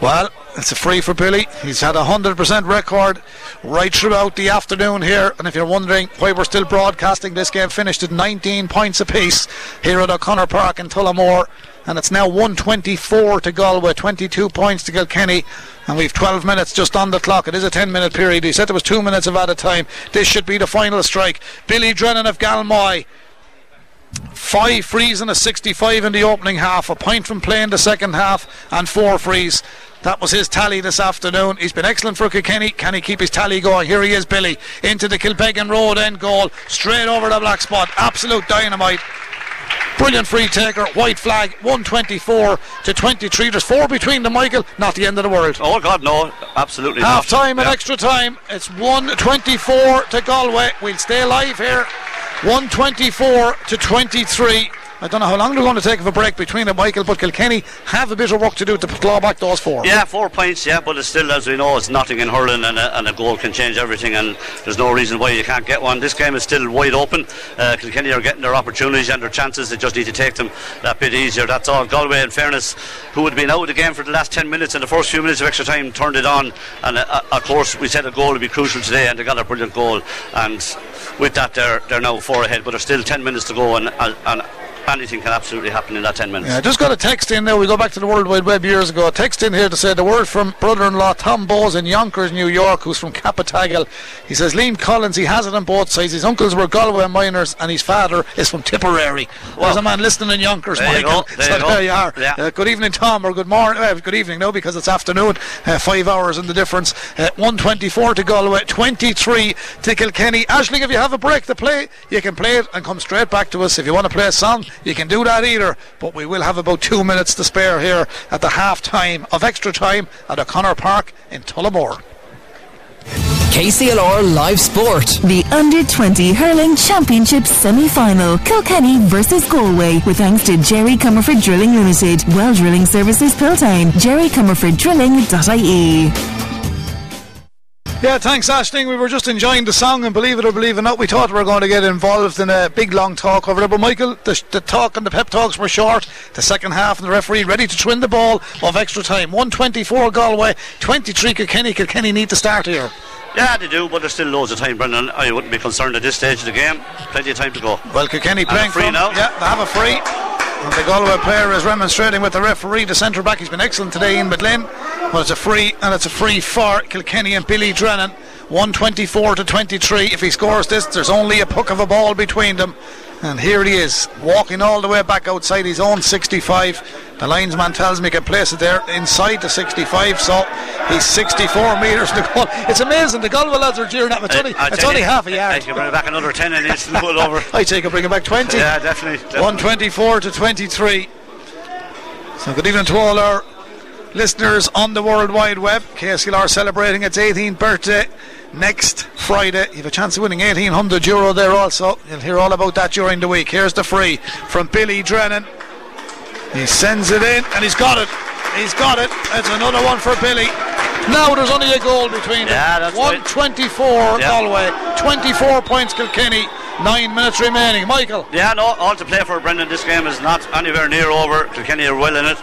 Well, it's a free for Billy. He's had a 100% record right throughout the afternoon here, and if you're wondering why we're still broadcasting, this game finished at 19 points apiece here at O'Connor Park in Tullamore, and it's now 124 to Galway, 22 points to Kilkenny, and we've 12 minutes just on the clock. It is a 10 minute period. He said there was 2 minutes of added time. This should be the final strike. Billy Drennan of Galmoy, 5 frees and a 65 in the opening half, a point from play in the second half, and 4 frees. That was his tally this afternoon. He's been excellent for Kilkenny. Can he keep his tally going? Here he is, Billy, into the Kilbeggan Road end goal, straight over the black spot. Absolute dynamite. Brilliant free taker. White flag. 124 to 23. There's 4 between them, Michael. Not the end of the world. Oh God, no, absolutely half not. Time and extra time. It's 124 to Galway. We'll stay live here. 124 to 23. I don't know how long they're going to take of a break between them, Michael, but Kilkenny have a bit of work to do to claw back those 4. Yeah, 4 points, yeah, but it's still, as we know, it's nothing in hurling, and a goal can change everything, and there's no reason why you can't get one. This game is still wide open. Kilkenny are getting their opportunities and their chances. They just need to take them that bit easier, that's all. Galway, in fairness, who had been out of the game for the last 10 minutes and the first few minutes of extra time, turned it on, and of course we said a goal would be crucial today, and they got a brilliant goal, and with that they're now 4 ahead, but there's still 10 minutes to go, and anything can absolutely happen in that 10 minutes. I just got a text in there. We go back to the World Wide Web years ago. A text in here to say the word from brother-in-law Tom Bowes in Yonkers, New York, who's from Cappataggle. He says Liam Collins, he has it on both sides. His uncles were Galway miners and his father is from Tipperary. Well, there's a man listening in Yonkers, there Michael. There you are. Yeah. Good evening, Tom, or good morning. Good evening now, because it's afternoon. 5 hours in the difference. 124 to Galway, 23 to Kilkenny. Ashling, if you have a break to play, you can play it and come straight back to us. If you want to play a song, you can do that either, but we will have about 2 minutes to spare here at the half time of extra time at O'Connor Park in Tullamore. KCLR Live Sport. The Under-20 Hurling Championship semi-final, Kilkenny versus Galway, with thanks to Jerry Comerford Drilling Limited, Well Drilling Services Piltdown, jerrycomerforddrilling.ie. Yeah, thanks, Ashling. We were just enjoying the song, and believe it or believe it or not, we thought we were going to get involved in a big long talk over there, but Michael, the talk and the pep talks were short. The second half, and the referee ready to twin the ball of extra time. 124 Galway, 23 Kilkenny. Kilkenny need to start here. Yeah, they do, but there's still loads of time, Brendan. I wouldn't be concerned at this stage of the game. Plenty of time to go. Well, Kilkenny playing free now. Yeah, they have a free. And the Galway player is remonstrating with the referee. The centre back, he's been excellent today in Midland. Well, it's a free, and it's a free for Kilkenny and Billy Drennan. 124 to 23. If he scores this, there's only a puck of a ball between them. And here he is, walking all the way back outside his own 65. The linesman tells me he can place it there inside the 65, so he's 64 metres to go. It's amazing, the Galway lads are jeering at me. It's only half a yard. I can bring it back another 10 and it's pulled over. I think I'll bring it back 20. Yeah, definitely. 124 to 23. So good evening to all our listeners on the World Wide Web. KCLR celebrating its 18th birthday next Friday. You have a chance of winning €1,800 there also. You'll hear all about that during the week. Here's the free from Billy Drennan. He sends it in and he's got it. He's got it. It's another one for Billy. Now there's only a goal between them. 124 Galway, 24 points Kilkenny. 9 minutes remaining. Michael. Yeah, no, all to play for, Brendan. This game is not anywhere near over. Kilkenny are well in it.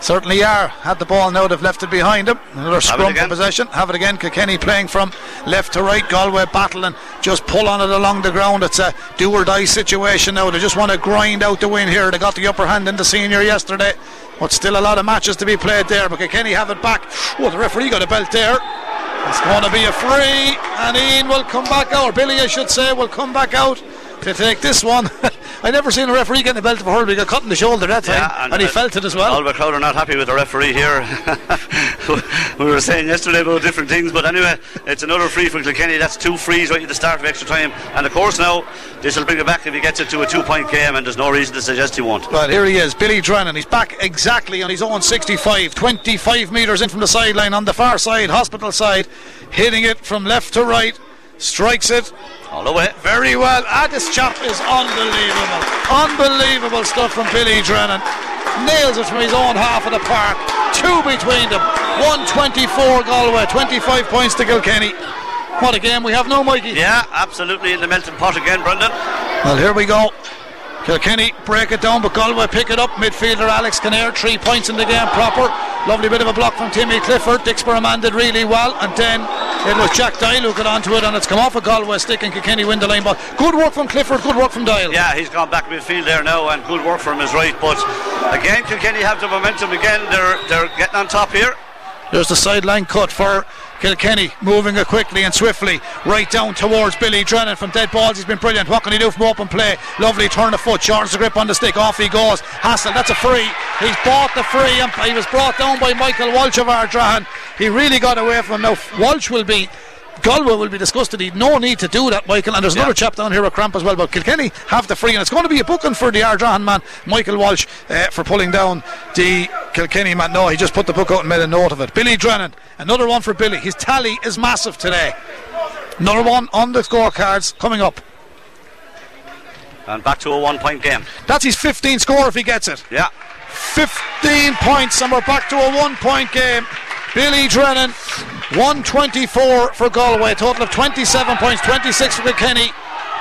Certainly are. Had the ball now, they've left it behind them. Another scrum for possession. Have it again. Kilkenny playing from left to right. Galway battling, just pull on it along the ground. It's a do or die situation now. They just want to grind out the win here. They got the upper hand in the senior yesterday, but still a lot of matches to be played there. But Kilkenny have it back. Oh, the referee got a belt there. It's going to be a free, and Ian will come back out, or Billy I should say, will come back out to take this one. I never seen a referee getting a belt of a hurl. He got cut in the shoulder that time, and he felt it as well. Albert Crowder not happy with the referee here. We were saying yesterday about different things, but anyway, it's another free for Kilkenny. That's two frees right at the start of extra time, and of course now this will bring it back if he gets it to a 2-point game, and there's no reason to suggest he won't. Well, here he is, Billy Drennan. He's back exactly on his own 65, 25 metres in from the sideline, on the far side, hospital side, hitting it from left to right. Strikes it all the way very well. This chap is unbelievable. Unbelievable stuff from Billy Drennan. Nails it from his own half of the park. Two between them. 124 Galway, 25 points to Kilkenny. What a game we have now, Mikey. Yeah, absolutely in the melting pot again, Brendan. Well, here we go. Kilkenny break it down, but Galway pick it up. Midfielder Alex Kinnear, 3 points in the game proper. Lovely bit of a block from Timmy Clifford. Dicksborough man did really well, and then it was Jack Dial who got onto it, and it's come off a Galway stick, and Kilkenny win the line ball. Good work from Clifford, good work from Dial. Yeah, he's gone back midfield there now, and good work from his right. But again, Kilkenny have the momentum again. They're getting on top here. There's the sideline cut for Kilkenny, moving it quickly and swiftly right down towards Billy Drennan. From dead balls he's been brilliant. What can he do from open play? Lovely turn of foot, shortens the grip on the stick, off he goes. Hassel, that's a free. He's bought the free, and he was brought down by Michael Walsh of Ardrahan. He really got away from him. Now Walsh will be, Galway will be disgusted. He'd no need to do that, Michael. And there's another chap down here with cramp as well, but Kilkenny have the free, and it's going to be a booking for the Ardrahan man, Michael Walsh, for pulling down the Kilkenny man. No, he just put the book out and made a note of it. Billy Drennan, another one for Billy. His tally is massive today. Another one on the scorecards coming up, and back to a 1-point game. That's his 15th score if he gets it. Yeah, 15 points, and we're back to a 1-point game. Billy Drennan, 124 for Galway, total of 27 points, 26 for Kilkenny.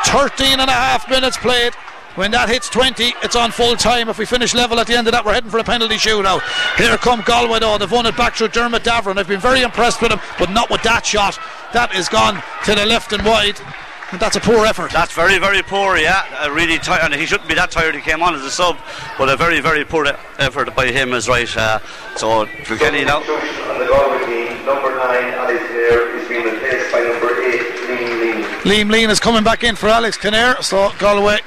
13 and a half minutes played. When that hits 20, it's on full time. If we finish level at the end of that, we're heading for a penalty shootout. Here come Galway though. They've won it back through Dermot Davron. I've been very impressed with him, but not with that shot. That is gone to the left and wide. And that's a poor effort. That's very, very poor, yeah. Really tired, and he shouldn't be that tired. He came on as a sub, but a very, very poor effort by him is right. So Kilkenny now. And the Galway team, number 9, Alex Kinnear, is being replaced by number 8, Liam Lean. Liam Lean is coming back in for Alex Kinnear. So Galway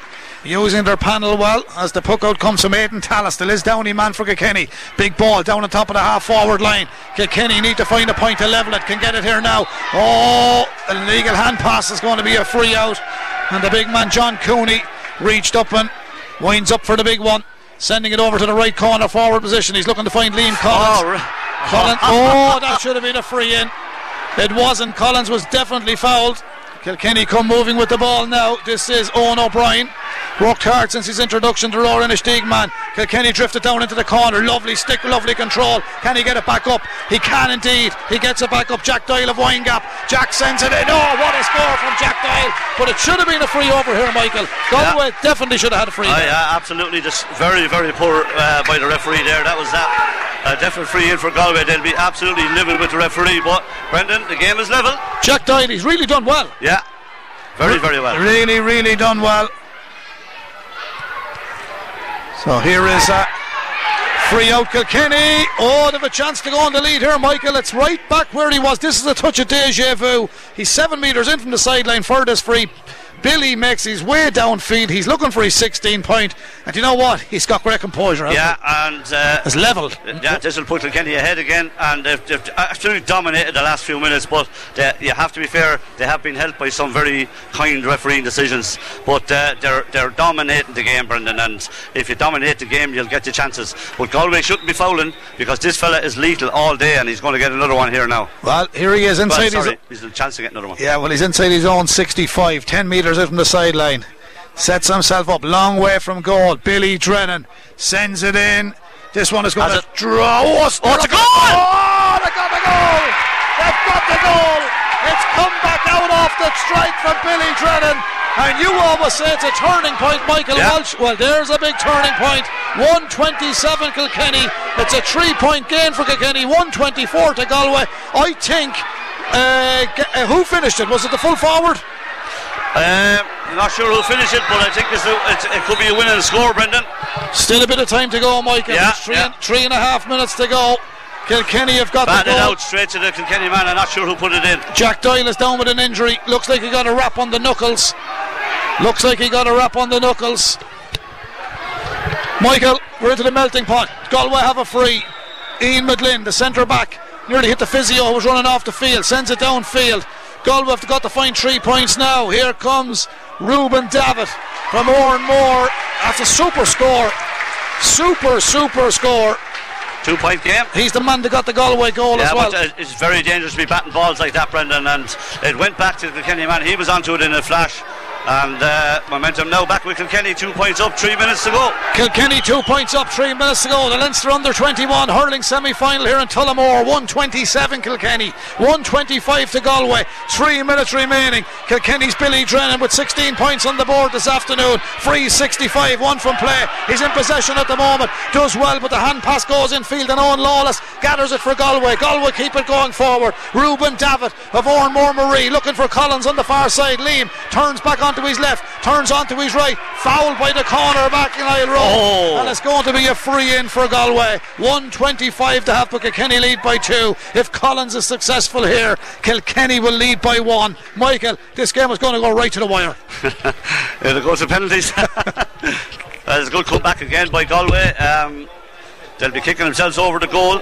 using their panel well as the puck out comes from Aidan Tallis, the Liz Downey man for Kilkenny. Big ball down on top of the half forward line. Kilkenny need to find a point to level it. Can get it here now. Oh, an illegal hand pass is going to be a free out, and the big man John Cooney reached up and winds up for the big one, sending it over to the right corner forward position. He's looking to find Liam Collins. That should have been a free in. It wasn't. Collins was definitely fouled. Kilkenny come moving with the ball now. This is Owen O'Brien. Worked hard since his introduction to Roaring and Stegman. Kilkenny drifted down into the corner. Lovely stick, lovely control. Can he get it back up? He can indeed. He gets it back up. Jack Dial of Windgap. Jack sends it in. Oh, what a score from Jack Dial. But it should have been a free over here, Michael. Galway definitely should have had a free. Yeah, absolutely. Just very, very poor by the referee there. That was that. A definite free hit for Galway. They'll be absolutely livid with the referee. But Brendan, the game is level. Jack Doherty's really done well. Yeah, very, very well. Really, really done well. So here is a free out Kilkenny. Oh, they have a chance to go on the lead here, Michael. It's right back where he was. This is a touch of deja vu. He's 7 metres in from the sideline for this free. Billy makes his way downfield. He's looking for his 16 point, and you know what? He's got great composure. Yeah, and it's levelled. Yeah, this will put Kilkenny ahead again, and they've actually dominated the last few minutes. But you have to be fair; they have been helped by some very kind refereeing decisions. But they're dominating the game, Brendan. And if you dominate the game, you'll get the chances. But Galway shouldn't be fouling because this fella is lethal all day, and he's going to get another one here now. Well, here he is inside. Well, sorry, he's a chance to get another one. Yeah, well, he's inside his own 65, 10 metres. Out from the sideline, sets himself up long way from goal. Billy Drennan sends it in. This one is going to draw. Oh, it's a goal! Oh, they got the goal! They've got the goal! It's come back out off the strike from Billy Drennan, and you almost say it's a turning point, Michael Walsh. Well, there's a big turning point. 127 Kilkenny. It's a 3-point gain for Kilkenny. 124 to Galway. I think. Who finished it? Was it the full forward? I'm not sure who'll finish it, but I think it could be a winning score, Brendan. Still a bit of time to go, Michael. Yeah, three and a half minutes to go. Kilkenny have got the goal. Batted out straight to the Kilkenny man. I'm not sure who put it in. Jack Doyle is down with an injury. Looks like he got a wrap on the knuckles. Michael, we're into the melting pot. Galway have a free. Ian Midlin, the centre back, nearly hit the physio who was running off the field. Sends it downfield. Galway have got to find 3 points now. Here comes Reuben Davitt from Oranmore. That's a super score. Super score. 2-point game. He's the man that got the Galway goal as well. But it's very dangerous to be batting balls like that, Brendan. And it went back to the Kenny man. He was onto it in a flash. And momentum now back with Kilkenny. 2 points up, 3 minutes to go. Kilkenny 2 points up, 3 minutes to go. The Leinster under 21 hurling semi-final here in Tullamore. 127 Kilkenny, 125 to Galway. 3 minutes remaining. Kilkenny's Billy Drennan with 16 points on the board this afternoon. Free 65, one from play. He's in possession at the moment. Does well, but the hand pass goes infield, and Owen Lawless gathers it for Galway. Galway keep it going forward. Reuben Davitt of Oranmore-Maree looking for Collins on the far side. Liam turns back on to his left, turns on to his right, fouled by the corner back in Isle Road, and it's going to be a free in for Galway. 125 to have, but Kilkenny lead by 2. If Collins is successful here, Kilkenny will lead by 1. Michael, this game is going to go right to the wire. It'll go to penalties. There's a good cut back again by Galway. They'll be kicking themselves over the goal.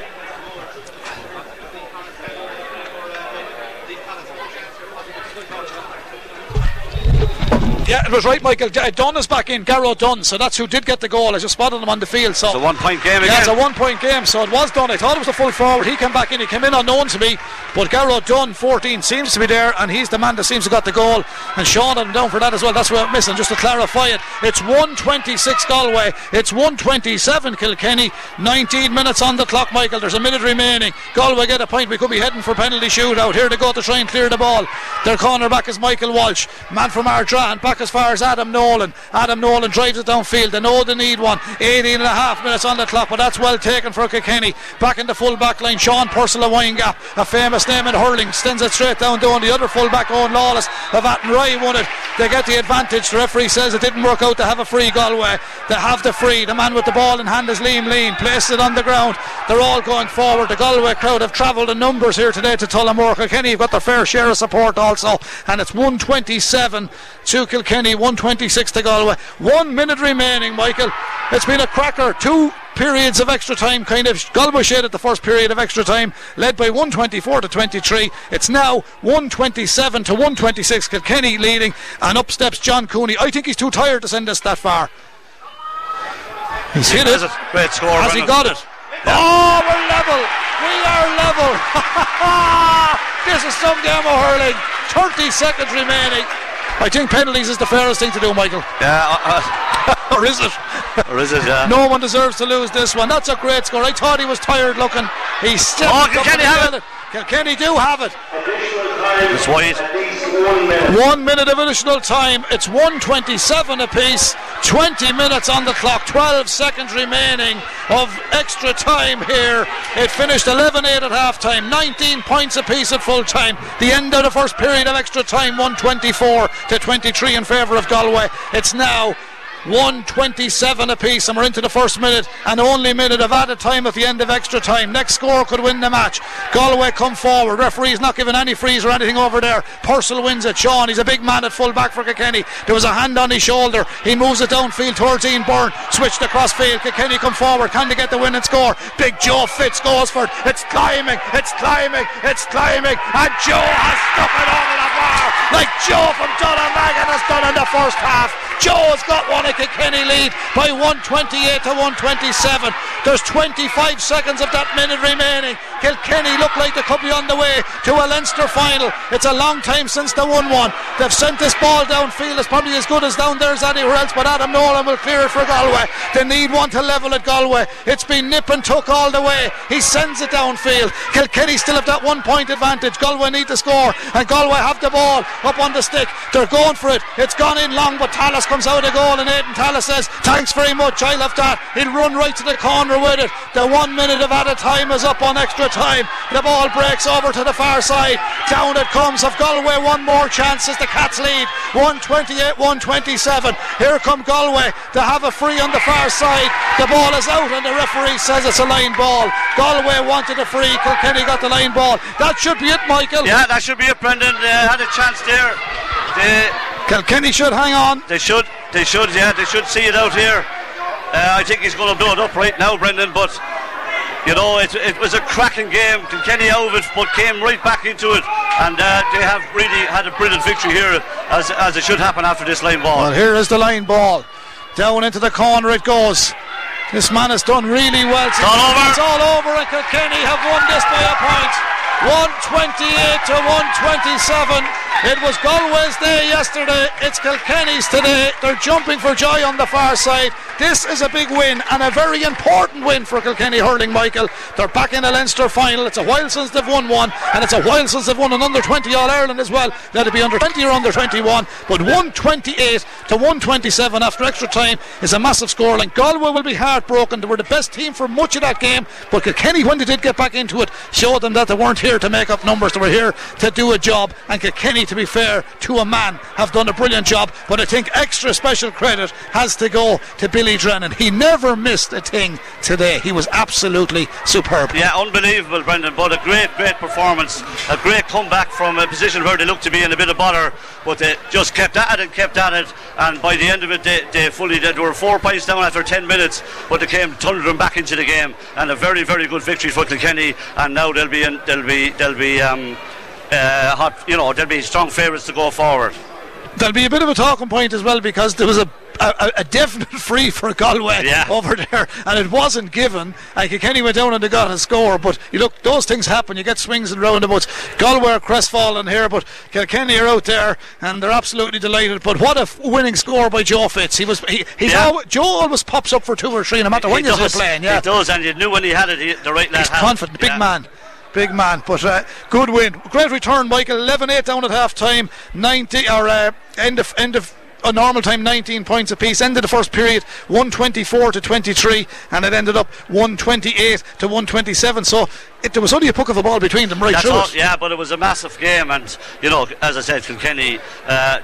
Yeah, it was right, Michael. Dunn is back in. Garrow Dunn, so that's who did get the goal. I just spotted him on the field. So it's a 1-point game again. Yeah, it's a 1-point game. So it was Dunn. I thought it was the full forward. He came back in. He came in unknown to me, but Garrow Dunn, 14, seems to be there, and he's the man that seems to got the goal. And Sean had him down for that as well. That's where I'm missing. Just to clarify it, it's 126 Galway. It's 127 Kilkenny. 19 minutes on the clock, Michael. There's a minute remaining. Galway get a point. We could be heading for penalty shootout. Here they go to try and clear the ball. Their corner back is Michael Walsh, man from Ardrahan. Back as far as Adam Nolan. Adam Nolan drives it downfield. They know they need one. 18 and a half minutes on the clock, but that's well taken for Kilkenny. Back in the full back line, Sean Purcell of Windgap, a famous name in hurling, sends it straight down. The other full back, Owen Lawless of Athenry, won it. They get the advantage. The referee says it didn't work out to have a free. Galway, they have the free. The man with the ball in hand is Liam Lean, places it on the ground. They're all going forward. The Galway crowd have travelled in numbers here today to Tullamore. Kilkenny have got their fair share of support also, and it's 127 to Kilkenny, 126 to Galway. 1 minute remaining, Michael. It's been a cracker. 2 periods of extra time, kind of. Galway shaded the first period of extra time, led by 124 to 23. It's now 127 to 126. Kilkenny leading, and up steps John Cooney. I think he's too tired to send us that far. He's hit it. Great score. Has he got it? Yeah. Oh, we're level. We are level. This is some game of hurling. 30 seconds remaining. I think penalties is the fairest thing to do, Michael. Yeah, or is it? Or is it? Yeah. No one deserves to lose this one. That's a great score. I thought he was tired looking. He stepped up. Kilkenny have it. Kilkenny do have it. It's wide. 1 minute of additional time. It's 1:27 apiece. 20 minutes on the clock. 12 seconds remaining of extra time here. It finished 11-8 at half time. 19 points apiece at full time. The end of the first period of extra time, 124-23 in favour of Galway. It's now 1:27 apiece, and we're into the first minute and only minute of added time at the end of extra time. Next score could win the match. Galway come forward. Referee's not giving any frees or anything over there. Purcell wins it. Sean, he's a big man at full back for Kilkenny. There was a hand on his shoulder. He moves it downfield towards Ian Byrne. Switched across field. Kilkenny come forward. Can they get the win and score? Big Joe Fitz goes for it. It's climbing. It's climbing. It's climbing. And Joe has stuck it over the bar, like Joe from Dunnamaggin has done in the first half. Joe's got one. A Kilkenny lead by 128-127. There's 25 seconds of that minute remaining. Kilkenny look like they could be on the way to a Leinster final. It's a long time since they won one. They've sent this ball downfield. It's probably as good as down there as anywhere else, but Adam Nolan will clear it for Galway. They need one to level at Galway. It's been nip and tuck all the way. He sends it downfield. Kilkenny still have that 1 point advantage. Galway need to score, and Galway have the ball up on the stick. They're going for it. It's gone in long, but Tallis comes out of goal, and Aidan Tallis says, "Thanks very much, I love that." He'll run right to the corner with it. The 1 minute of added time is up on extra time. The ball breaks over to the far side. Down it comes. Have Galway one more chance as the Cats lead 128-127. Here come Galway. They have a free on the far side. The ball is out and the referee says it's a line ball. Galway wanted a free. Kilkenny got the line ball. That should be it, Michael. Yeah, that should be it, Brendan. They had a chance there. Kilkenny should hang on. They should. Yeah, they should see it out here. I think he's going to blow it up right now, Brendan, but you know, it was a cracking game. Kilkenny over it, but came right back into it, and they have really had a brilliant victory here, as it should happen after this line ball. Well, here is the line ball. Down into the corner it goes. This man has done really well. It's all over. It's all over, and Kilkenny have won this by a point. 128-127. It was Galway's day yesterday. It's Kilkenny's today. They're jumping for joy on the far side. This is a big win, and a very important win for Kilkenny hurling, Michael. They're back in a Leinster final. It's a while since they've won one, and it's a while since they've won an under 20 All-Ireland as well. Let it be under 20 or under 21, but 128-127 after extra time is a massive scoreline. Galway will be heartbroken. They were the best team for much of that game, but Kilkenny, when they did get back into it, showed them that they weren't here to make up numbers. They were here to do a job, and Kilkenny, to be fair to a man, have done a brilliant job. But I think extra special credit has to go to Billy Drennan. He never missed a thing today. He was absolutely superb. Yeah, unbelievable, Brendan, but a great performance, a great comeback from a position where they looked to be in a bit of bother, but they just kept at it, and by the end of it they were 4 points down after 10 minutes, but they came thundering back into the game, and a very, very good victory for Kilkenny, and now they'll be strong favourites to go forward. There'll be a bit of a talking point as well, because there was a definite free for Galway over there, and it wasn't given. Kilkenny went down and they got a score, but you look, those things happen. You get swings and roundabouts. Galway are crestfallen here, but Kilkenny are out there and they're absolutely delighted. But what a winning score by Joe Fitz. Joe always pops up for two or three, no matter when you're playing. Yeah, he does, and you knew when he had it, the right lad. He's confident, big man, but good win, great return, Michael. 11-8 down at half time. End of a normal time, 19 points apiece. Ended the first period 124-23, and it ended up 128-127. So there was only a puck of a ball between them, right? Yeah, but it was a massive game, and you know, as I said, Kilkenny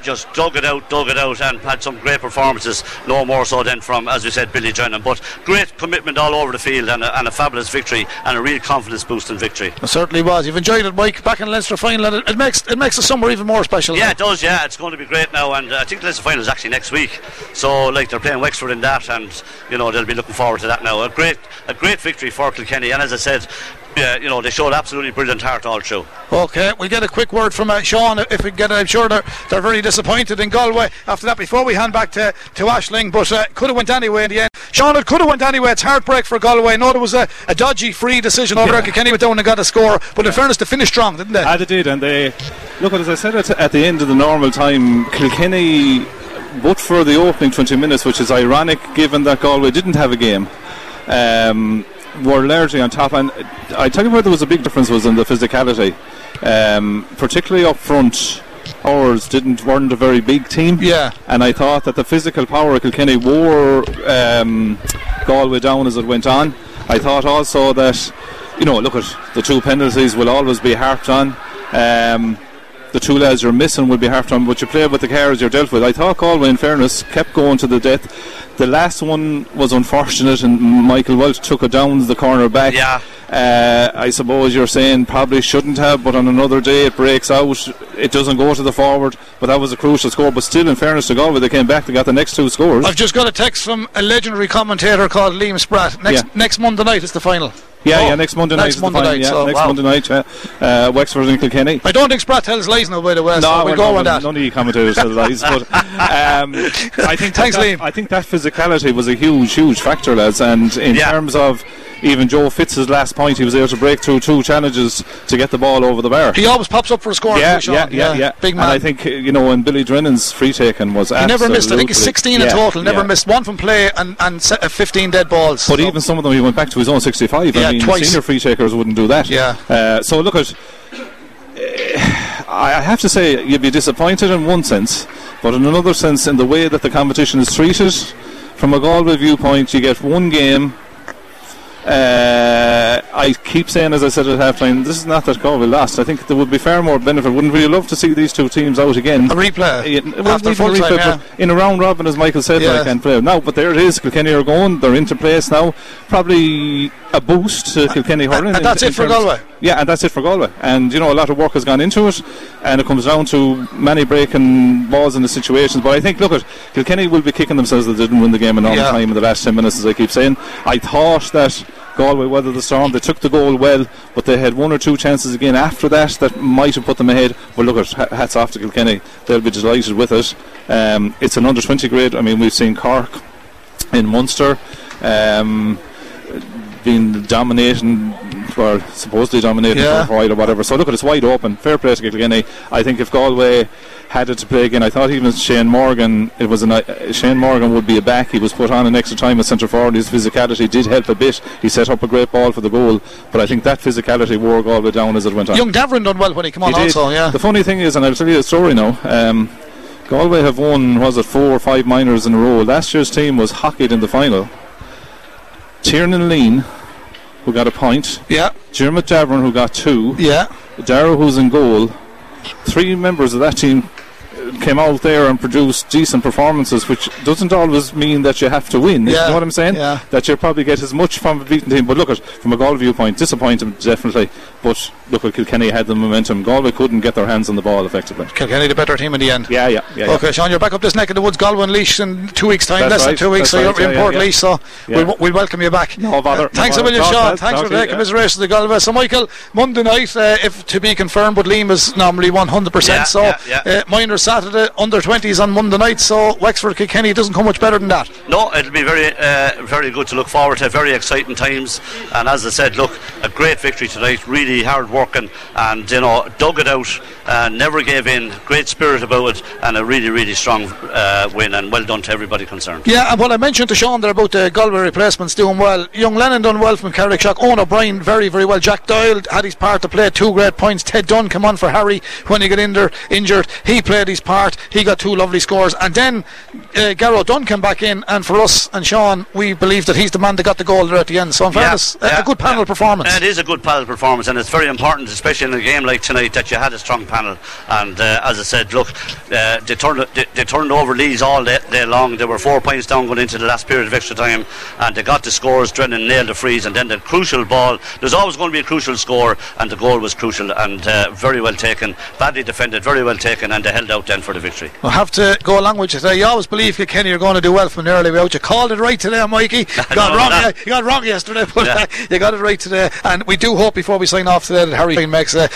just dug it out, and had some great performances. No more so than from, as we said, Billy Drennan, but great commitment all over the field, and a fabulous victory, and a real confidence boosting victory. It certainly was. You've enjoyed it, Mike, back in Leinster final, and it makes the summer even more special. Yeah, now. It does. Yeah, it's going to be great now, and I think Leinster final is actually next week, so like they're playing Wexford in that, and you know, they'll be looking forward to that now. A great victory for Kilkenny, and as I said, yeah, you know, they showed absolutely brilliant heart all through. Okay, we'll get a quick word from Sean if we get it. I'm sure they're very disappointed in Galway after that, before we hand back to Aisling, but could have went anyway in the end. Sean, it could have went anyway. It's heartbreak for Galway. No, there was a dodgy free decision over there. Kilkenny went down and got a score, but in fairness, they finished strong, didn't they? Yeah, they did, and they look, as I said at the end of the normal time, Kilkenny, but for the opening 20 minutes, which is ironic given that Galway didn't have a game, were largely on top, and I tell you where there was a big difference was in the physicality, particularly up front. ours weren't a very big team. Yeah. And I thought that the physical power of Kilkenny wore Galway down as it went on. I thought also that, you know, look at the two penalties will always be harped on. The two lads you're missing will be harped on, but you play with the cards you're dealt with. I thought Galway, in fairness, kept going to the death. The last one was unfortunate, and Michael Welch took it down the corner back. Yeah. I suppose you're saying probably shouldn't have, but on another day it breaks out. It doesn't go to the forward, but that was a crucial score. But still, in fairness to Galway, they came back, they got the next two scores. I've just got a text from a legendary commentator called Liam Spratt. Next Monday night is the final. Next Monday night, Wexford and Kilkenny. I don't think Spratt tells lies now, by the way. No, we go on that. None of you commentators tell lies. But I think that physicality was a huge factor, lads. And in terms of even Joe Fitz's last point, he was able to break through two challenges to get the ball over the bar. He always pops up for a score. Yeah. Big man. And I think, you know, and Billy Drennan's free taken was absolutely. He never missed. I think he's 16 in total. Never missed one from play and 15 dead balls. But even some of them, he went back to his own 65. Yeah, twice. Senior free takers wouldn't do that. Yeah. So look at. I have to say, you'd be disappointed in one sense, but in another sense, in the way that the competition is treated, from a Galway viewpoint, you get one game. I keep saying, as I said at halftime, this is not that Galway lost. I think there would be far more benefit. Wouldn't we love to see these two teams out again? A replay. In a round robin, as Michael said, I can't play now. But there it is. Kilkenny are going. They're into place now. Probably a boost to Kilkenny hurling. And that's it for Galway. Yeah, and that's it for Galway. And you know, a lot of work has gone into it, and it comes down to many breaking balls in the situations. But I think, look at Kilkenny will be kicking themselves that they didn't win the game in all the time in the last 10 minutes, as I keep saying. I thought that Galway weathered the storm. They took the goal well, but they had one or two chances again after that that might have put them ahead. But look at hats off to Kilkenny. They'll be delighted with it. It's an under-20 grade. I mean, we've seen Cork in Munster being dominating, or supposedly dominating for a while or whatever. So look at it's wide open. Fair play to Kilkenny. I think if Galway had it to play again, I thought even Shane Morgan, Shane Morgan would be a back. He was put on an extra time at centre forward. His physicality did help a bit. He set up a great ball for the goal, but I think that physicality wore Galway down as it went on. Young Davern done well when he came on also. The funny thing is, and I'll tell you a story now, Galway have won, 4 or 5 minors in a row. Last year's team was hockeyed in the final. Tiernan Lean, who got a point. Yeah. Dermot Davern, who got 2. Yeah. Darrow, who's in goal. 3 members of that team came out there and produced decent performances, which doesn't always mean that you have to win. You know what I'm saying? Yeah. That you'll probably get as much from a beaten team. But look at, from a Galway viewpoint, disappointing definitely. But look at Kilkenny had the momentum. Galway couldn't get their hands on the ball effectively. Kilkenny the better team in the end. Okay, Sean, you're back up this neck of the woods. Galway and Leash in 2 weeks' time. Less than two weeks, so you're in Port Leash, so we'll welcome you back. No bother. Thanks a million, Sean. Thanks for the commiseration of the Galway. So Michael, Monday night, if to be confirmed, but Liam is normally 100%. So minor Saturday, under 20s on Monday night, so Wexford Kilkenny doesn't come much better than that. No, it'll be very good to look forward to, very exciting times. And as I said, look, a great victory tonight, really hard working, and you know, dug it out, never gave in, great spirit about it, and a really strong win, and well done to everybody concerned. Yeah, and what I mentioned to Sean there about the Galway replacements doing well, young Lennon done well from Carrickshock, Owen O'Brien very well, Jack Doyle had his part to play, 2 great points, Ted Dunn come on for Harry when he got in there injured, he played his part, he got 2 lovely scores, and then Garrow Dunn came back in, and for us and Sean, we believe that he's the man that got the goal there at the end. So in fairness, a good panel performance. It is a good panel performance, and it's very important, especially in a game like tonight, that you had a strong panel. And as I said, look, they turned over leads all day long. They were 4 points down going into the last period of extra time, and they got the scores. Drennan nailed the freeze, and then the crucial ball. There's always going to be a crucial score, and the goal was crucial, and very well taken, badly defended, very well taken, and they held out then for the victory. We'll have to go along with you today. You always believe Kilkenny are going to do well from an early way out. You called it right today, Mikey. You got wrong yesterday, but you got it right today. And we do hope before we sign off today that Harry Green makes a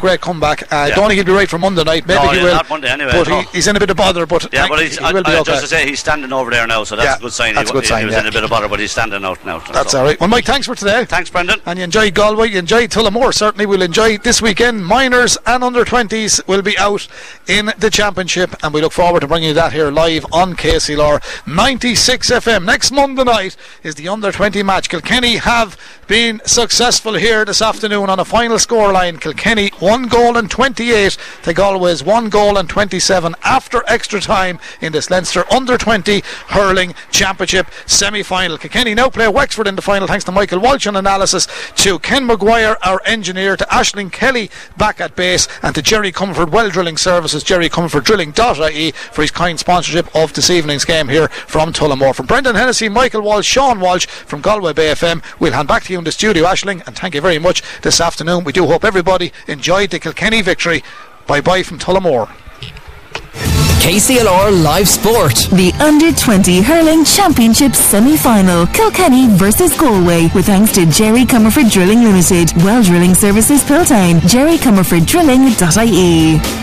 great comeback. I don't think he'll be right for Monday night. Maybe he will. Not Monday anyway. But he's in a bit of bother. But just to say, he's standing over there now, so that's a good sign. He was in a bit of bother, but he's standing out now. That's all right. Well, Mike, thanks for today. Thanks, Brendan. And you enjoy Galway. You enjoy Tullamore. Certainly, we'll enjoy this weekend. Minors and under 20s will be out in the championship. Championship, and we look forward to bringing you that here live on KCLR 96 FM. Next Monday night is the under-20 match. Kilkenny have been successful here this afternoon on a final scoreline. Kilkenny 1 goal and 28 to Galway's 1 goal and 27 after extra time in this Leinster under-20 hurling championship semi-final. Kilkenny now play Wexford in the final, thanks to Michael Walsh on analysis, to Ken Maguire our engineer, to Aisling Kelly back at base, and to Jerry Comerford Well Drilling Services, jerrycomerforddrilling.ie, for his kind sponsorship of this evening's game here from Tullamore. From Brendan Hennessy, Michael Walsh, Sean Walsh from Galway Bay FM, we'll hand back to you in the studio, Aisling, and thank you very much this afternoon. We do hope everybody enjoyed the Kilkenny victory. Bye bye from Tullamore. KCLR Live Sport. The Under-20 Hurling Championship Semi-Final. Kilkenny versus Galway. With thanks to Jerry Comerford Drilling Limited. Well Drilling Services Piltown. JerryComerfordDrilling.ie.